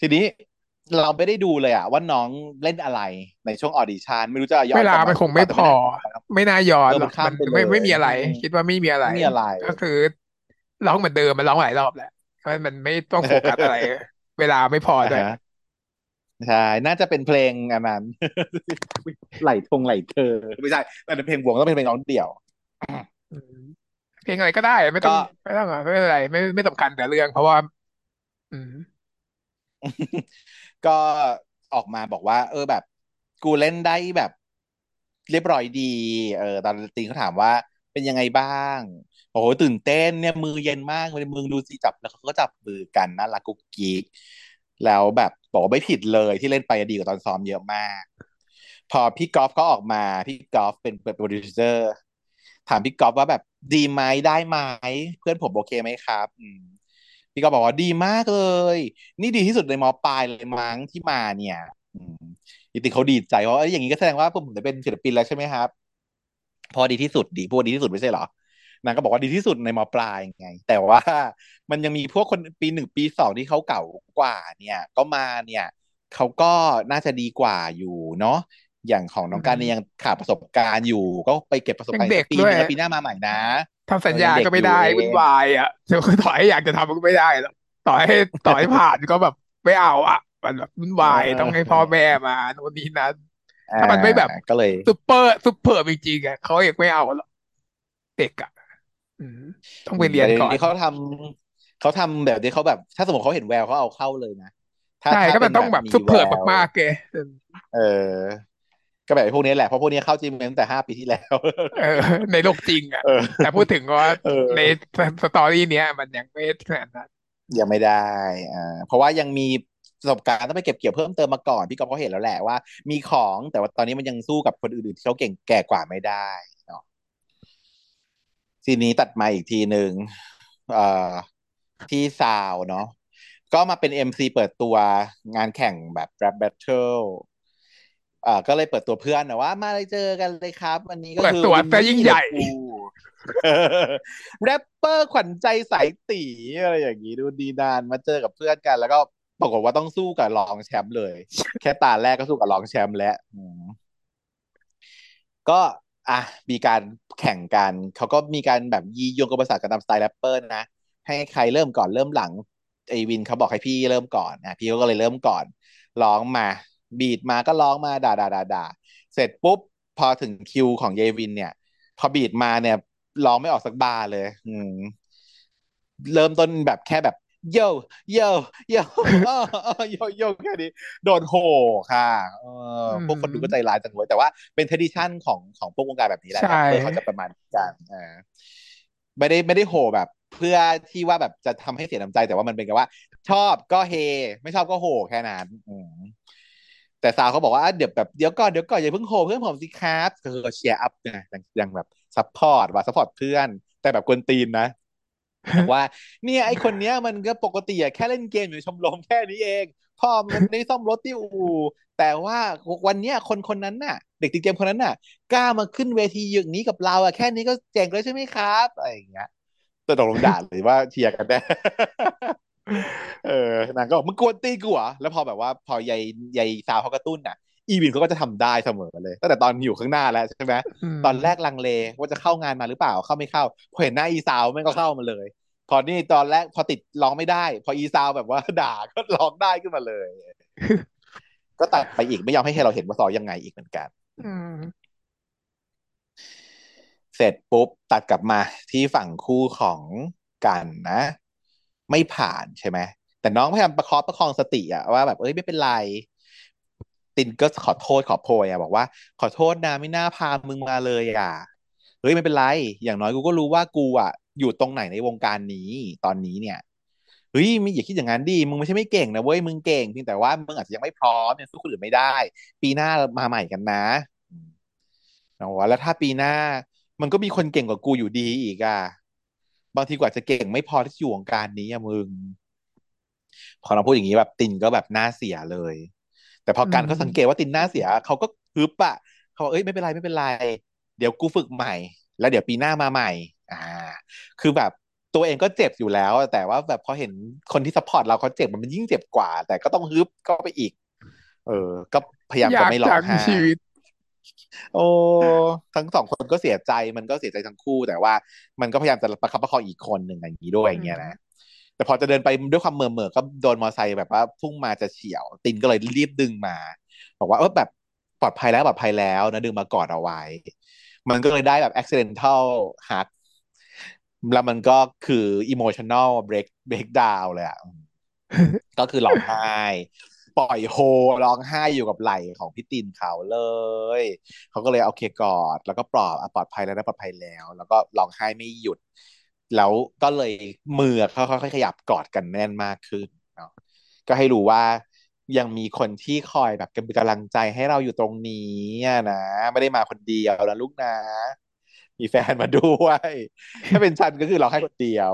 ทีนี้เราไม่ได้ดูเลยอะว่าน้องเล่นอะไรในช่วงออดิชั่นไม่รู้จะย้อนเวลาไปคงไม่พอไม่น่าย้อนหรอกมันไม่ไม่มีอะไรคิดว่าไม่มีอะไรก็คือร้องเหมือนเดิมมันร้องหลายรอบแหละเพราะมันไม่ต้องโฟกัสอะไรเวลาไม่พอด้วยใช่น่าจะเป็นเพลงอันนั้นไหลทงไหลเธอไม่ใช่แต่เป็นเพลงวงต้องเป็นเพลงร้องเดี่ยวเพลงอะไรก็ได้ไม่ต้องไม่ต้องไม่เป็นไรไม่ไม่สำคัญแต่เรื่องเพราะว่าก็ออกมาบอกว่าเออแบบกูเล่นได้แบบเรียบร้อยดีเออตอนตีเขาถามว่าเป็นยังไงบ้างโอ้โหตื่นเต้นเนี่ยมือเย็นมากเลยมือดูสิจับแล้วเขาก็จับมือกันน่ารักกุ๊กกิ๊กแล้วแบบบอกไม่ผิดเลยที่เล่นไปดีกว่าตอนซ้อมเยอะมากพอพี่กอล์ฟก็ออกมาพี่กอล์ฟเป็นโปรดิวเซอร์ถามพี่กอล์ฟว่าแบบดีไหมได้ไหมเพื่อนผมโอเคไหมครับพี่ก็บอกว่าดีมากเลยนี่ดีที่สุดในม.ปลายเลยมั้งที่มาเนี่ยยินดีเขาดีใจว่าอย่างนี้ก็แสดงว่าผมจะเป็นศิลปินแล้วใช่ไหมครับพอดีที่สุดดีพอดีที่สุดไม่ใช่เหรอนางก็บอกว่าดีที่สุดในม.ปลายไงแต่ว่ามันยังมีพวกคนปีหนึ่งปีสองที่เขาเก่ากว่าเนี่ยก็มาเนี่ยเขาก็น่าจะดีกว่าอยู่เนาะอย่างของน้องการเนี่ยยังขาดประสบการณ์อยู่ก็ไปเก็บประสบการณ์ปีนึงปีหน้ามาใหม่นะทำสัญญาก็ไม่ได้วุ่นวายอ่ะต่อให้อยากจะทำก็ไม่ได้แล้วต่อให้ต่อให้ผ่านก็แบบไม่เอาอ่ะมันแบบวุ่นวายต้องให้พ่อแม่มาโน่นนี่นั้นถ้ามันไม่แบบก็เลยซุปเปอร์ซุปเปอร์จริงๆอ่ะเขาอยากไม่เอาหรอกเด็กอ่ะต้องไปเรียนก่อนเขาทำเขาทำแบบนี้เขาแบบถ้าสมมติเขาเห็นแววเขาเอาเข้าเลยนะใช่ก็มันต้องแบบซุปเปอร์มากๆแกเออก็แบบพวกนี้แหละเพราะพวกนี้เข้าจีมตั้งแต่ห้าปีที่แล้วเออในโลกจริงอ่ะแต่พูดถึงว่าในสตอรี่เนี้ยมันยังไม่ขนาดนั้นยังไม่ได้อ่าเพราะว่ายังมีประสบการณ์ต้องไปเก็บเกี่ยวเพิ่มเติมมาก่อนพี่ก๊อฟเขาเห็นแล้วแหละว่ามีของแต่ว่าตอนนี้มันยังสู้กับคนอื่นๆที่เขาเก่งแก่กว่าไม่ได้เนาะทีนี้ตัดมาอีกทีหนึ่งเอ่อที่ซาวเนาะก็มาเป็น เอ็ม ซี เปิดตัวงานแข่งแบบแรปแบทเทิลอ่าก็เลยเปิดตัวเพื่อนนะว่ามาเลยเจอกันเลยครับวันนี้ก็คือเปิดตัวแต่ยิ่งใหญ่แรปเปอร์ขวัญใจสายตีอะไรอย่างนี้ดูดีนานมาเจอกับเพื่อนกันแล้วก็ปรากฏว่าต้องสู้กับรองแชมป์เลยแค่ตาแรกก็สู้กับรองแชมป์แล้วก็อ่ะมีการแข่งกันเขาก็มีการแบบยีโยงกับภาษากันตามสไตล์แรปเปอร์นะให้ใครเริ่มก่อนเริ่มหลังไอวินเขาบอกให้พี่เริ่มก่อนนะพี่ก็เลยเริ่มก่อนร้องมาบีดมาก็ร้องมาด่าด่าด่าด่าเสร็จปุ๊บพอถึงคิวของเยวินเนี่ยพอบีดมาเนี่ยร้องไม่ออกสักบาร์เลยเริ่มต้นแบบแค่แบบ โยโยโยโยโยแค่นี้โดนโหค่ะเออพวกคนดูก็ใจร้ายจังเลยแต่ว่าเป็น tradition ของของพวกวงการแบบนี้แหละเขาจะประมาณกันอ่าไม่ได้ไม่ได้โหแบบเพื่อที่ว่าแบบจะทำให้เสียน้ำใจแต่ว่ามันเป็นกันว่าชอบก็เฮไม่ชอบก็โหแค่นั้นแต่สาวเขาบอกว่าเดี๋ยวแบบเดี๋ยวก่อนเดี๋ยวก่อนอย่าเพิ่งโหเพื่อนผมสิครับเธอเชียร์อัพนะยังแบบซัพพอร์ตว่าซัพพอร์ตเพื่อนแต่แบบกวนตีนนะว่าเนี่ยไอคนเนี้ยมันก็ปกติอะแค่เล่นเกมอยู่ชมรมแค่นี้เองพ่อมันได้ซ่อมรถที่อู่แต่ว่าวันเนี้ยคนคนนั้นน่ะเด็กติดเกมคนนั้นน่ะกล้ามาขึ้นเวทีอย่างนี้กับเราอะแค่นี้ก็เจ๋งแล้วใช่ไหมครับอะไรอย่างเงี้ยตัวตกลงด่าหรือว่าเชียร์กันได้เออนางก็มึงกวนตีกูเหรอแล้วพอแบบว่าพอใหญ่ใหญ่สาวเขากระตุ้นน่ะอีวินเขาก็จะทำได้เสมอเลยตั้งแต่ตอนอยู่ข้างหน้าแล้วใช่ไหมตอนแรกลังเลว่าจะเข้างานมาหรือเปล่าเข้าไม่เข้าพอเห็นหน้าอีสาวมันก็เข้ามาเลยพอนี่ตอนแรกพอติดร้องไม่ได้พออีซาวแบบว่าด่าก็ร้องได้ขึ้นมาเลย ก็ตัดไปอีกไม่ยอมให้เราเห็นว่าซอยังไงอีกเหมือนกันเสร็จปุ๊บตัดกลับมาที่ฝั่งคู่ของกันนะไม่ผ่านใช่ไหมแต่น้องพยายามประคองประคองสติอะว่าแบบเอ้ยไม่เป็นไรตินก็ขอโทษขอโพยอะบอกว่าขอโทษนะไม่น่าพามึงมาเลยอะเฮ้ยไม่เป็นไรอย่างน้อยกูก็รู้ว่ากูอะอยู่ตรงไหนในวงการนี้ตอนนี้เนี่ยเฮ้ยมึงอย่าคิดอย่างนั้นดิมึงไม่ใช่ไม่เก่งนะเว้ยมึงเก่งเพียงแต่ว่ามึงอาจจะยังไม่พร้อมยังสู้คนอื่นไม่ได้ปีหน้ามาใหม่กันนะน้องว่าแล้วถ้าปีหน้ามันก็มีคนเก่งกว่ากูอยู่ดีอีกอะบางทีกว่าจะเก่งไม่พอที่อยู่วงการนี้อะมึงพอเราพูดอย่างนี้แบบตินก็แบบหน้าเสียเลยแต่พอการเขาสังเกตว่าตินหน้าเสียเขาก็ฮึบอะเขาบอกเอ้ยไม่เป็นไรไม่เป็นไรเดี๋ยวกูฝึกใหม่แล้วเดี๋ยวปีหน้ามาใหม่อ่าคือแบบตัวเองก็เจ็บอยู่แล้วแต่ว่าแบบพอเห็นคนที่ซัพพอร์ตเราเขาเจ็บมันยิ่งเจ็บกว่าแต่ก็ต้องฮึบก็ไปอีกเออก็พยายามจะไม่ร้องไห้โอ้ทั้งสองคนก็เสียใจมันก็เสียใจทั้งคู่แต่ว่ามันก็พยายามจะประคับประคองอีกคนหนึ่งอย่างนี้ด้วยอย่างเงี้ยนะแต่พอจะเดินไปด้วยความเมื่อเมื่อก็โดนมอไซค์แบบว่าพุ่งมาจะเฉี่ยวตินก็เลยรีบดึงมาบอกว่าเออแบบปลอดภัยแล้วปลอดภัยแล้วนะดึงมากอดเอาไว้มันก็เลยได้แบบ accidental hugแล้วมันก็คือ emotional break breakdown เลยอ่ะ ก็คือร้องไห้ปล่อยโฮร้องไห้อยู่กับไหล่ของพี่ตินเขาเลยเขาก็เลยโอเคกอดแล้วก็ปลอบปลอดภัยแล้วนะปลอดภัยแล้วแล้วก็ร้องไห้ไม่หยุดแล้วก็เลยมือเขาค่อยๆขยับกอดกันแน่นมากขึ้นเนาะก็ให้รู้ว่ายังมีคนที่คอยแบบเป็นกำลังใจให้เราอยู่ตรงนี้นะไม่ได้มาคนเดียวนะลูกนะมีแฟนมาด้วยถ้าเป็นฉันก็คือร้องไห้คนเดียว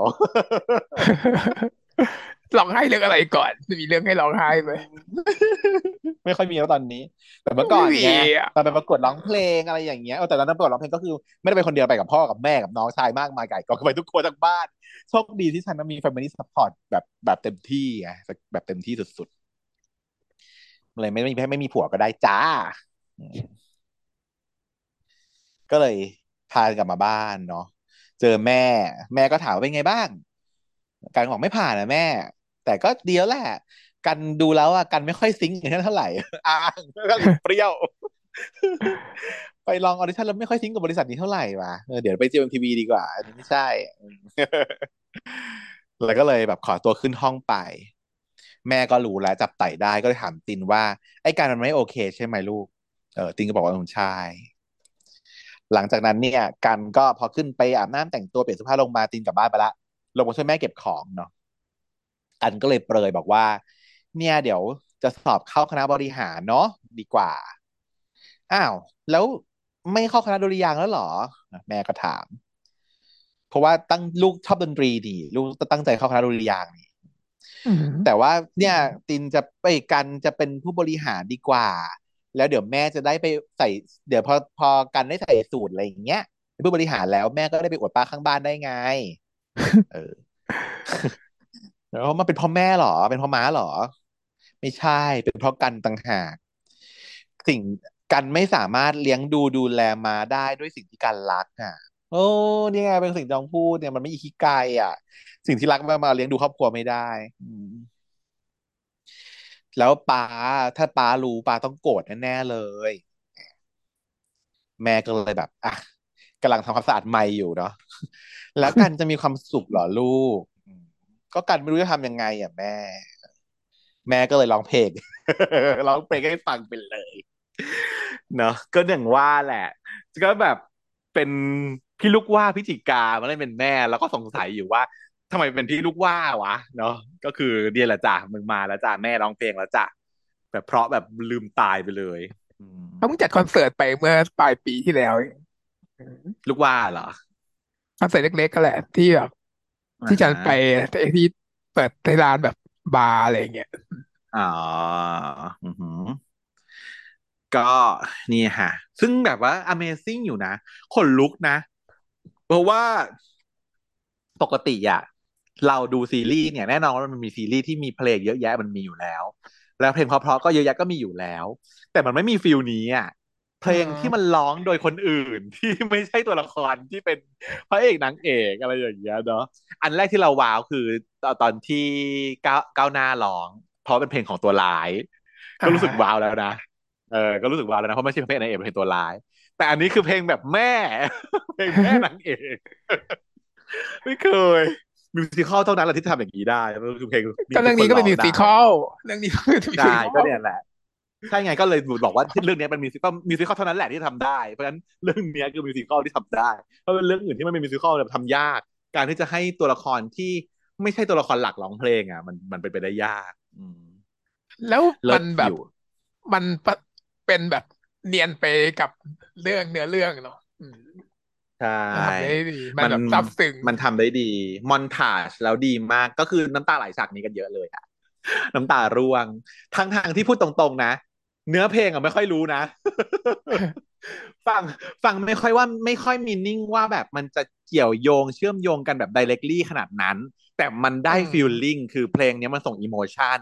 ร้องไห้เรื่องอะไรก่อนมีเรื่องให้ร้องไห้ไหมไม่ค่อยมีแล้วตอนนี้แต่เมื่อก่อนเนี่ยตอนไปประกวดร้องเพลงอะไรอย่างเงี้ยแต่ตอนนั้นประกวดร้องเพลงก็คือไม่ได้ไปคนเดียวไปกับพ่อกับแม่กับน้องชายมากมายไก่ก็ไปทุกคนทั้งบ้านโชคดีที่ฉันมี family support แบบแบบเต็มที่ไงแบบเต็มที่สุดๆเลยไม่ไม่ไม่มีผัวก็ได้จ้าก็เลยพากลับมาบ้านเนาะเจอแม่แม่ก็ถามว่าเป็นไงบ้างกันบอกไม่ผ่านนะแม่แต่ก็ดีแล้วแหละกันดูแล้วอ่ะกันไม่ค่อยซิงค์กันเท่าไหร่อ่างก็เปรี้ยว ไปลองออดิชั่นแล้วไม่ค่อยซิงค์กับบริษัทนี้เท่าไหร่ว่ะเดี๋ยวไป จี เอ็ม ที วี ดีกว่าอันนี้ไม่ใช่ แล้วก็เลยแบบขอตัวขึ้นห้องไปแม่ก็รู้แล้วจับไต่ได้ก็เลยถามตินว่าไอ้การมันไม่โอเคใช่ไหมลูกเออตินก็บอกว่าใช่หลังจากนั้นเนี่ยกันก็พอขึ้นไปอาบน้ำแต่งตัวเปลี่ยนเสื้อผ้าลงมาตินกลับบ้านไปละลงมาช่วยแม่เก็บของเนาะกันก็เลยเปรยบอกว่าเนี่ยเดี๋ยวจะสอบเข้าคณะบริหารเนาะดีกว่าอ้าวแล้วไม่เข้าคณะดุริยางค์แล้วเหรอแม่ก็ถามเพราะว่าตั้งลูกชอบดนตรีดีลูกตั้งใจเข้าคณะดุริยางค์นี่แต่ว่าเนี่ยตินจะไปกันจะเป็นผู้บริหารดีกว่าแล้วเดี๋ยวแม่จะได้ไปใส่เดี๋ยวพอพอกันได้ใส่สูตรอะไรอย่างเงี้ยผู้บริหารแล้วแม่ก็ได้ไปอวดป้าข้างบ้านได้ไงเออแล้วมาเป็นพ่อแม่หรอเป็นพ่อม้าหรอไม่ใช่เป็นเพราะกันต่างหากสิ่งกันไม่สามารถเลี้ยงดูดูแลมาได้ด้วยสิ่งที่กันรักอ่ะโอ้นี่ไงเป็นสิ่งที่น้องพูดเนี่ยมันไม่อิคิกายอ่ะสิ่งที่รักมามาเลี้ยงดูครอบครัวไม่ได้แล้วป้าถ้าป้ารู้ป้าต้องโกรธแน่ๆเลยแม่ก็เลยแบบอ่ะกำลังทำความสะอาดไมค์อยู่เนาะแล้วกันจะมีความสุขเหรอลูก ก็กันไม่รู้จะทำยังไงอ่ะแม่แม่ก็เลยร้องเพลง ร้องเพลงให้ฟังไปเลยเนาะก็อย่างว่าแหละก็แบบเป็นพี่ลูกว่าพิจิกามันเลยเป็นแม่แล้วก็สงสัยอยู่ว่าทำไมเป็นพี่ลูกว่าวะเนาะก็คือเดี๋ยวละจ้ะมึงมาแล้วจ้ะแม่ร้องเพลงแล้วจ้ะแบบเพราะแบบลืมตายไปเลยเขาเพิ่งจัดคอนเสิร์ตไปเมื่อปลายปีที่แล้วลูกว่าเหรอคอนเสิร์ตเล็กๆก็แหละที่แบบที่จัดไปที่เปิดในร้านแบบบาร์อะไรอย่างเงี้ยอ๋ออือหือก็นี่ฮะซึ่งแบบว่า Amazing อยู่นะขนลุกนะเพราะว่าปกติอ่ะเราดูซีรีส์เนี่ยแน่นอนว่ามันมีซีรีส์ที่มีเพลงเยอะแยะมันมีอยู่แล้วแล้วเพลงเพราะๆก็เยอะแยะก็มีอยู่แล้วแต่มันไม่มีฟีลนี้อ่ะเพลงที่มันร้องโดยคนอื่นที่ไม่ใช่ตัวละครที่เป็นพระเอกนางเอกอะไรอย่างเงี้ยเนาะอันแรกที่เราว้าวคือตอนที่ก้าวหน้าร้องเพราะเป็นเพลงของตัวร้ายก็รู้สึกว้าวแล้วนะเออก็รู้สึกว้าวแล้วนะเพราะไม่ใช่เพลงนางเอกเป็นเพลงตัวร้ายแต่อันนี้คือเพลงแบบแม่เพลงแม่นางเอกไม่เคยมิวสิคัลเท่านั้นแหละที่ทำอย่างนี้ได้คือเพลงก็เรื่องนี้ก็เป็นมิวสิคัลเรื่องนี้ก็เป็นมิวสิคัลได้ก็เนี่ยแหละใช่ไงก็เลยบอกว่าเรื่องนี้เป็นมิวสิคัลมิวสิคัลเท่านั้นแหละที่ทำได้เพราะฉะนั้นเรื่องนี้คือมิวสิคัลที่ทำได้เพราะเป็นเรื่องอื่นที่มันเป็นมิวสิคัลแบบทำยากการที่จะให้ตัวละครที่ไม่ใช่ตัวละครหลักร้องเพลงอ่ะมันมันเป็นไปได้ยากแล้วมันแบบมันเป็นแบบเนียนไปกับเรื่องเนื้อเรื่องเนาะใช่มันซับซึ้งมันทำได้ดีมอนทาจแล้วดีมากก็คือน้ำตาไหลฉากนี้กันเยอะเลยอะน้ำตาร่วงทั้งทางที่พูดตรงๆนะเนื้อเพลงอะไม่ค่อยรู้นะ ฟังฟังไม่ค่อยว่าไม่ค่อยมีนิ่งว่าแบบมันจะเกี่ยวโยงเชื่อมโยงกันแบบ directly ขนาดนั้นแต่มันได้ feeling คือเพลงนี้มันส่ง emotion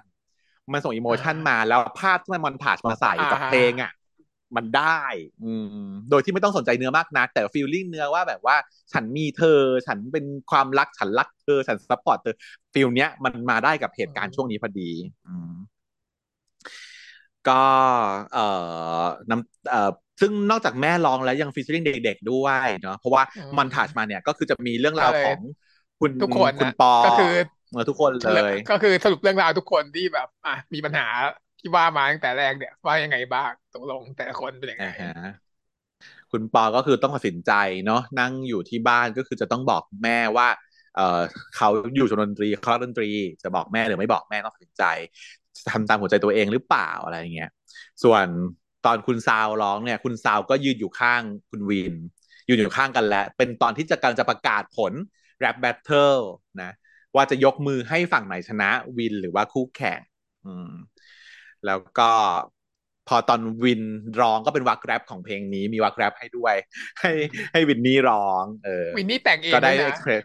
มันส่ง emotion มาแล้วภาพที่มันมอนทาจมาใส่กับเพลงอะมันได้อืมโดยที่ไม่ต้องสนใจเนื้อมากนักแต่ฟีลลิ่งเนื้อว่าแบบว่าฉันมีเธอฉันเป็นความรักฉันรักเธอฉันซัพพอร์ตเธอฟีลเนี้ยมันมาได้กับเหตุการณ์ช่วงนี้พอดีอืมก็เอ่อน้ำเอ่อซึ่งนอกจากแม่ร้องแล้วยังฟีเจอริ่งเด็กๆด้วยเนาะเพราะว่ามอนทาจมาเนี่ยก็คือจะมีเรื่องราวของคุณทุกคนคุณปอก็คือทุกคนเลยก็คือสรุปเรื่องราวทุกคนที่แบบอ่ะมีปัญหาที่ว่ามาตั้งแต่แรกเนี่ยว่ายังไงบ้างตกลงแต่ละคนเป็นยังไงคุณปอก็คือต้องตัดสินใจเนาะนั่งอยู่ที่บ้านก็คือจะต้องบอกแม่ว่าเออเขาอยู่ชมรมดนตรีคณะดนตรีจะบอกแม่หรือไม่บอกแม่ต้องตัดสินใจทำตามหัวใจตัวเองหรือเปล่าอะไรอย่างเงี้ยส่วนตอนคุณซาวร้องเนี่ยคุณซาวก็ยืนอยู่ข้างคุณวินยืนอยู่ข้างกันแล้วเป็นตอนที่จะกำลังจะประกาศผลแรปแบทเทิลนะว่าจะยกมือให้ฝั่งไหนชนะวินหรือว่าคู่แข่งอืมแล้วก็พอตอนวินร้องก็เป็นวักแรปของเพลงนี้มีวักแรปให้ด้วยให้ให้วินนี่ร้องเออวินนี่แต่งเองก็ได้เอ็กซ์เพรส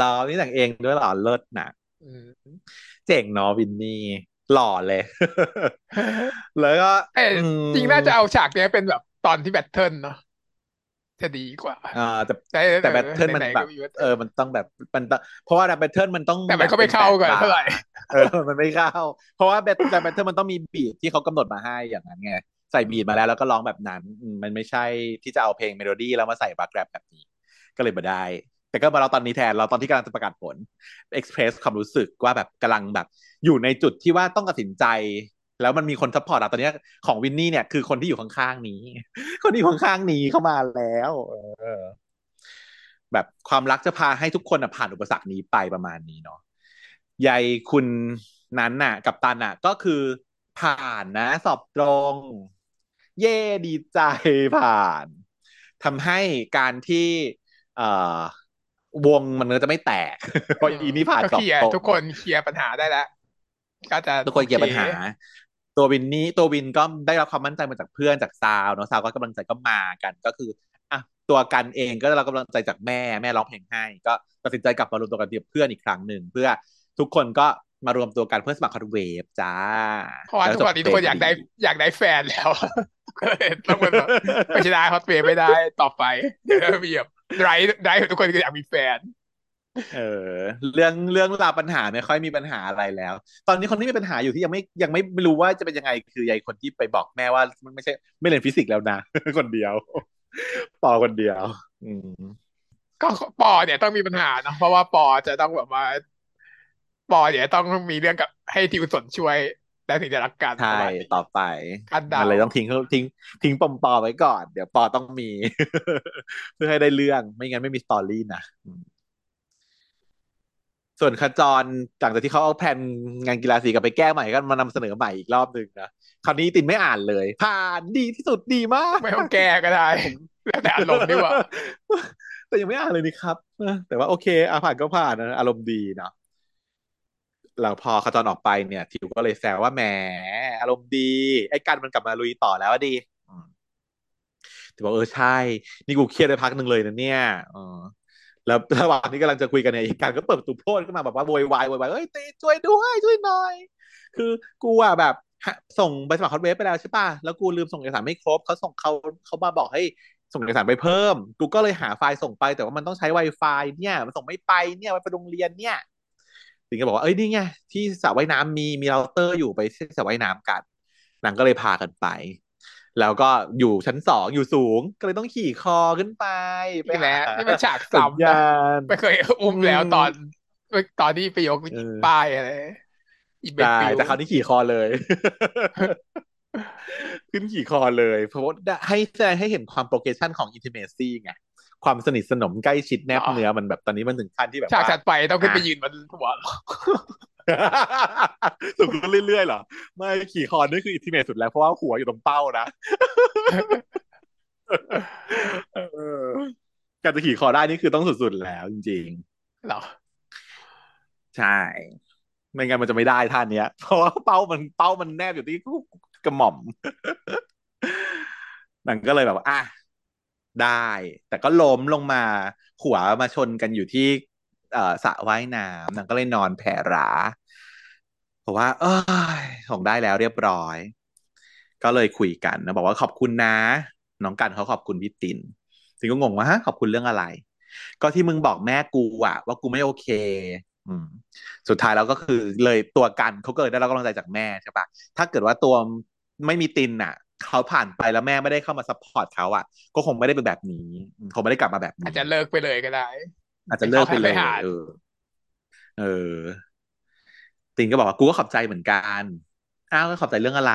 ร้องนี่แต่งเองด้วยหรอเลิศนะเจ๋งเนาะวินนี่หล่อเลยแล้วก็จริงน่าจะเอาฉากนี้เป็นแบบตอนที่แบทเทิลเนาะจะดีกว่าอ่าแต่แต่แบทเทิลมันแบบเออมันต้องแบบมันเพราะว่าแบทเทิลมันต้องแต่มันก็ไม่เข้ากันเท่าไหร่เออมันไม่เข้าเพราะว่าแบทแต่แบทเทิลมันต้องมีบีทที่เขากำหนดมาให้อย่างนั้นไงใส่บีทมาแล้วแล้วก็ร้องแบบนั้นมันไม่ใช่ที่จะเอาเพลงเมโลดี้แล้วมาใส่บักแรปแบบนี้ก็เลยมาได้แต่ก็มาเราตอนนี้แทนเราตอนที่กำลังจะประกาศผลเอ็กซ์เพรสความรู้สึกว่าแบบกำลังแบบอยู่ในจุดที่ว่าต้องตัดสินใจแล้วมันมีคนซัพพอร์ตอ่ะตอนนี้ของวินนี่เนี่ยคือคนที่อยู่ข้างๆนี้คนที่อยู่ข้างๆนี้เข้ามาแล้วเออแบบความรักจะพาให้ทุกคนผ่านอุปสรรคนี้ไปประมาณนี้เนาะยายคุณนั้นน่ะกัปตันน่ะก็คือผ่านนะสอบตรงเย่ดีใจผ่านทำให้การที่เอ่อวงมันก็จะไม่แตกเพราะอีนี่ผ่านสอบตรงทุกคนเคลียร์ปัญหาได้แล้วก็จะทุกคนเคลียร์ปัญหาตัววินนี้ตัววินก็ได้รับความมั่นใจมาจากเพื่อนจากซาวเนาะซาวก็กำลังใจก็มากันก็คืออ่ะตัวกันเองก็เรากำลังใจจากแม่แม่ร้องเพลงให้ก็ตัดสินใจกลับมารวมตัวกันกับเพื่อนอีกครั้งหนึ่งเพื่อทุกคนก็มารวมตัวกันเพื่อสมัครHot Waveจ้าเพราะว่าทุกคนทุกคนอยากได้อยากได้แฟนแล้วก็เลยต้องเป็นไปชนะHot Waveไม่ได้ต่อไปเดี๋ยวมีแบบไดร์ไดร์ทุกคนก็อยากมีแฟนเออเรื่องเรื่องราวปัญหาไม่ค่อยมีปัญหาอะไรแล้วตอนนี้คนที่มีปัญหาอยู่ที่ยังไม่ยังไม่รู้ว่าจะเป็นยังไงคือยายคนที่ไปบอกแม่ว่ามันไม่ใช่ไม่เรียนฟิสิกส์แล้วนะคนเดียวปอคนเดียวก็ปอเนี่ยต้องมีปัญหาเนาะเพราะว่าปอจะต้องแบบว่า ปอยเนี่ยต้องมีเรื่องกับให้ทิวสนช่วยแล้วถึงจะรักกันใช่ต่อไปมันเลยต้องทิ้งเขาทิ้งทิ้งปมปอไว้ก่อนเดี๋ยวปอต้องมี เพื่อให้ได้เรื่องไม่งั้นไม่มีสตอรี่นะส่วนขจรหลังจากที่เขาเอาแผนงานกีฬาสีกลับไปแก้ใหม่ก็มานำเสนอใหม่อีกรอบนึงนะคราวนี้ตินไม่อ่านเลยผ่านดีที่สุดดีมากไม่ต้องแก้ก็ได้แต่อารมณ์ดีว่ะแต่ยังไม่อ่านเลยนี่ครับแต่ว่าโอเคอ่ะผ่านก็ผ่านนะอารมณ์ดีนะแล้วพอขจรออกไปเนี่ยทิวก็เลยแซวว่าแหมอารมณ์ดีไอ้กันมันกลับมาลุยต่อแล้วดีทิวบอกเออใช่นี่กูเครียดไปพักนึงเลยนะเนี่ยเออแล้วระหว่างนี้กำลังจะคุยกันเนี่ยอีกการก็เปิดประตูโพดขึ้นมาแบบว่าโวยวายโวยวายเอ้ยตีช่วยด้วยช่วยหน่อยคือกูอ่ะแบบส่งใบสมัครฮอตเวฟไปแล้วใช่ป่ะแล้วกูลืมส่งเอกสารไม่ครบเขาส่งเขาเขามาบอกให้ส่งเอกสารไปเพิ่มกูก็เลยหาไฟล์ส่งไปแต่ว่ามันต้องใช้ Wi-Fi เนี่ยมันส่งไม่ไปเนี่ยไวไฟโรงเรียนเนี่ยถึงก็บอกว่าเอ้ยนี่ไงที่สระว่ายน้ำมีมีเราเตอร์อยู่ไปสระว่ายน้ำกันนางก็เลยพากันไปแล้วก็อยู่ชั้นสองอยู่สูงก็เลยต้องขี่คอขึ้นไปไปแหละนี่เป็นฉากซ้ำนะไม่เคยอุ้มแล้วตอนตอนที่ไปยกป้ายอะไรอีเบลแต่คราวนี้ขี่คอเลย ขึ้นขี่คอเลยเพราะว่าให้แสดงให้เห็นความโปรเกรสชั่นของอินทิเมซี่ไงความสนิทสนมใกล้ชิดแนบเนื้อมันแบบตอนนี้มันถึงขั้นที่แบบฉากถัดไปต้องขึ้นไปยืนบนหัวสูงขึ้นเรื่อยๆเหรอไม่ขี่คอนี่คืออินทิเมทสุดแล้วเพราะว่าหัวอยู่ตรงเป้านะการจะขี่คอได้นี่คือต้องสุดๆแล้วจริงๆเหรอใช่ไม่งั้นมันจะไม่ได้ท่านี้เพราะว่าเป้ามันเป้ามันแนบอยู่ที่กระหม่อมนั่นก็เลยแบบอ่ะได้แต่ก็ล้มลงมาหัวมาชนกันอยู่ที่สระว่ายน้ำนางก็เลยนอนแผ่ราเพราะว่าเออส่งได้แล้วเรียบร้อยก็เลยคุยกันนะบอกว่าขอบคุณนะน้องกันเขาขอบคุณพี่ตินตินก็งงว่าฮะขอบคุณเรื่องอะไรก็ที่มึงบอกแม่กูอะว่ากูไม่โอเคอืมสุดท้ายแล้วก็คือเลยตัวกันเขาเกิดได้แล้วกำลังใจจากแม่ใช่ปะถ้าเกิดว่าตัวไม่มีตินอะเขาผ่านไปแล้วแม่ไม่ได้เข้ามาซัพพอร์ตเขาอะก็คงไม่ได้เป็นแบบนี้คงไม่ได้กลับมาแบบนี้อาจจะเลิกไปเลยก็ได้อาจจะเลิกไปเลยเออเออตินก็บอกว่ากูก็ขอบใจเหมือนกันอ้าวก็ขอบใจเรื่องอะไร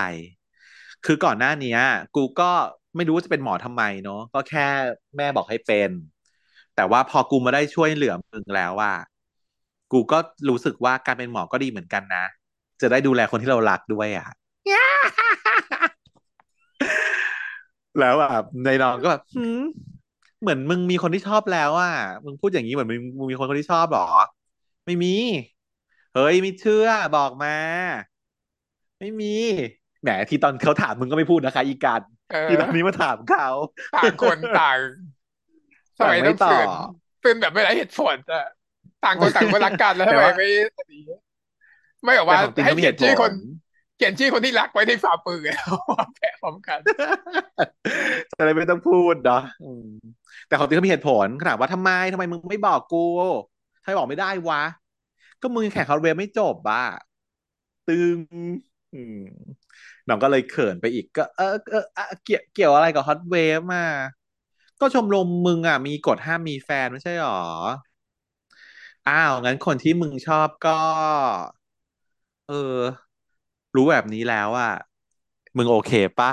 คือก่อนหน้านี้กูก็ไม่รู้ว่าจะเป็นหมอทำไมเนาะก็แค่แม่บอกให้เป็นแต่ว่าพอกูมาได้ช่วยเหลือมึงแล้วว่ากูก็รู้สึกว่าการเป็นหมอก็ดีเหมือนกันนะจะได้ดูแลคนที่เรารักด้วยอ่ะ แล้วแบบในน้องก็แบบเหมือนมึงมีคนที่ชอบแล้วอ่ะมึงพูดอย่างนี้เหมือนมึงมีคนคนที่ชอบหรอไม่มีเฮ้ยไม่เชื่อบอกมาไม่มีแหมที่ตอนเขาถามมึงก็ไม่พูดนะคะอีกันที่ตอนนี้มาถามเขาต่างคนต่างสมัยต้องตื่นตื่นแบบไม่ได้เหตุผลอ่ะต่างคนต่างรักกันแล้วทำไมไม่ไม่บอกว่าให้เขียนชื่อคนเขียนชื่อคนที่รักไว้ในฝ่ามือแล้วแปะพร้อมกันอะไรไม่ต้องพูดเนาะแต่ของติ๊กก็มีเหตุผลขนาดว่าทำไมทำไมมึงไม่บอกกูทำไมบอกไม่ได้วะก็มึงแข่งฮอตเวฟไม่จบบ้าตึงน้องก็เลยเขินไปอีกก็เออเออเกี่ยวเกี่ยวอะไรกับฮอตเวฟมาก็ชมรมมึงอ่ะมีกฎห้ามมีแฟนไม่ใช่หรออ้าวงั้นคนที่มึงชอบก็เออรู้แบบนี้แล้วอ่ะมึงโอเคปะ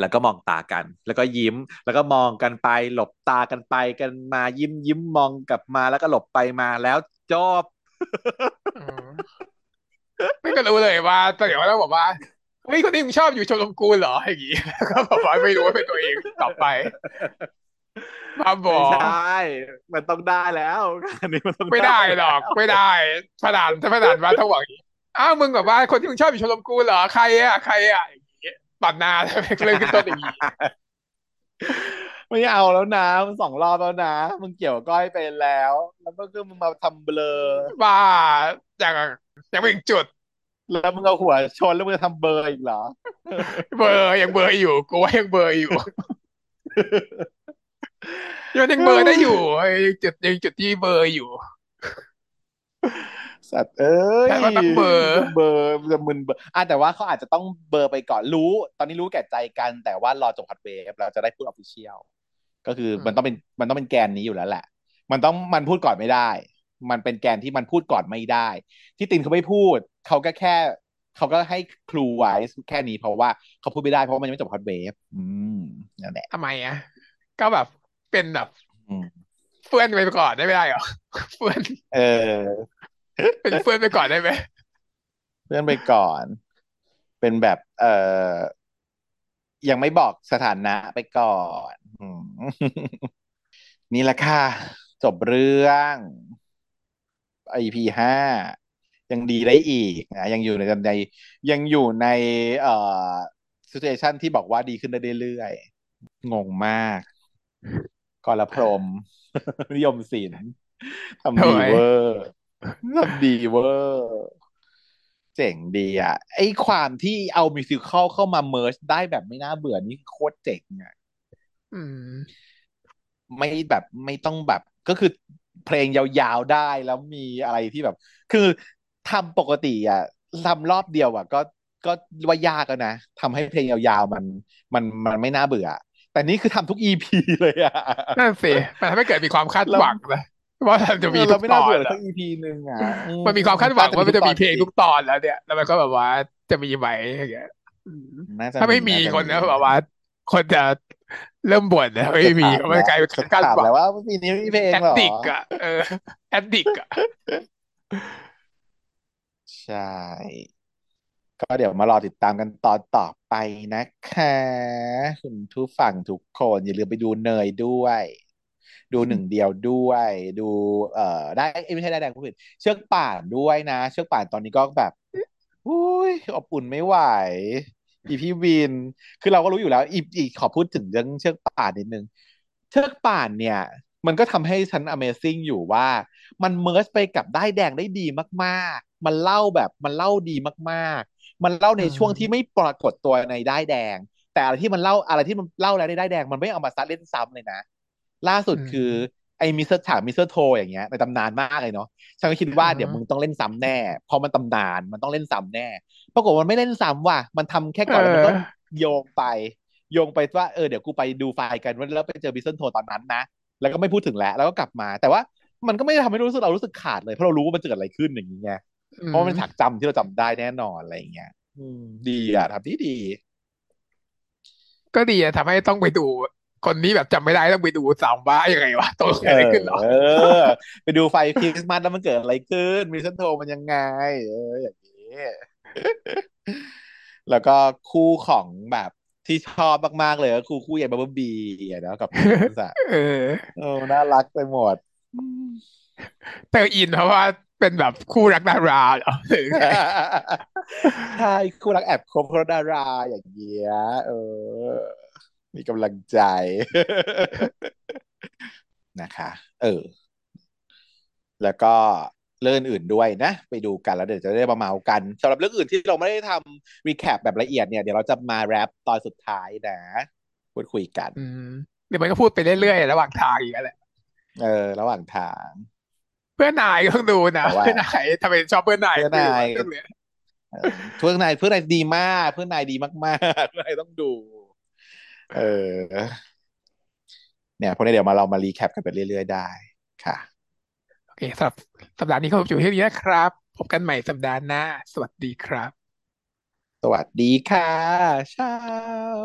แล้วก็มองตากันแล้วก็ยิ้มแล้วก็มองกันไปหลบตากันไปกันมายิ้มยิ้มมองกลับมาแล้วก็หลบไปมาแล้วจบไม่ก็รู้เลยว่าแต่เดี๋ยวเราบอกว่าเฮ้ยคนที่มึงชอบอยู่ชมรมกูเหรออย่างงี้ก็บอกว่าไม่รู้ว่าเป็นตัวเองต่อไปมาบอกใช่มันต้องได้แล้วอันนี้มันต้องไม่ได้หรอกไม่ได้ขนาดขนาดว่าถ้าหวังอ้าวมึงแบบว่าคนที่มึงชอบอยู่ชมรมกูเหรอใครอ่ะใครอ่ะปัดหน้าเป็นเรื่องขึ้นต้นอย่างนี้ไม่เอาแล้วนะมันสองรอบแล้วนะมึงเกี่ยวก้อยไปแล้วแล้วก็คือมึงมาทำเบลอบ้าอย่างอย่างเป็นจุดแล้วมึงเอาหัวชนแล้วมึงทำเบลออีกเหรอเบลอยังเบลออยู่กูว่ายังเบลออยู่ยังยังเบลอได้อยู่จุดยังจุดที่เบลออยู่สัตว์เอ้ยมันต้องเบอร์เบอร์จะมึนเบอร์อ่ะแต่ว่าเขาอาจจะต้องเบอร์ไปก่อนรู้ตอนนี้รู้แก่ใจกันแต่ว่ารอจบฮอตเวฟเราจะได้พูดออฟฟิเชียลก็คือมันต้องเป็นมันต้องเป็นแกนนี้อยู่แล้วแหละมันต้องมันพูดก่อนไม่ได้ มันเป็นแกนที่มันพูดก่อนไม่ได้ที่ตินเขาไม่พูดเขาก็แค่เขาก็ให้ครูไว้แค่นี้เพราะว่าเขาพูดไม่ได้เพราะมันยังไม่จบ Hot Wave อืมนั่นแหละทำไมอ่ะก็แบบเป็นแบบเฟื่อนไปก่อนได้ไม่ได้หรอเฟื่อนเออเป็นเฟื่อนไปก่อนได้ไหมเฟื่อนไปก่อนเป็นแบบเออยังไม่บอกสถานะไปก่อนนี่แหละค่ะจบเรื่อง อี พี ห้ายังดีได้อีกนะยังอยู่ในในยังอยู่ในเอ่อ situation ที่บอกว่าดีขึ้นได้เรื่อยๆงงมากกรพรหมนิยมศิลป์ทำดีเวอร์ทำดีเวอร์เจ๋งดีอ่ะไอ้ความที่เอามิวสิคัลเข้ามาเมิร์จได้แบบไม่น่าเบื่อนี่โคตรเจ๋งอ่ะอืมไม่แบบไม่ต้องแบบก็คือเพลงยาวๆได้แล้วมีอะไรที่แบบคือทำปกติอ่ะทำรอบเดียวอ่ะก็ก็ว่ายากแล้วนะทำให้เพลงยาวๆมันมันมันไม่น่าเบื่อแต่นี่คือทำทุก อี พี เลยอ่ะนั่นสิมันทำให้เกิดมีความคาดหวังนะว่ามันจะมีทุกตอนแล้ว อี พี นึงอ่ะมันมีความคาดหวังว่ามันจะมีเพลงทุกตอนแล้วเนี่ยแล้วมันก็แบบว่าจะมีไหมอย่างเงี้ยถ้าไม่มีคนนะแบบว่าคนจะเริ่มบ่นแล้วไม่มีมันกลายเป็นการแบบว่าปีนี้มีเพลงหรอแอดดิกอ่ะเออแอดดิกอ่ะใช่ก็เดี๋ยวมารอติดตามกันตอนต่อไปนะคะคุณทุกฝั่งทุกคนอย่าลืมไปดูเนยด้วยดูหนึ่งเดียวด้วยดูเอ่อได้ไม่ใช่ได้แดงผู้ผิดเชือกป่านด้วยนะเชือกป่านตอนนี้ก็แบบอุ้ยอบอุ่นไม่ไหวอีพี่วินคือเราก็รู้อยู่แล้วอีอีขอพูดถึงเรื่องเชือกป่านนิดนึงเชือกป่านเนี่ยมันก็ทำให้ฉัน Amazing อยู่ว่ามันเมิร์จไปกับได้แดงได้ดีมากๆมันเล่าแบบมันเล่าดีมากๆมันเล่าในช่วงที่ไม่ปรากฏตัวในได้แดงแต่อะไรที่มันเล่าอะไรที่มันเล่าแล้วได้แดงมันไม่เอามาซัดเล่นซ้ำเลยนะล่าสุดคือไอ้มิสเตอร์ฉากมิสเตอร์โทอย่างเงี้ยในตำนานมากเลยเนาะฉันก็คิดว่าเดี๋ยวมึงต้องเล่นซ้ำแน่พอมันตำนานมันต้องเล่นซ้ำแน่ปรากฏมันไม่เล่นซ้ำว่ะมันทำแค่ก่อนแล้วมันก็โยงไปโยงไปว่าเออเดี๋ยวกูไปดูไฟล์กันแล้วไปเจอมิสเตอร์โทตอนนั้นนะแล้วก็ไม่พูดถึงแล้วแล้วก็กลับมาแต่ว่ามันก็ไม่ได้ทำให้รู้สึกเรารู้สึกขาดเลยเพราะเรารู้ว่ามันเกิดอะไรขึ้นอย่างเงี้ยเพราะมันฉากจำที่เราจำได้แน่นอนอะไรอย่างเงี้ยดีอ่ะทำที่ดีก็ดีอะทำให้ต้องไปดูคนนี้แบบจำไม่ได้ต้องไปดูสามบ้ายังไงวะตัวเกิดอะไรขึ้นหรอไปดูไฟคริสต์มาสแล้วมันเกิดอะไรขึ้นมิสเตอร์โทมันยังไงเอออย่างนี้แล้วก็คู่ของแบบที่ชอบมากๆเลยก็คู่คู่ใหญ่บับเบิ้ลบีเนาะกับคุณสะเออโอ้น่ารักไปหมดเตอร์อินเพราะว่าเป็นแบบคู่รักดาราเหรอใช่คู่รักแอบคบดาราอย่างเงี้ยเออมีกำลังใจนะคะเออแล้วก็เรื่องอื่นด้วยนะไปดูกันแล้วเดี๋ยวจะได้มาเมากันสำหรับเรื่องอื่นที่เราไม่ได้ทำรีแคปแบบละเอียดเนี่ยเดี๋ยวเราจะมาแรปตอนสุดท้ายนะพูดคุยกันเดี๋ยวมันก็พูดไปเรื่อยๆระหว่างทางอีกแหละเออระหว่างทางเพื่อนนายก็ต้องดูนะเพื่อนนายทำไมชอบเพื่อนนายเพื่อนนายเพื่อนนายเพื่อนนายดีมากเพื่อนนายดีมากๆเพื่อนนายต้องดูเออเนี่ยพวกนี้เดี๋ยวมาเรามารีแคปกันไปเรื่อยๆได้ค่ะโอเคสำหรับสัปดาห์นี้ขอบคุณที่นี้นะครับพบกันใหม่สัปดาห์หน้าสวัสดีครับสวัสดีค่ะชาว